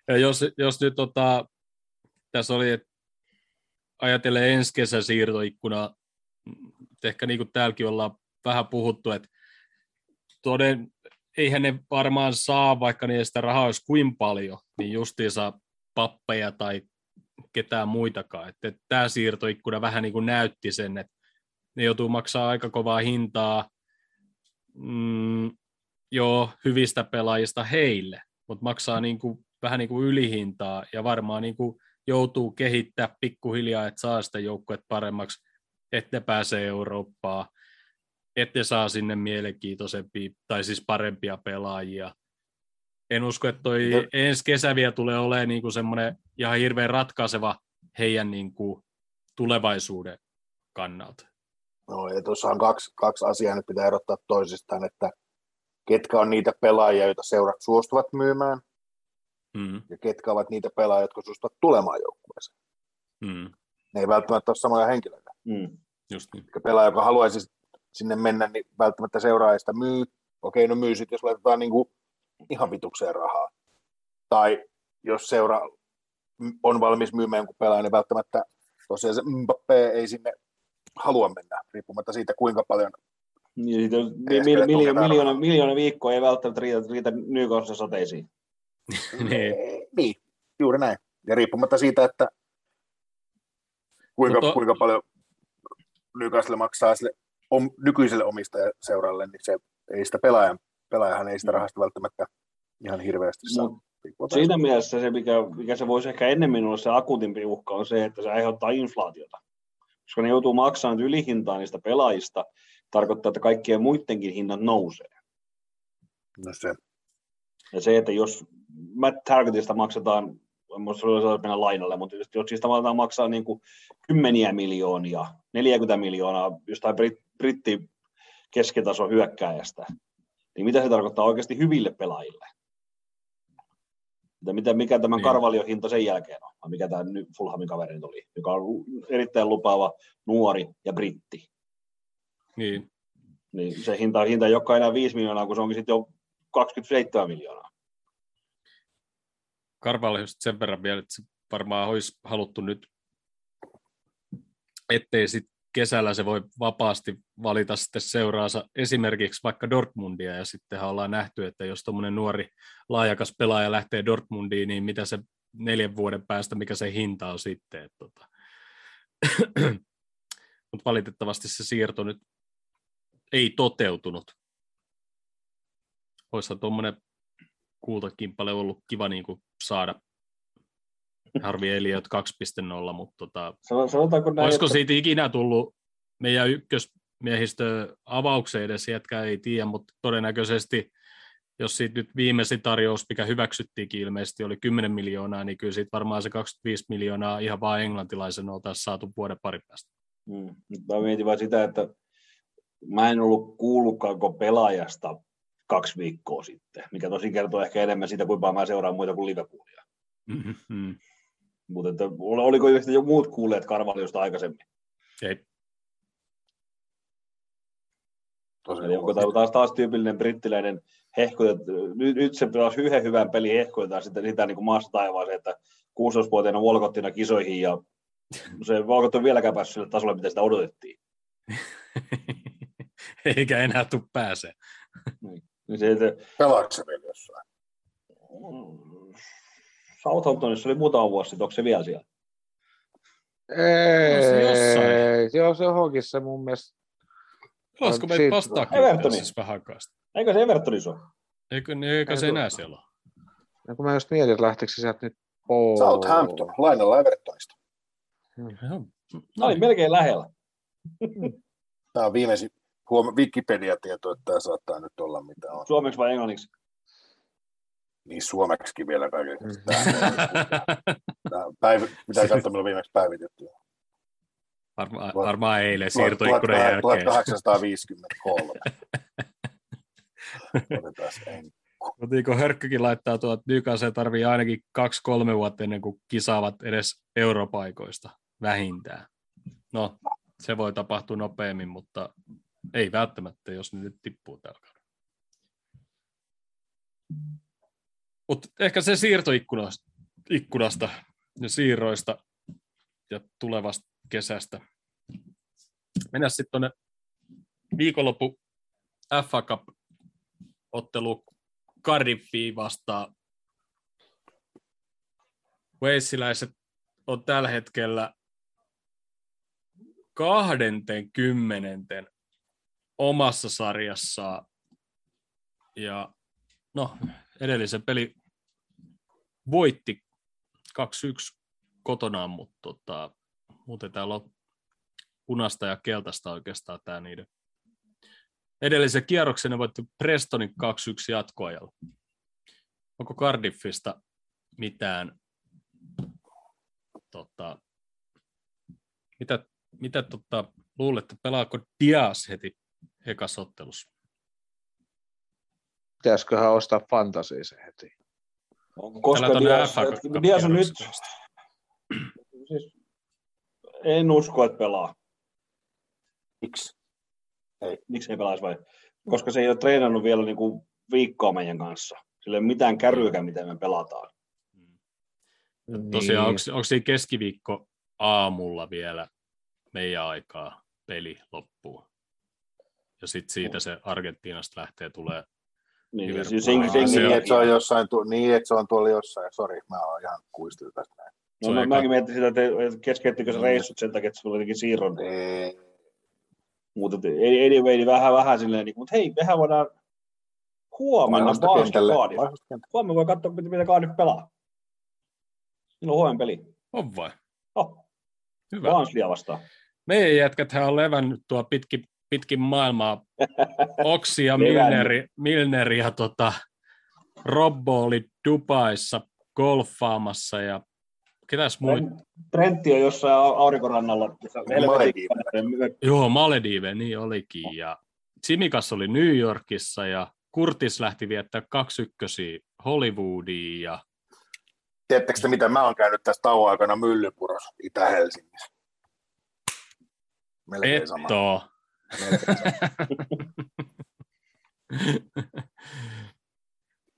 Ja jos, jos nyt tota, tässä oli, että ajatellen ensi kesän siirtoikkunaa, ehkä niin kuin täälläkin ollaan vähän puhuttu, että toden... Eihän ne varmaan saa, vaikka niistä sitä rahaa olisi kuin paljon, niin justiinsa pappeja tai ketään muitakaan. Että, että tämä siirtoikkuna vähän niin kuin näytti sen, että ne joutuu maksaa aika kovaa hintaa mm, joo, hyvistä pelaajista heille, mutta maksaa niin kuin, vähän niin kuin ylihintaa ja varmaan niin kuin joutuu kehittämään pikkuhiljaa, että saa sitä joukkuetta paremmaksi, että ne pääsee Eurooppaan. Ette saa sinne mielenkiintoisempia tai siis parempia pelaajia. En usko, että toi no. ensi kesä vielä tulee olemaan niinku semmoinen ihan hirveän ratkaiseva heidän niinku tulevaisuuden kannalta. No ja tuossa on kaksi, kaksi asiaa, nyt pitää erottaa toisistaan, että ketkä on niitä pelaajia, joita seurat suostuvat myymään, mm. ja ketkä ovat niitä pelaajia, jotka suostuvat tulemaan joukkueeseen. Mm. Ne ei välttämättä ole samoja henkilöitä. Mm. Just niin. Pelaaja, joka haluaisi sinne mennä, niin välttämättä seuraajista myy. Okei, no myy sit, jos laitetaan niinku ihan vitukseen rahaa. Tai jos seura on valmis myymään, kun pelaa, niin välttämättä tosiaan se Mbappé ei sinne halua mennä, riippumatta siitä, kuinka paljon... Niin, miljoona, miljoona, miljoona viikkoa ei välttämättä riitä, riitä Newcastle sateisiin. Niin, juuri näin. Ja riippumatta siitä, että kuinka, Mutta... kuinka paljon Newcastle maksaa sille Om, nykyiselle omistajaseuralle, niin se ei sitä pelaajan, pelaajahan ei sitä rahasta välttämättä ihan hirveästi saa. No, siinä mielessä se, mikä, mikä se voisi ehkä ennemmin olla se akuutimpi uhka, on se, että se aiheuttaa inflaatiota. Koska ne joutuu maksamaan ylihintaa niistä pelaajista, tarkoittaa, että kaikkien muidenkin hinnat nousee. No se. Ja se, että jos Matt Targetista maksetaan, minusta se olisi mennä lainalle, mutta jos siitä aletaan maksaa niin kuin kymmeniä miljoonia, neljäkymmentä miljoonaa jostain brit, britti keskitason hyökkääjästä, niin mitä se tarkoittaa oikeasti hyville pelaajille? Että mitä, mikä tämän niin. Carvalhon hinta sen jälkeen on, mikä tämä Fulhamin kaveri nyt oli, joka on erittäin lupaava nuori ja britti. Niin. Niin se hinta, hinta ei olekaan enää viisi miljoonaa, kun se onkin sitten jo kaksikymmentäseitsemän miljoonaa. Carvalhosta sen verran vielä, että se varmaan olisi haluttu nyt, ettei sitten kesällä se voi vapaasti valita sitten seuraansa esimerkiksi vaikka Dortmundia, ja sittenhän ollaan nähty, että jos tuommoinen nuori laajakas pelaaja lähtee Dortmundiin, niin mitä se neljän vuoden päästä, mikä se hinta on sitten. Tota. Mutta valitettavasti se siirto nyt ei toteutunut. Olisihan tuommoinen kultakimpale ollut kiva niin kuin saada. Harvi Eliot kaksi piste nolla, mutta tota, olisiko että... siitä ikinä tullut meidän ykkösmiehistö avaukseen edes, jätkää ei tiedä, mutta todennäköisesti, jos siitä nyt viimeisin tarjous, mikä hyväksyttiinkin ilmeisesti, oli kymmenen miljoonaa, niin kyllä siitä varmaan se kaksikymmentäviisi miljoonaa ihan vaan englantilaisen oltaisiin saatu vuoden pari päästä. Hmm. Mä mietin vaan sitä, että mä en ollut kuullutkaanko pelaajasta kaksi viikkoa sitten, mikä tosin kertoo ehkä enemmän siitä, kuinka mä seuraan muita kuin Liverpoolia. Mm-hmm. Mutta oliko yhdessä jo muut kuulleet Carvalhosta aikaisemmin? Ei. Eli onko tämä taas, taas tyypillinen brittiläinen hehko, nyt, nyt se taas yhden hyvän pelin hehkoitaan sitä, sitä niin kuin maasta taivaaseen, että kuusitoistavuotiaana Walcottina kisoihin ja se Walcott on vieläkään päässyt sille tasolle, mitä sitä odotettiin. Eikä enää tule pääsee. Pelaatko se vielä jossain? Southamptonissa oli muutama vuosi sitten, onko se vielä siellä? Ei, joo, se johonkin se mun mielestä. Pelasko meitä vastaakin tässä vähän aikaa sitten? Eikö se Evertonissa ole? Eikö, eikö se enää siellä ole? Ja kun mä just mietin, että lähteekö sä nyt pois. Southampton, lainalla Evertonista. Hmm. No, no niin, melkein lähellä. Tämä on viimeisin huom- Wikipedia-tieto, että tämä saattaa nyt olla mitä on. Suomeksi vai englanniksi? Niin suomeksikin vielä kaikenlaista. Päiv- mitä kautta meillä on viimeksi päivitetty? Varmaan Arma- eilen siirtoikkunan jälkeen. tuhatkahdeksansataaviisikymmentäkolme. Otetaan ensin. Mutta niin kun Hörkkökin laittaa tuo, että Newcastle tarvii ainakin kaksi kolme vuotta ennen kuin kisaavat edes europaikoista vähintään. No, se voi tapahtua nopeammin, mutta ei välttämättä, jos ne nyt tippuu tällä kaudella. Mutta ehkä se siirtoikkunasta ja siirroista ja tulevasta kesästä. Mennään sitten tuonne viikonloppu F A Cup-ottelu Cardiffia vastaan. Walesiläiset on tällä hetkellä kahdenten kymmenenten omassa sarjassaan. Ja no, edellisen peli voitti kaksi yksi kotonaan, mutta tota, muuten täällä on punaista ja keltaista oikeastaan tämä niiden. Edellisen kierroksen ne voitti Prestonin kaksi yksi jatkoajalla. Onko Cardiffista mitään, tota, mitä, mitä tota, luulette, pelaako Diaz heti ekassa ottelussa? Pitäisiköhän ostaa fantasiaa se heti? Koska Diaz, Diaz on nyt, siis en usko, että pelaa. Miksi? Ei. Miksi ei pelaisi vai? Koska se ei ole treenannut vielä niin kuin viikkoa meidän kanssa. Sillä ei ole mitään kärryäkään, miten me pelataan. Niin. Tosiaan, onko, onko siinä keskiviikko aamulla vielä meidän aikaa peli loppuu? Ja sitten siitä se Argentiinasta lähtee tulee. Niin, niin, siis sen, sen, se niin, että se on jossain, tu- niin, että se on tuolla jossain. Sori, mä oon ihan kuistellut tästä näin. No, no mäkin mietin sitä, että keskeyttikö se mm. reissut sen takia, että se oli jotenkin siirron. Mm. Mutta anyway, vähän vähän silleen, niin, mutta hei, mehän voidaan huomenna Baarista. Huomenna voi katsoa, mitä Cardiff pelaa. Niillä on huomen peli. On vai? Oh. Hyvä. Barnsleya vastaan. Meidän jätkäthän on levännyt tuo pitkin. pitkin maailmaa. Oksi ja Milneri, Milneri ja tota, Robbo oli Dubaissa golfaamassa ja ketäs muut? Trentti on jossain aurinkorannalla. Malediive. Joo, Malediive, niin olikin. Ja Tsimikas oli New Yorkissa ja Kurtis lähti viettää kaksi ykkösiä Hollywoodiin ja Tiedättekö te, mitä mä oon käynyt tässä tauon aikana Myllypurossa Itä-Helsingissä? Melkein sama. Etto. Melkein sama.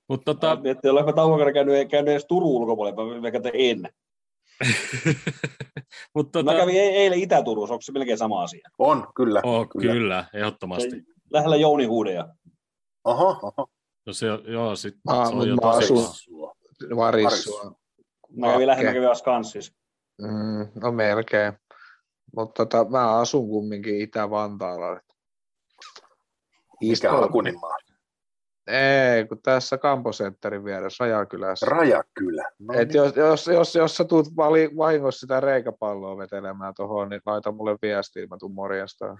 Mut tota... Miettii, ollaanko tauon aikana käynyt, käynyt edes Turun ulkopuolella, vaikka te en. Mut tota... Mä kävin e- eilen Itä-Turussa, onko se melkein sama asia? On, kyllä. Oh, kyllä. kyllä, ehdottomasti. Lähellä Jouni Huudeja. Oho, oho. No se, joo, sit, mä, se on jo tosi Varissua. Varissua. Mä kävin lähinnä kävin Skanssissa. Mm, no melkein. Mutta tota, mä asun kumminkin Itä-Vantaalla. Mikä Hakuninmaa? Ei, kun tässä Kampocentterin vieressä, Rajakylässä. Rajakylä. No et niin. jos, jos, jos, jos sä tuut vahingossa sitä reikäpalloa vetelemään tuohon, niin laita mulle viestiä, mä tuun morjastaan.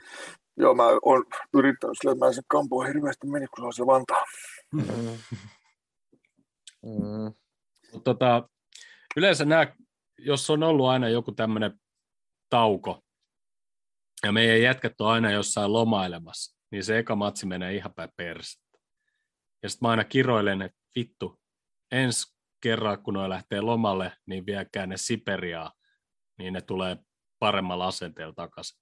Joo, mä oon yrittänyt sillä, että mä sen Kampoon hirveästi meni, kun se on se Vantaa. Mm. Mm. Tota, yleensä nämä, jos on ollut aina joku tämmöinen tauko, ja meidän jätkät on aina jossain lomailemassa, niin se eka matsi menee ihan päin persettä. Ja sitten mä aina kiroilen, että vittu, ensi kerran kun noi lähtee lomalle, niin viekää ne Siperiaa, niin ne tulee paremmalla asenteella takaisin.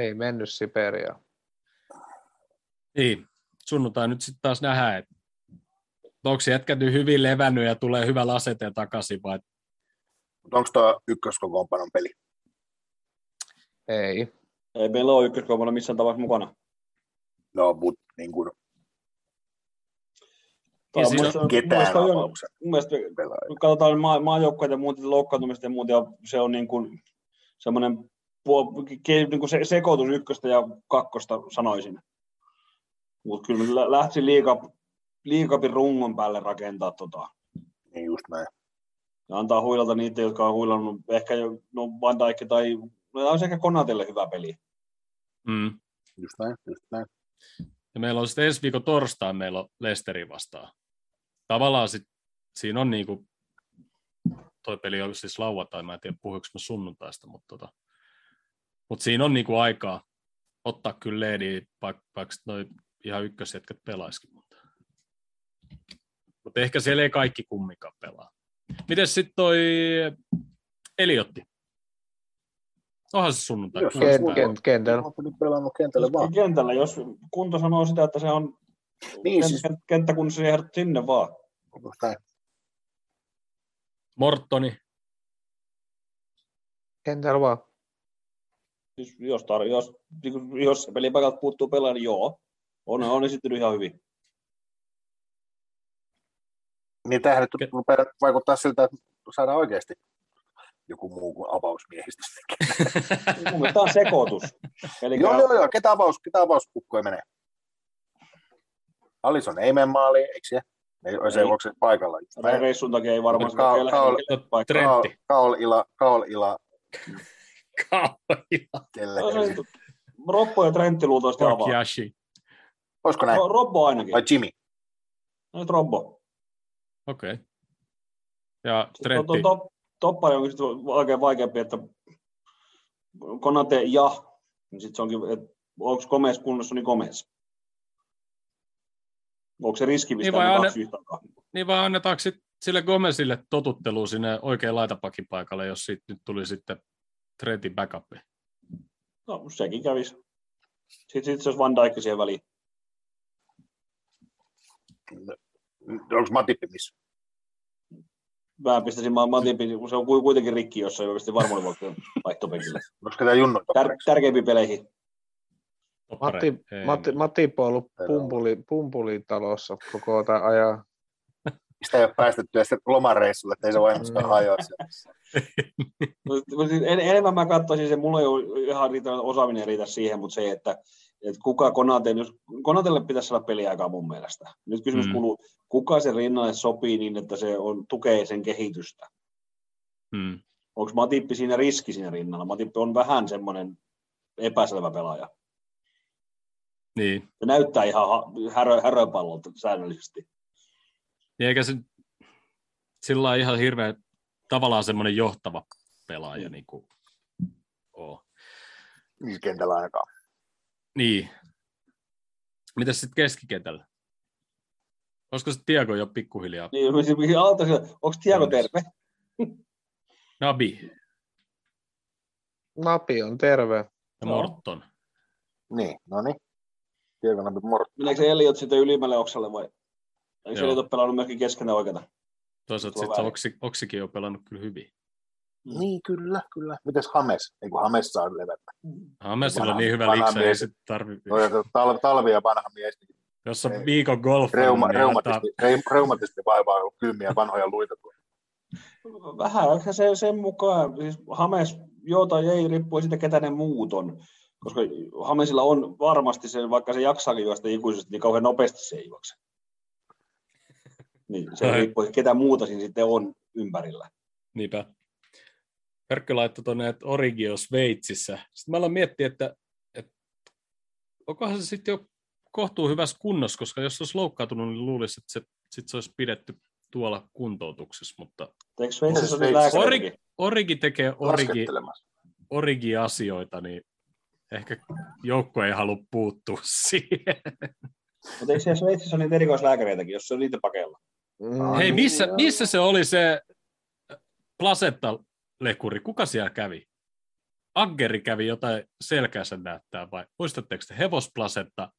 Ei mennyt Siperiaan. Niin, sunnuntai nyt sitten taas nähdään, että onko se jätkä nyt hyvin levännyt ja tulee hyvällä asenteella takaisin vai? Onko tämä ykköskokoonpanon peli? Ei. Ei meillä ole ykköskokoonpanon missään tavalla mukana. No, mutta niin kuin... Tämä on muista ketään avauksen. Mun mielestä, kun katsotaan maajoukkoja ja muuten loukkaantumista ja muuta, se on niin kuin semmoinen niin kuin se, sekoitus ykköstä ja kakkosta sanoisin. Mutta kyllä lähti liigapin rungon päälle rakentaa tota. Niin just näin. Ja antaa huilata niitä, jotka on huilannut ehkä jo no Van Dijk tai... No, tämä olisi ehkä Konatelle hyvä peli. Mm. Just näin, just näin. Ja meillä on sitten ensi viikon torstain meillä on Leicesterin vastaan. Tavallaan sit, siinä on niinku, toi peli on siis lauantai, mä en tiedä puhuinko mä sunnuntaista, mutta tota, mut siinä on niinku aikaa ottaa kyllä leediä, vaikka vaik, noi ihan ykkösjätkät pelaisikin. Mutta mut ehkä siellä ei kaikki kumminkaan pelaa. Mites sitten toi Eliotti? Onhan se sunnuntai. Jos kent, kentällä. Kentällä, vaan. Kentällä, jos kunto sanoo sitä, että se on niin, kent, siis... kenttä, kun se jäädät sinne vaan. Näin. Morttoni. Kentällä vaan. Siis jos, tar- jos, jos pelipaikalta puuttuu pelaaja, niin joo. On, on esittynyt ihan hyvin. Niin tämähän nyt rupeaa vaikuttaa siltä, että saadaan oikeasti joku muu kuin avausmiehistä. Mun mielestä on sekoitus. Eli joo, joo, joo. Ketä, avaus, ketä avauskukkoja menee? Alisson ei mene maaliin, eikö se? Ei, ei. Se onko se paikalla? Reissun takia ei varmaan. Kaolila. Kaolila. Kaolila. Robbo ja Trentti luultavasti avaa. Olisiko näin? Robbo ainakin. Vai Jimmy? No nyt Robbo. Okei. Okay. Ja Trentti. Toppari onkin sitten oikein vaikeampi, että Konate ja, niin sitten se onkin, että onko Gomez kunnossa, niin Gomez. Onko se riski, mistä niin annet, niin vai annetaanko sitten sille Gomezille totuttelua sinne oikein laitapakin paikalle, jos siitä nyt tuli sitten Trentin backup? No, sekin kävisi. Sitten, sitten se olisi Van Dijk siihen väliin. Onko Matippi missä? Mä pistäisin Matipin, kun se on kuitenkin rikki jossain, joka pistäisi varmuuden vuoksi vaihtopenkille. Tär, tärkeimpiin peleihin. Matti, Matti, Matip on ollut pumpuli, pumpulitalossa koko tämän ajan. Sitä ei ole päästettyä sitten lomareissulle, ettei se vaihdosta hajoa siellä. En, enemmän mä katsoisin sen, mulla ei ole ihan riittävän osaaminen riitä siihen, mutta se, että et kuka Konate, jos Konatelle pitäisi olla peliaikaa mun mielestä. Nyt kysymys mm. kuuluu, kuka sen rinnalle sopii niin, että se on, tukee sen kehitystä. Mm. Onko Matippi siinä riski siinä rinnalla? Matippi on vähän semmoinen epäselvä pelaaja. Niin. Se näyttää ihan härö, häröpallolta säännöllisesti. Eikä se sillä lailla ihan hirveä tavallaan semmoinen johtava pelaaja mm. niin kuin ole. Niin kentällä ainakaan. Niin. Mitäs sitten keskikentällä? Olisiko se Tiago jo pikkuhiljaa? Niin, onko Tiago terve? Nabi. Nabi on terve. Ja Morton. Niin, no niin. Tiago, Nabi, Morton. Meneekö se Eliot sitten ylimmälle oksalle vai? Eikö Eliot ole pelannut myöskin keskenä oikeata? Toisaalta sitten oksi, Oksikin on pelannut kyllä hyvin. Mm. Niin, kyllä, kyllä. Mites Hames? Eiku Hames saa levätä. Hamesilla on niin hyvä liiksa, ei sitten tarvitse. Tal- talvia vanha mies. Jos on viikon golf. Reuma, niin reumatisti, ta- reumatisti vaivaa kylmiä vanhoja luita. Vähän ehkä se sen mukaan. Siis Hames, joo tai ei, riippuu siitä ketä ne muut on. Koska Hamesilla on varmasti sen, vaikka se jaksaakin juosta ikuisesti, niin kauhean nopeasti se ei juokse. Niin, se riippuu ketä muuta siinä sitten on ympärillä. Niinpä. Perkki laittoi tuonne, että Origio Sveitsissä. Sitten mä aloin miettiä, että, että onkohan se sitten jo kohtuu hyvässä kunnossa, koska jos se olisi loukkaantunut, niin luulisi, että se, sit se olisi pidetty tuolla kuntoutuksessa. Mutta Origi, Origi tekee Origi, Origi-asioita, niin ehkä joukko ei halua puuttua siihen. Mutta eikö siellä Sveitsissä ole niitä erikoislääkäreitäkin, jos se on niitä pakeilla? Mm, Hei, missä, missä se oli se Placenta? Lekuri, kuka siellä kävi? Aggeri kävi jotain selkäänsä näyttää vai? Muistatteko te hevosplacenta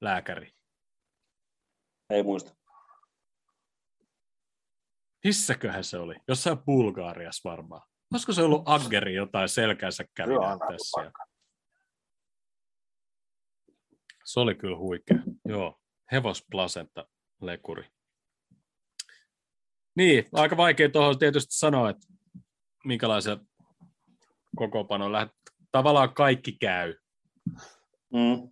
lääkäri? Ei muista. Missäköhän se oli? Jossain Bulgaariassa varmaan. Olisiko se ollut Aggeri jotain selkäänsä kävi näyttäessä? Se oli kyllä huikea. Joo, hevosplacenta lekuri. Niin, aika vaikea tuohon tietysti sanoa, että minkälaisen kokoonpanon lähdet? Tavallaan kaikki käy. Mm.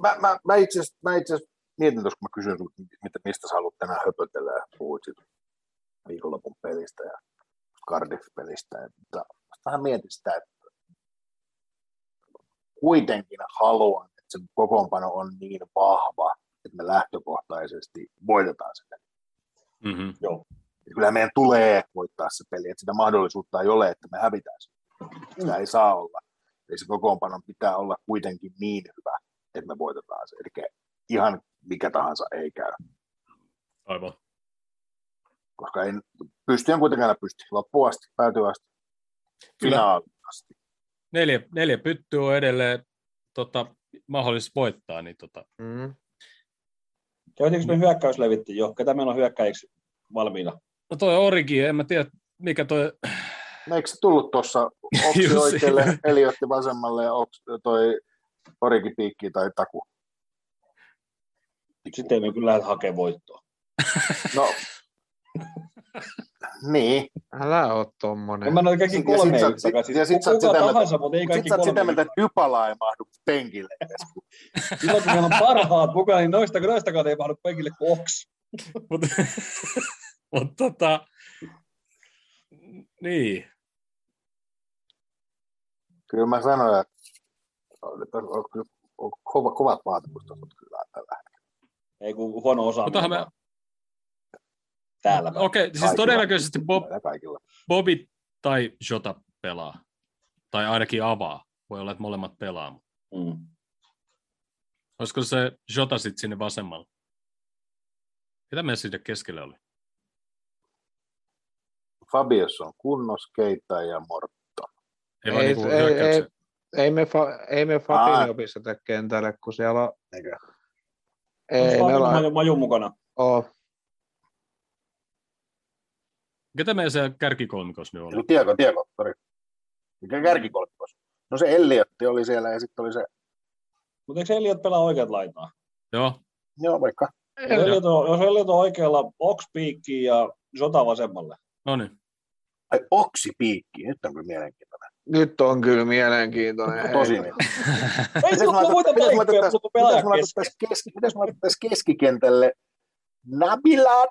Mä, mä, mä itse asiassa mietin tuossa, kun mä kysyin sinulta, että mistä sä haluat tänään höpötellä ja puhuit viikonlopun pelistä ja Cardiff-pelistä. Mä mietin sitä, että kuitenkin haluan, että se kokoonpano on niin vahva, että me lähtökohtaisesti voitetaan sitä. Mm-hmm. Joo. Kyllä meidän tulee voittaa se peli, että sitä mahdollisuutta ei ole, että me hävitään sitä. Sitä ei saa olla. Eli se kokoonpanon pitää olla kuitenkin niin hyvä, että me voitetaan se. Eli ihan mikä tahansa ei käy. Aivan. Koska ei pysty, on kuitenkaan pysty. Loppuun asti, päätyy asti, finaaliin asti. Neljä, neljä pyttyä on edelleen tota, mahdollisuus voittaa. Niin tota. Mm. Käytiinkö me hyökkäys levittiin jo? Ketä meillä on hyökkäiksi valmiina? No toi Origi, en mä tiedä mikä toi... Eikö se tullut tuossa Oksi oikealle, Eliotti vasemmalle ja Oks, toi Origi piikki tai taku? Sitten ei kyllä hakee voittoa. No. Niin. Älä oo tommonen. En mä noin kaikki kolme ei takaisin. Ja sit sä oot sitä mieltä, että Dypala ei mahdu penkille edes. Silloin kun meillä on parhaat mukaan, niin noista, noistakaan ei mahdu penkille kuin Oks. Mutta tota, niin. Kyllä mä sanoin, että on kova, kovat vaatimukset kyllä tällä hetkellä. Ei kun huono osaaminen. Me... Täällä. Okei, okay, siis todennäköisesti Bob, Bobby tai Jota pelaa. Tai ainakin avaa. Voi olla, että molemmat pelaa. Mm. Olisiko se Jota sitten sinne vasemmalle? Mitä meillä sinne keskellä oli? Fabius on kunnos, Keita ja Morton. Ei, ei, niin ei, ei, ei me, fa, me Fabio pistetä kentälle, kun siellä on... Eikö? Ei, on la... Majun mukana. Oo. Ketä meidän se kärkikolmikos nyt oli? Tiago, Tiago, sori. Mikä kärkikolmikos? No se Eliotti oli siellä ja sitten oli se... Mutta eikö Eliot pelaa oikeat laitaa? Joo. Joo, vaikka. Eliot on, jos Eliot on oikealla, Oks piikkiin ja Jota vasemmalle. No niin. Ai Oksi piikki, nyt on kyllä mielenkiintoinen. Nyt on kyllä mielenkiintoinen. No, tosi mielenkiintoinen. Ei se ole muita paikkoja, mutta pelaaja kesken. Mitäs me laitettaisiin keskikentälle Nabilat,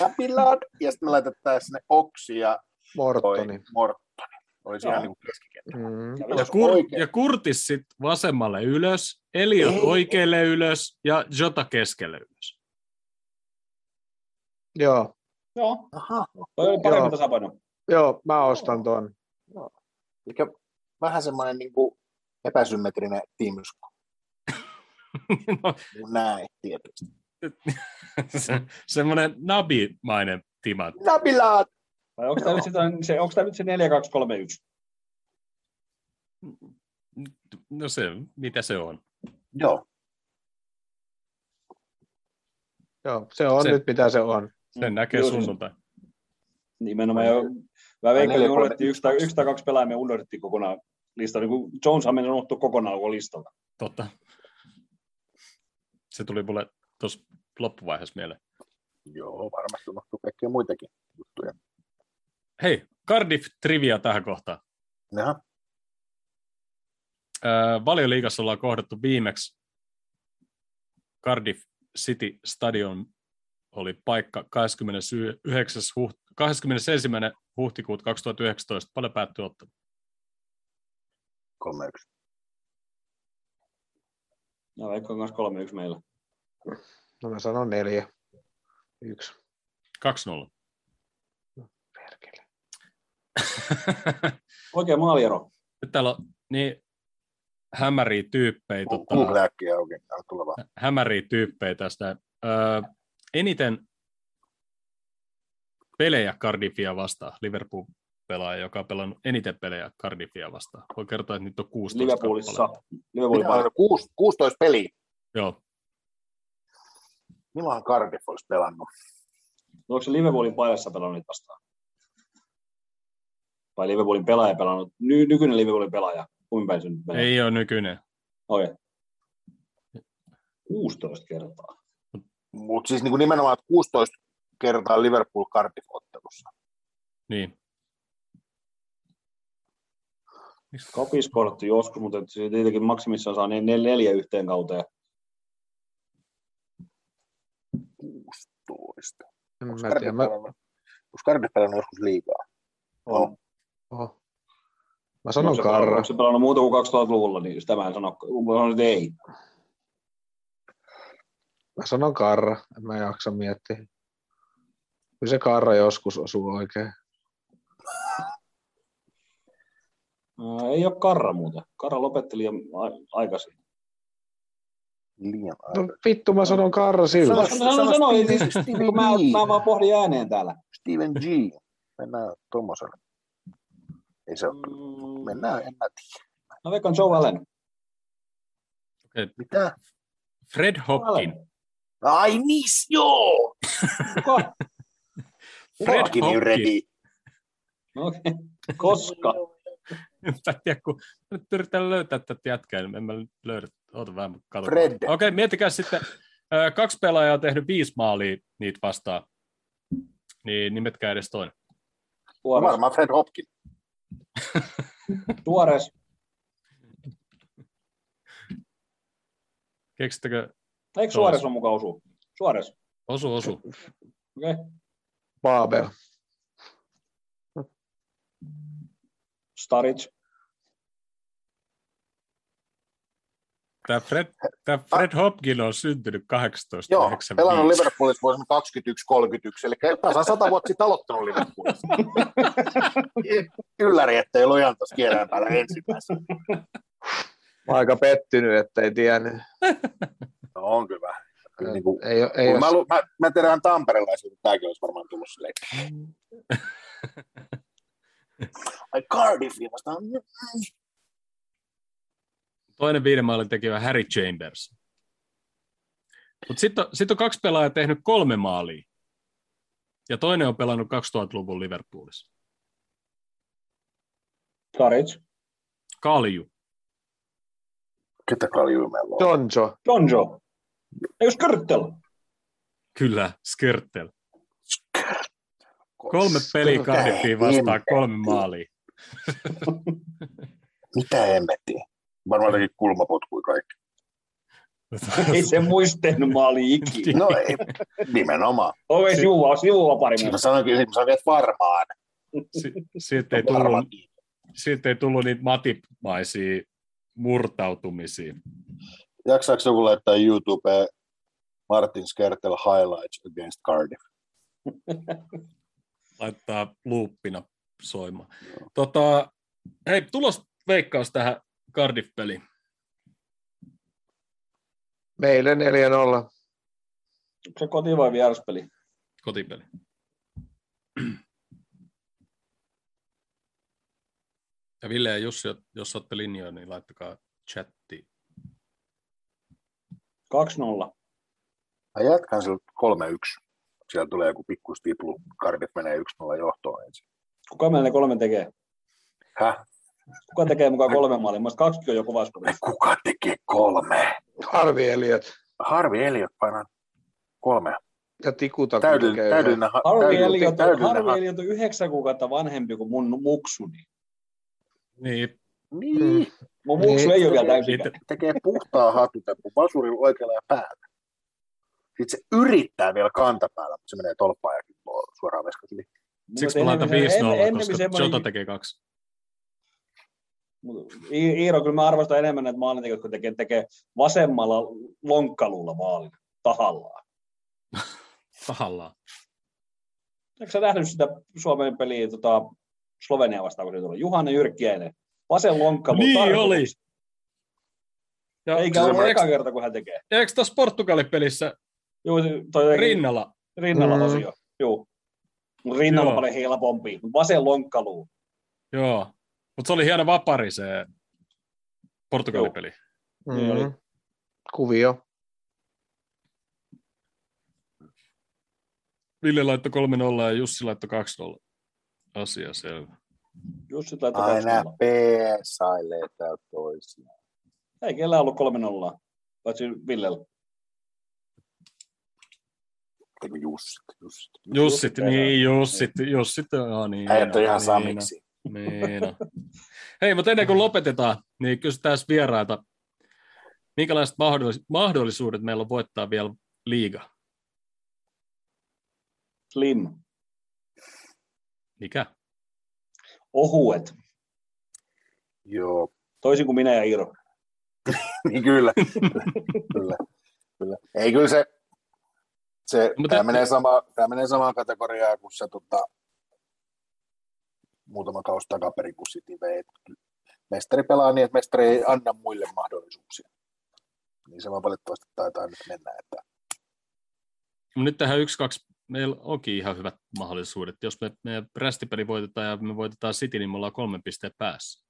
Nabilat, ja sitten me laitettaisiin sinne Oksi ja Mortoni. Mortoni. Olisi ihan niin kuin keskikentällä. Mm. Ja, Kur- ja Kurtis sitten vasemmalle ylös, Eliot oikealle ylös ja Jota keskelle ylös. Joo. Joo. Aha. Toi oli paremmin tasapaino. Joo, mä ostan tuon. Joo. Eli vähän semmoinen niin kuin epäsymmetrinen tiimisku. No. Näin, tietysti. Semmoinen nabimainen timantti. Nabilaat! Vai onko tämä, nyt se, onko tämä nyt se neljä kaksi kolme yksi? No se, mitä se on? Joo. Joo, se on se, nyt mitä se on. Sen näkee mm, sunnuntai. Nimenomaan jo. Mä veikkaan, että unohdettiin yksi tai, yksi tai kaksi pelaajia, me unohdettiin kokonaan listalta. Niin Jones on mennyt unohtu kokonaan koko listalta. Totta. Se tuli mulle tuossa loppuvaiheessa mieleen. Joo, varmasti unohtuu kaikkia muitakin juttuja. Hei, Cardiff trivia tähän kohtaan. Jaha. Äh, Valioliigassa ollaan kohdattu viimeksi. Cardiff City Stadion oli paikka kahdeskymmenesensimmäinen huhtikuuta kaksituhattayhdeksäntoista. Paljon päättyi ottelu? kolme yksi. No vaikka on myös kolme yksi meillä. No mä sanon neljä yksi. kaksi nolla. No perkele. Oikea maaliero. Nyt täällä on niin hämäriä tyyppejä. Google äkkiä oikein. Hämäriä tyyppejä tästä. Öö, eniten pelejä Cardiffia vastaan. Liverpool pelaaja, joka on pelannut eniten pelejä Cardiffia vastaan. Voi kertoa, että nyt on kuusitoista. Liverpoolissa. Liverpoolissa. kuusitoista peliä. Joo. Milloin Cardiff olisi pelannut? No, onko se Liverpoolin paidassa pelannut niitä vastaan? Vai Liverpoolin pelaaja pelannut? Ny- nykyinen Liverpoolin pelaaja. Ei ole nykyinen. Okei. Okay. kuusitoista kertaa. Mutta siis niin nimenomaan kuusitoista kertaa Liverpool Cardiff-ottelussa. Niin. Kapis kortti joskus, mutta tietenkin maksimissaan saa neljä yhteen kauteen. kuusitoista. Onko Cardiff pelannut joskus liikaa? On. Oho. Mä sanon se Karra. Onko se pelannut muuta kuin kaksituhattaluvulla, niin jos tämä en sano, että ei. Mä sanon Karra, en mä jaksa miettiä. Kyllä se Karra joskus osuu oikein. Ei ole Karra muuta. Karra lopetti liian aikaisin. Liian aikaisin. No vittu, mä sanon Karra silloin. Sanoin, kun mä vaan pohdin ääneen täällä. Steven G. Mennään tuommoiselle. Ei se ole. Mennään, en mä tiedä. No veikkaan Joe Allen. Okay. Mitä? Fred Hopkin. Ai niin, joo! Kuka? Fred Hopkin. Okei, okay. Koska? En tiedä, kun nyt yritän löytää tätä jätkää, en mä löydä. Oota vähän, katsotaan. Fred. Okei, okay, miettikää sitten. Kaksi pelaajaa on tehnyt viisi maalia niitä vastaan. Niin nimetkää edes toinen. No, varmaan Fred Hopkin. Tuores. Keksittekö? Eikö Suores on mukaan osu? Suores. Osu, osu. Okei. Okay. Babel. Staric. Tämä Fred, tämä Fred Hopkin on syntynyt kahdeksantoista yhdeksänkymmentäviisi. Joo, pelannut Liverpoolissa vuosina kaksikymmentäyksi kolmekymmentäyksi, eli tasan sata vuotta sitten aloittanut Liverpoolissa. Ylläri, että ei lojan tuossa kierään päällä ensimmäisenä. Mä aika pettynyt, että ei tiennyt. No on kyllä. kyllä niin kuin, ei, ei mä, lu, mä, mä tiedän tamperelaisia, mutta tämäkin olisi varmaan tullut silleen. Ai Cardiffia vastaan. Toinen viiden maalin tekijä on Harry Chambers. Mutta sitten on, sit on kaksi pelaajaa tehnyt kolme maalia. Ja toinen on pelannut kaksituhattaluvun Liverpoolissa. Taric. Kalju. Ketä Kalju meillä on? Jonjo. Jonjo. Eikö Skirtel? Kyllä, Skirtel. Skirtel. Kolme peliä Cardiffia vastaan, kolme maalia. Mitä hemmettiä? Varmaan jokin kulmapotkui kaikki. Ei se muistenut maali ikinä. No ei, nimenomaan. Okei, si- juuva, juuva pari minuuttia. Mä sanoin kyllä, että sanoin, että varmaan. Si- siitä, ei tullut, siitä ei tullut niitä matipmaisia murtautumisia. Jaksaako joku laittaa YouTubeen Martin Skertel highlights against Cardiff? Laittaa loopina soimaan. Tota, hei, tulos veikkaus tähän. Cardiff-peli. Meille neljä nolla. Onko se koti- vai vieraspeli? Kotipeli. Ja Ville ja Jussi, jos olette linjoja, niin laittakaa chatti. kaksi nolla. Mä jatkan sillä kolme yksi. Siellä tulee joku pikku stiplu. Cardiff menee yksi nolla johtoon ensin. Kuka meillä ne kolme tekee? Häh? Kuka tekee mukaan kolme maalin? Mä olis kaksikin on joku vastuullista. Kuka tekee kolme? Harvi Eliot. Harvi Eliot painaa kolme. Ja tikuta. Täydyn, täydynä, Harvi Eliot on yhdeksän kuukautta vanhempi kuin mun muksuni. Niin. Niin. Mun muksu ei ole vielä täysin. Tekee puhtaa hatutempun vasurilla oikealla ja päällä. Sitten se yrittää vielä kantapäällä, mutta se menee tolppaan ja suoraan veskasille. Siksi mä laitan viisi nolla, koska Jota tekee kaksi. Iiro, kyllä mä arvostan enemmän näitä maalintekijöitä, jotka tekee, tekee vasemmalla lonkkaluulla maalin. Tahallaan. Tahallaan. Eikö sä nähnyt sitä Suomen peliä tota, Slovenia vastaan, kun se tuli? Juhani Jyrkkiäinen. Vasen lonkkaluu. Niin tarkoitus. Oli. Ja eikä ole eka kerta, kun hän tekee. Eikö tuossa Portugalin pelissä rinnalla? Rinnalla mm. tosiaan, juu. Rinnalla joo. Paljon helpompi, mutta vasen lonkkaluu. Joo, mutta se oli hieno vapari se Portugalin peli. Mm. Kuvio. Ville laittoi kolme nolla ja Jussi laittoi kaksi nolla. Asia selvä. Jussi laittoi kaksi nolla. Aina peesailee täältä toisiaan. Ei kellään ollut kolme nollaa, paitsi Villellä. Eikö Jussit? Jussit, Jussit, niin Jussit, Jussit, joo niin. Äijät on ihan samiksi. Niin on. Hei, mutta ennen kuin lopetetaan, niin kysytään vierailta, minkälaiset mahdollisuudet meillä on voittaa vielä liiga? Slim. Mikä? Ohuet. Joo. Toisin kuin minä ja Iiro. Niin kyllä. Kyllä. Kyllä. Ei kyllä se, se no, tämä, te... menee sama, tämä menee samaan kategoriaan kuin se tota, muutama kausi takaperin, kun City vei. Mestari pelaa niin, että mestari ei anna muille mahdollisuuksia. Niin se vaan valitettavasti taitaa nyt mennä. Että... No, nyt tähän yksi kaksi meillä onkin ihan hyvät mahdollisuudet. Jos me, me rästipeli voitetaan ja me voitetaan City, niin me ollaan kolmen pisteen päässä.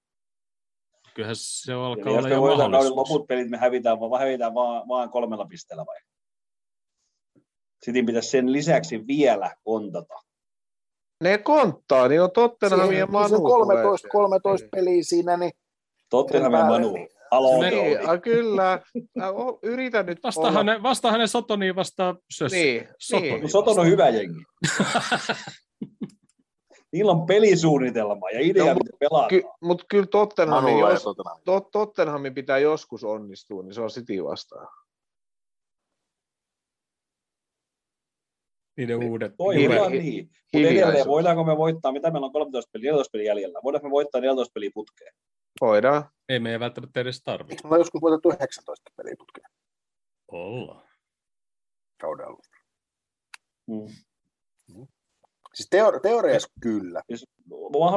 Kyllähän se alkaa olla jo mahdollisuus. Loput pelit me hävitään, vaan, hävitään vaan, vaan kolmella pisteellä vai? Sitten pitäisi sen lisäksi vielä kontata. Ne konttaa, niin on Tottenhamia ja Manu. Se kolmetoista, kolmetoista peliä siinä. Niin Tottenhamia ja Manu. Niin, kyllä. Yritän nyt vastaa olla. Häne, vastaa hänen Sotoniin, vastaa Sössi. Niin, Sotoni niin. Soton on hyvä jengi. Niillä on pelisuunnitelma ja idea, no, miten pelataan. Ky, mutta kyllä Tottenhamin, jos, tot, Tottenhamin pitää joskus onnistua, niin se on City vastaan. Niiden ne, uudet. Toivotaan niin. Mutta edelleen, voidaanko me voittaa, mitä meillä on kolmetoista peliä, neljätoista peliä jäljellä? Voidaanko me voittaa neljätoista peliä putkeen? Voidaan. Ei meidän välttämättä edes tarvitse. Eikö me ollaan joskus voitettu yhdeksäntoista peliä putkeen? Ollaan. Kauden alusta. Mm. Mm. Siis teori- teoriassa kyllä. Siis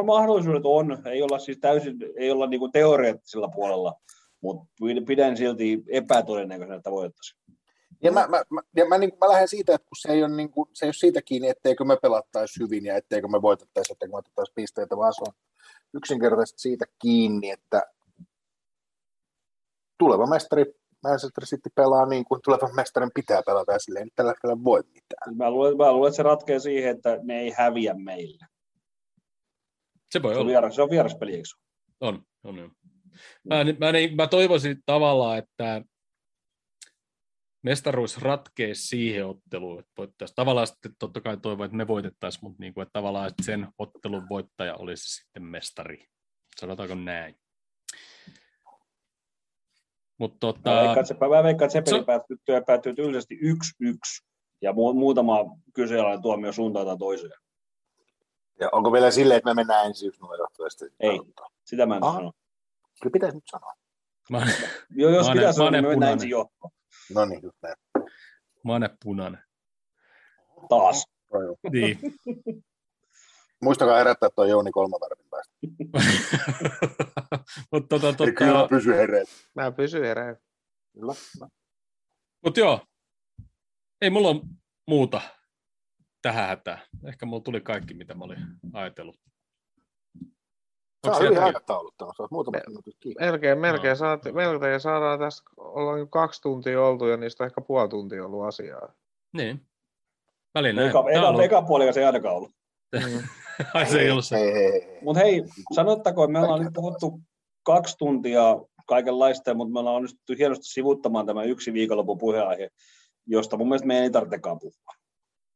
mahdollisuudet on, ei olla siis täysin, ei olla niinku teoreettisella puolella, mutta pidän silti epätodennäköisenä, että voitettaisiin. Ja mä, mä, mä, ja mä, niin, mä lähden siitä, että kun se ei ole, niin kuin, se ei ole siitä kiinni, etteikö me pelattaisi hyvin ja etteikö me voitettaisi, etteikö me otettaisi pisteitä, vaan se on yksinkertaisesti siitä kiinni, että tuleva mestari Manchester City pelaa niin kuin tulevan mestarin pitää pelata ja silleen tällä hetkellä voi mitään. Mä luulen, mä luulen, että se ratkeaa siihen, että ne ei häviä meille. Se voi se olla. Vieras, se on vieraspeli, eikö? On, on joo. Mä, mä, mä toivoisin tavallaan, että mestaruus ratkeisi siihen otteluun. Että tavallaan sitten totta kai toivon, että me voitettaisiin, mutta niin kuin, että tavallaan että sen ottelun voittaja olisi sitten mestari. Sanotaanko näin? Mut tota... Mä veikkaan, että se peli päättyy, päättyy tylsästi yksi yksi ja muutama kyseenalainen tuomio suuntaan tai toiseen. Ja onko vielä silleen, että me mennään ensin yksi numero toista? Ei, sitä mä en sano. Kyllä pitäisi nyt sanoa. Mane, jo, jos mane, pitäisi mane, sanoa, mane, me mennään ensin johtoon. No niin, just näin. Mane punainen. Taas. Niin. Muistakaa herättää tuo Jouni Kolmavarvin päästä. Mut tota, tota... Kyllä pysy hereillä. Mä pysyn hereillä. Kyllä. Mut joo, ei mulla ole muuta tähän hätään. Ehkä mulla tuli kaikki, mitä mä olin ajatellut. Onko sä on yli aikatauluttamassa, olet muutama minuutin kiinni. Melkein, melkein, no. saat, melkein saadaan tässä, ollaan kaksi tuntia oltu ja niistä ehkä puoli tuntia ollut asiaa. Niin, väliin näin. Eka puoli se ei ainakaan ollut. Ai se ei ollut se. Mutta hei, sanottakoon, me ollaan nyt puhuttu kaksi tuntia kaikenlaista, mutta me ollaan onnistettu hienosti sivuttamaan tämä yksi viikonlopun puheenaihe, josta mun mielestä meidän ei tarvitsekaan puhua,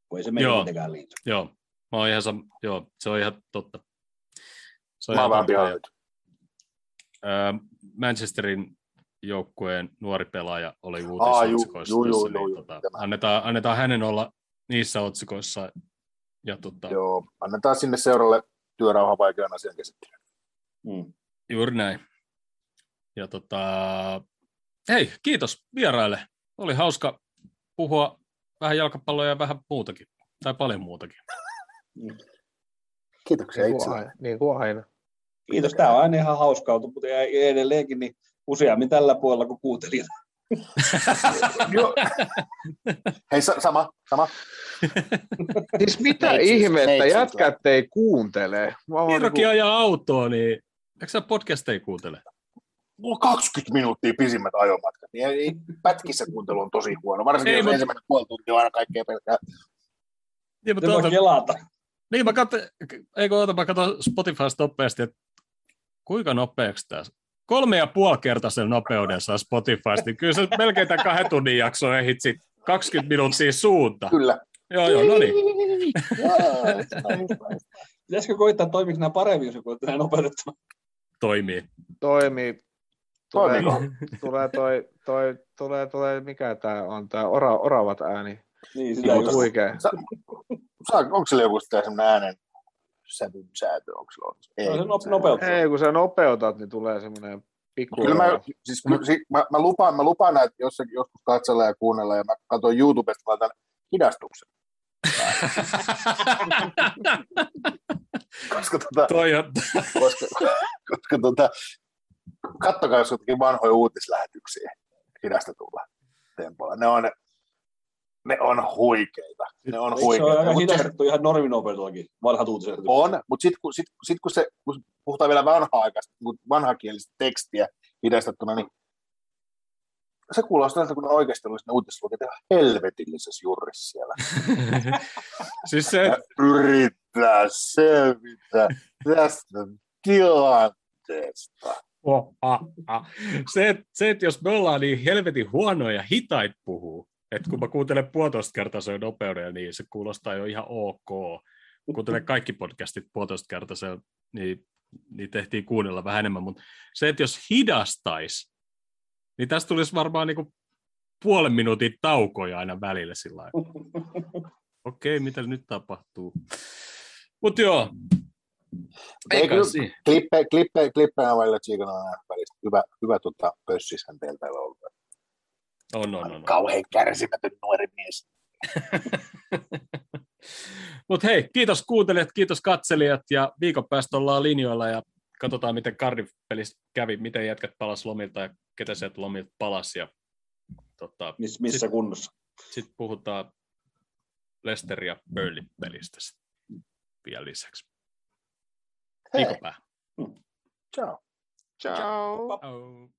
kun ei se meidän mitenkään liity. Joo, mä oon ihan sam- joo, se on ihan totta. Se on mä ihan totta. Öö, Manchesterin joukkueen nuori pelaaja oli uutisotsikoissa. Aa, juu, juu, juu, juu, tota, annetaan, annetaan hänen olla niissä otsikoissa. Ja tota, joo, annetaan sinne seuralle työrauha vaikean asian käsittelyyn. Mm. Juuri näin. Ja tota, hei, kiitos vieraille. Oli hauska puhua vähän jalkapalloa ja vähän muutakin, tai paljon muutakin. Kiitoksia itselle. Niin kuin aina. Kiitos, tämä on aina ihan hauskautu, mutta edelleenkin niin useammin tällä puolella kuin kuuntelijat. Hei, sama, sama. Siis mitä ihmettä, jätkät ei kuuntele. Hirrokin ajaa autoa, niin eikö sä podcast ei kuuntele? Mulla on kaksikymmentä minuuttia pisimmät ajomatkat, niin ei, pätkissä kuuntelu on tosi huono. Varsinkin ei, jos mä... ensimmäinen puoli tuntia on aina kaikkea pelkää. Niin, mutta oota, kelata. Niin, mä katson, eikö oota, mä katson Spotifysta nopeasti, että kuinka nopeaksi tää kolme ja puoli kertaisen nopeuden saa Spotifysta, niin kyllä se melkein tämän kahden tunnin jakso ehitsi kaksikymmentä minuuttia suunta. Kyllä. Joo, joo, no niin. Pitäisikö koittaa, toimiko nämä paremmin, jos joku on tänään nopeudettava? Toimii. Toimii. Tulee, tulee, toi, toi, tulee, tulee, mikä tämä on, tämä ora, oravat ääni. Niin, sitä on huikea. Onko sillä joku sellainen äänen sävyn säätö? Ei, se nopeutat. Ei, kun sä nopeutat, niin tulee semmoinen pikku. Kyllä mä, siis, mä, mä, lupaan, mä lupaan, että jossakin joskus katsella ja kuunnella, ja mä katson YouTubesta, mä laitan hidastuksen. koska tota... Toi on... koska, koska tota... Kattokaa jos jotenkin vanhoja uutislähetyksiä hidastetulla tempolla. Ne on, ne on huikeita. Ne on huikeita. Se on aika hidastettu ihan norminopeudellakin, vanhat uutiset. On, mutta sitten kun, sit, sit, kun, kun puhutaan vielä vanha-aikaista, vanhakielistä tekstiä hidastettuna, niin se kuulostaa tältä, kun ne oikeasti olisi ne uutislukit ihan helvetillisessä jurrissa siellä. Siis se... Yrittää selvitä tästä tilanteesta. Oh, ah, ah. Se, se, että jos me ollaan niin helvetin huonoja ja hitait puhuu, että kun mä kuuntelen puolitoista kertaisen nopeuden, niin se kuulostaa jo ihan ok. Kuuntelen kaikki podcastit puolitoista kertaisen, niin, niin tehtiin kuunnella vähän enemmän, mutta se, että jos hidastaisi, niin tästä tulisi varmaan niin kuin puolen minuutin taukoja aina välillä sillä lailla. Okei, okay, mitä nyt tapahtuu? Mutta joo. Eikä siinä. Klippejä klippe, klippe, välillä Tsiikana on välistä. Hyvä, hyvä tota, pössishän teillä on ollut. On, on, on. Kauhean kärsimätön nuori mies. Mutta hei, kiitos kuuntelijat, kiitos katselijat ja viikon päästä ollaan linjoilla ja katsotaan miten Cardiff-pelissä kävi, miten jätkät palas lomilta ja ketä sieltä lomilta palasi. Ja, tota, Miss, missä sit, kunnossa? Sitten puhutaan Leicester ja Burnley-pelistä vielä lisäksi. Hei. Viikon päähän. Ciao. Ciao. Ciao.